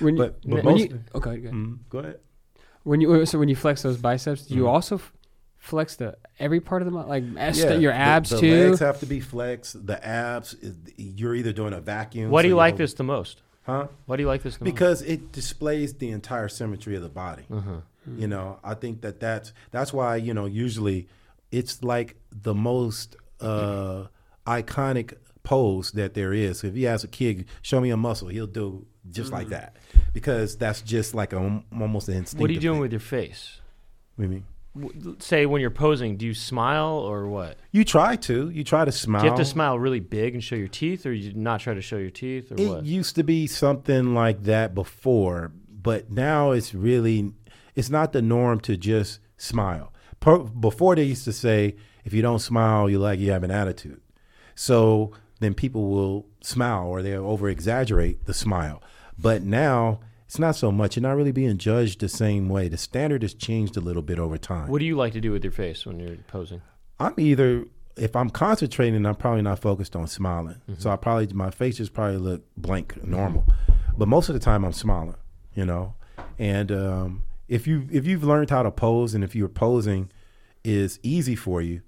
when you, but, but when most, you, okay, go ahead. Mm, go ahead. When you, so when you flex those biceps, do mm. you also f- flex the every part of the muscle, like yeah, your abs the, the too? The legs have to be flexed. The abs, you're either doing a vacuum. Why do you like know, this the most? Huh? Why do you like this the because most? Because it displays the entire symmetry of the body. Uh-huh. You know, I think that that's, that's why, you know, usually it's like the most... Uh, iconic pose that there is. So if he has a kid, show me a muscle, he'll do just mm-hmm. like that, because that's just like a, almost an instinctive. What are you doing thing. with your face? What do you mean? W- say when you're posing, do you smile or what? You try to. You try to smile. Do you have to smile really big and show your teeth, or you not try to show your teeth, or it what? It used to be something like that before, but now it's really, it's not the norm to just smile. Per- before they used to say, if you don't smile, you're like you have an attitude. So then people will smile, or they'll over-exaggerate the smile. But now it's not so much. You're not really being judged the same way. The standard has changed a little bit over time. What do you like to do with your face when you're posing? I'm either, if I'm concentrating, I'm probably not focused on smiling. Mm-hmm. So I probably, my face just probably look blank, normal. But most of the time I'm smiling, you know. And um, if, you, if you've learned how to pose, and if you're posing is easy for you,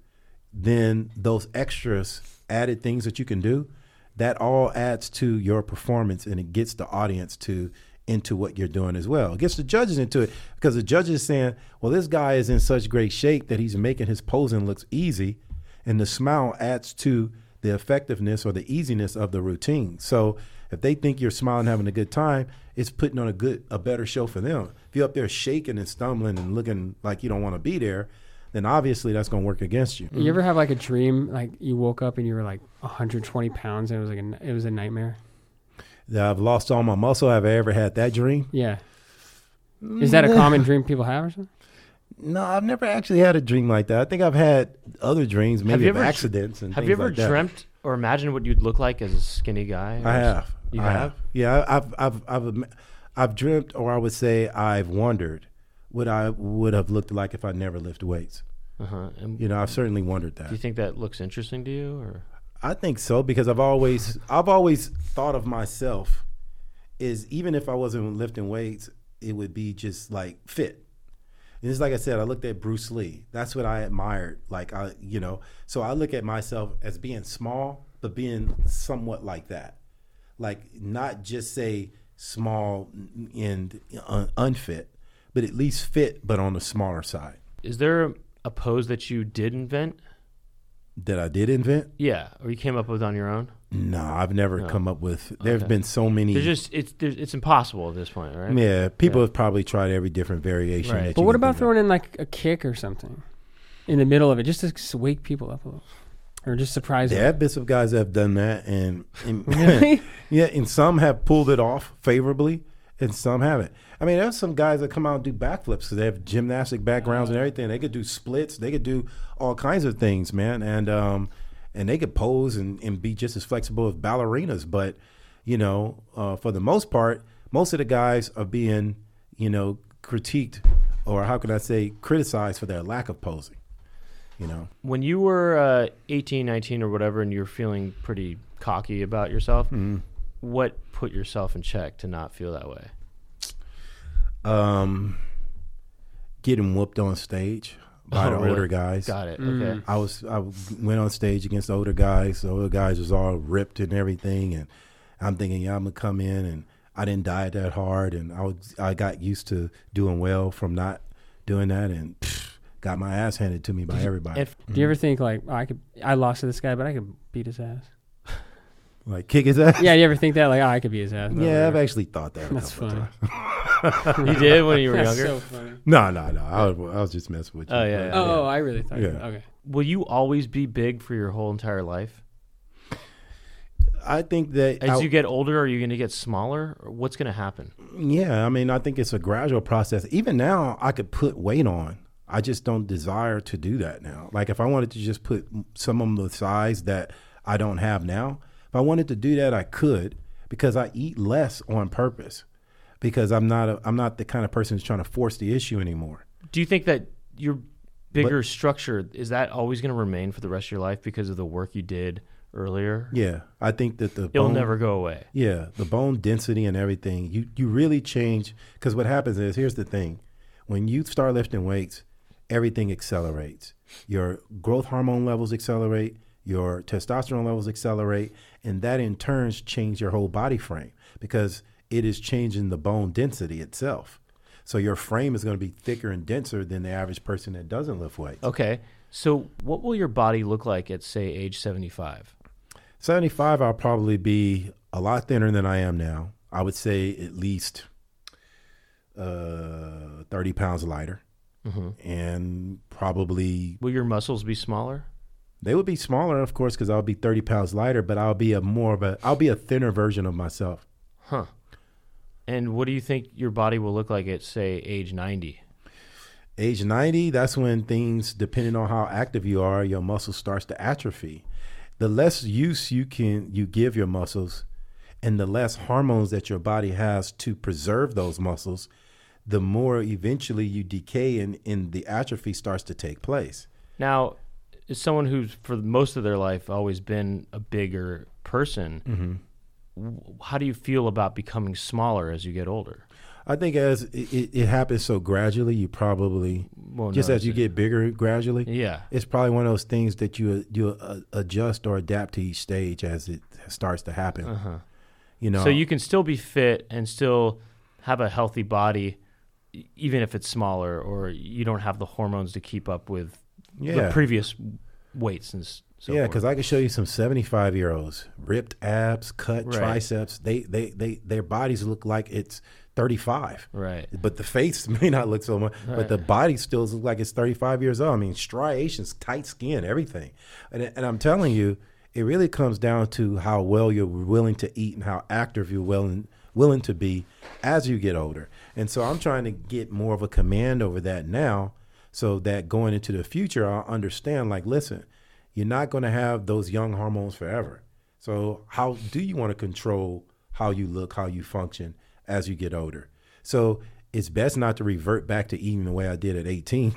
then those extras, added things that you can do, that all adds to your performance, and it gets the audience to into what you're doing as well. It gets the judges into it, because the judge is saying, well, this guy is in such great shape that he's making his posing looks easy, and the smile adds to the effectiveness or the easiness of the routine. So if they think you're smiling, having a good time, it's putting on a good, a better show for them. If you're up there shaking and stumbling and looking like you don't want to be there, then obviously that's going to work against you. You ever have like a dream, like you woke up and you were like one hundred twenty pounds and it was like a, it was a nightmare? That I've lost all my muscle. Have I ever had that dream? Yeah. Is that a common dream people have or something? No, I've never actually had a dream like that. I think I've had other dreams, maybe of accidents and things like that. Have you ever dreamt or imagined what you'd look like as a skinny guy? I have. You have? Yeah, I've, I've, I've, I've dreamt, or I would say I've wondered what I would have looked like if I never lifted weights. Uh huh. You know, I've certainly wondered that. Do you think that looks interesting to you, or? I think so, because I've always, I've always thought of myself as, even if I wasn't lifting weights, it would be just like fit. And it's like I said, I looked at Bruce Lee. That's what I admired. Like I, you know, so I look at myself as being small, but being somewhat like that. Like not just say small and un- unfit, but at least fit, but on the smaller side. Is there a pose that you did invent? That I did invent? Yeah, or you came up with on your own? No, I've never no. come up with. There have okay. been so many. There's just it's there's, it's impossible at this point, right? Yeah, people yeah. have probably tried every different variation. Right. That but you what about throwing of. in like a kick or something in the middle of it, just to wake people up a little, or just surprise them? There have been some guys that have done that, and, and really, yeah, and some have pulled it off favorably, and some haven't. I mean, there's some guys that come out and do backflips. They have gymnastic backgrounds and everything. They could do splits. They could do all kinds of things, man. And um, and they could pose and, and be just as flexible as ballerinas. But, you know, uh, for the most part, most of the guys are being, you know, critiqued, or how could I say, criticized for their lack of posing, you know. When you were uh, eighteen, nineteen or whatever, and you're feeling pretty cocky about yourself, mm-hmm. what put yourself in check to not feel that way? Um, getting whooped on stage by oh, the really? older guys. Got it. Mm. Okay. I was I went on stage against the older guys. The older guys was all ripped and everything, and I'm thinking, yeah, I'm gonna come in, and I didn't diet that hard, and I was, I got used to doing well from not doing that, and pff, got my ass handed to me by everybody. If, mm. Do you ever think like, oh, I could I lost to this guy, but I could beat his ass? Like kick his ass? Yeah, you ever think that? Like, oh, I could be his ass. No, yeah, whatever. I've actually thought that. That's funny. You did when you were That's younger? That's so funny. No, no, no. I was, I was just messing with you. Oh, yeah. yeah oh, yeah. I really thought yeah. that. Okay. Will you always be big for your whole entire life? I think that... As I, you get older, are you going to get smaller? Or what's going to happen? Yeah, I mean, I think it's a gradual process. Even now, I could put weight on. I just don't desire to do that now. Like, if I wanted to just put some of the size that I don't have now... If I wanted to do that, I could, because I eat less on purpose, because I'm not a, I'm not the kind of person who's trying to force the issue anymore. Do you think that your bigger but, structure, is that always going to remain for the rest of your life because of the work you did earlier? Yeah, I think that the it'll bone, never go away. Yeah, the bone density and everything. You you really change, because what happens is, here's the thing: when you start lifting weights, everything accelerates. Your growth hormone levels accelerate. Your testosterone levels accelerate, and that in turn changes your whole body frame, because it is changing the bone density itself. So your frame is going to be thicker and denser than the average person that doesn't lift weights. Okay. So what will your body look like at, say, age seventy-five? seventy-five, I'll probably be a lot thinner than I am now. I would say at least uh, thirty pounds lighter, mm-hmm. and probably... Will your muscles be smaller? They would be smaller, of course, because I'll be thirty pounds lighter, but I'll be a more of a, I'll be a thinner version of myself. Huh. And what do you think your body will look like at, say, age ninety? Age ninety, that's when things, depending on how active you are, your muscle starts to atrophy. The less use you can, you give your muscles, and the less hormones that your body has to preserve those muscles, the more eventually you decay, and, and the atrophy starts to take place. Now... As someone who's for most of their life always been a bigger person, mm-hmm. how do you feel about becoming smaller as you get older? I think as it, it happens so gradually, you probably well, just no, as you get bigger gradually. Yeah, it's probably one of those things that you you uh, adjust or adapt to each stage as it starts to happen. Uh-huh. You know, so you can still be fit and still have a healthy body, even if it's smaller, or you don't have the hormones to keep up with. Yeah. The previous weights and so yeah, because I can show you some seventy-five-year-olds, ripped abs, cut right. triceps. They, they, they, their bodies look like it's thirty-five. Right. But the face may not look so much, right. but the body still looks like it's thirty-five years old. I mean, striations, tight skin, everything. And, and I'm telling you, it really comes down to how well you're willing to eat and how active you're willing willing to be as you get older. And so I'm trying to get more of a command over that now so that going into the future, I'll understand, like, listen, you're not going to have those young hormones forever. So how do you want to control how you look, how you function as you get older? So it's best not to revert back to eating the way I did at eighteen,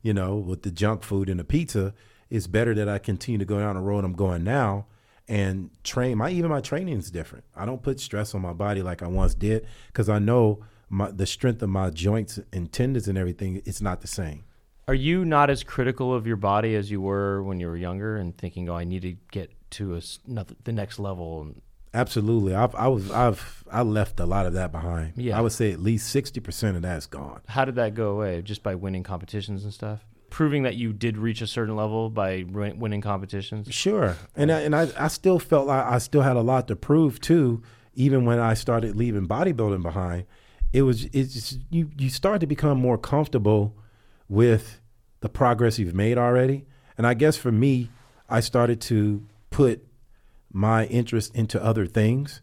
you know, with the junk food and the pizza. It's better that I continue to go down the road I'm going now and train. My Even my training is different. I don't put stress on my body like I once did because I know my, the strength of my joints and tendons and everything, it's not the same. Are you not as critical of your body as you were when you were younger and thinking, oh, I need to get to a, nothing, the next level? Absolutely. I've, I was, I've, I left a lot of that behind. Yeah. I would say at least sixty percent of that's gone. How did that go away? Just by winning competitions and stuff? Proving that you did reach a certain level by winning competitions? Sure. And, I, and I, I still felt like I still had a lot to prove, too, even when I started leaving bodybuilding behind. It was, it's just, you, you start to become more comfortable with the progress you've made already. And I guess for me, I started to put my interest into other things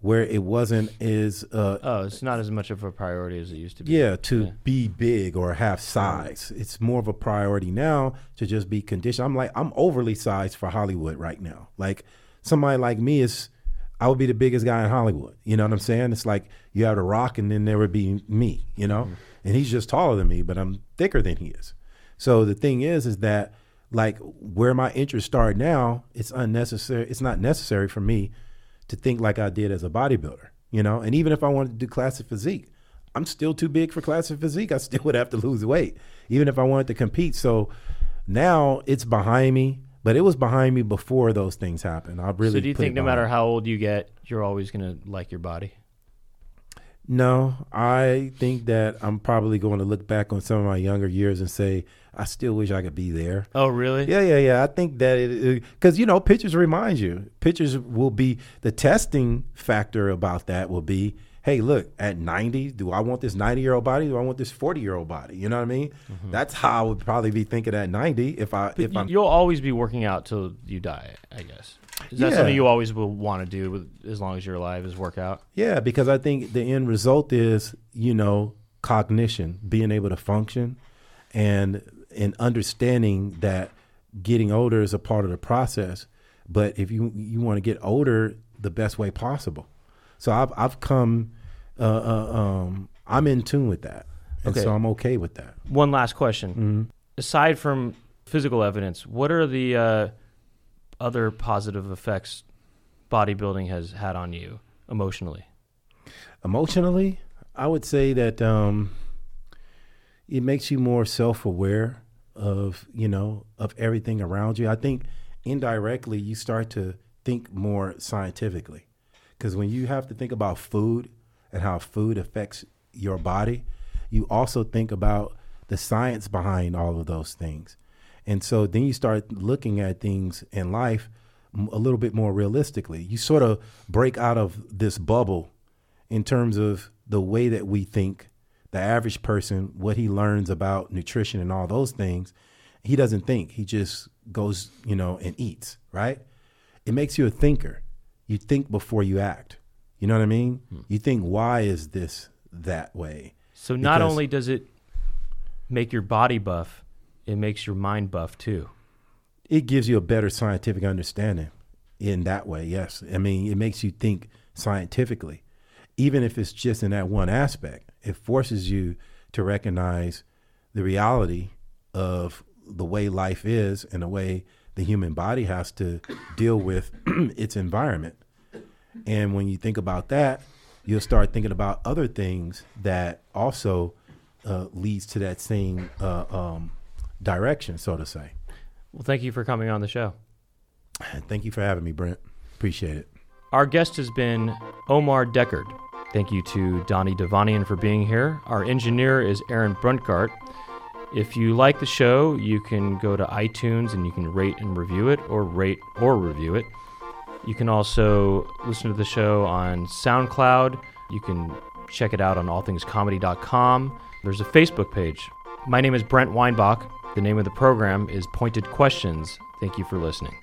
where it wasn't as... Uh, oh, it's not as much of a priority as it used to be. Yeah, to yeah. be big or have size. It's more of a priority now to just be conditioned. I'm like, I'm overly sized for Hollywood right now. Like, somebody like me is... I would be the biggest guy in Hollywood. You know what I'm saying? It's like you have The Rock and then there would be me, you know? Mm-hmm. And he's just taller than me, but I'm thicker than he is. So the thing is, is that like where my interests start now, it's unnecessary. It's not necessary for me to think like I did as a bodybuilder, you know? And even if I wanted to do classic physique, I'm still too big for classic physique. I still would have to lose weight, even if I wanted to compete. So now it's behind me. But it was behind me before those things happened. I really. So do you think no matter how old you get, you're always going to like your body? No, I think that I'm probably going to look back on some of my younger years and say, I still wish I could be there. Oh, really? Yeah, yeah, yeah. I think that it, because, you know, pictures remind you. Pictures will be, the testing factor about that will be, hey, look, at ninety, do I want this ninety-year-old body? Do I want this forty-year-old body? You know what I mean? Mm-hmm. That's how I would probably be thinking at ninety. If I, but if I'm, you'll always be working out till you die, I guess. Is that yeah. something you always will want to do with, as long as you're alive, is work out? Yeah, because I think the end result is, you know, cognition, being able to function, and and understanding that getting older is a part of the process. But if you you want to get older the best way possible. So I've I've come, uh, uh, um, I'm in tune with that, and okay. so I'm okay with that. One last question: mm-hmm. aside from physical evidence, what are the uh, other positive effects bodybuilding has had on you emotionally? Emotionally, I would say that um, it makes you more self-aware of you know of everything around you. I think indirectly, you start to think more scientifically. Because when you have to think about food and how food affects your body, you also think about the science behind all of those things. And so then you start looking at things in life a little bit more realistically. You sort of break out of this bubble in terms of the way that we think, the average person, what he learns about nutrition and all those things. He doesn't think. He just goes, you know, and eats, right? It makes you a thinker. You think before you act. You know what I mean? Hmm. You think, why is this that way? So not because only does it make your body buff, it makes your mind buff too. It gives you a better scientific understanding in that way, yes. I mean, it makes you think scientifically. Even if it's just in that one aspect, it forces you to recognize the reality of the way life is and the way the human body has to deal with its environment. And when you think about that, you'll start thinking about other things that also uh, leads to that same uh, um, direction, so to say. Well, thank you for coming on the show. Thank you for having me, Brent. Appreciate it. Our guest has been Omar Deckard. Thank you to Donnie Devanian for being here. Our engineer is Aaron Bruntgart. If you like the show, you can go to iTunes and you can rate and review it, or rate or review it. You can also listen to the show on SoundCloud. You can check it out on all things comedy dot com. There's a Facebook page. My name is Brent Weinbach. The name of the program is Pointed Questions. Thank you for listening.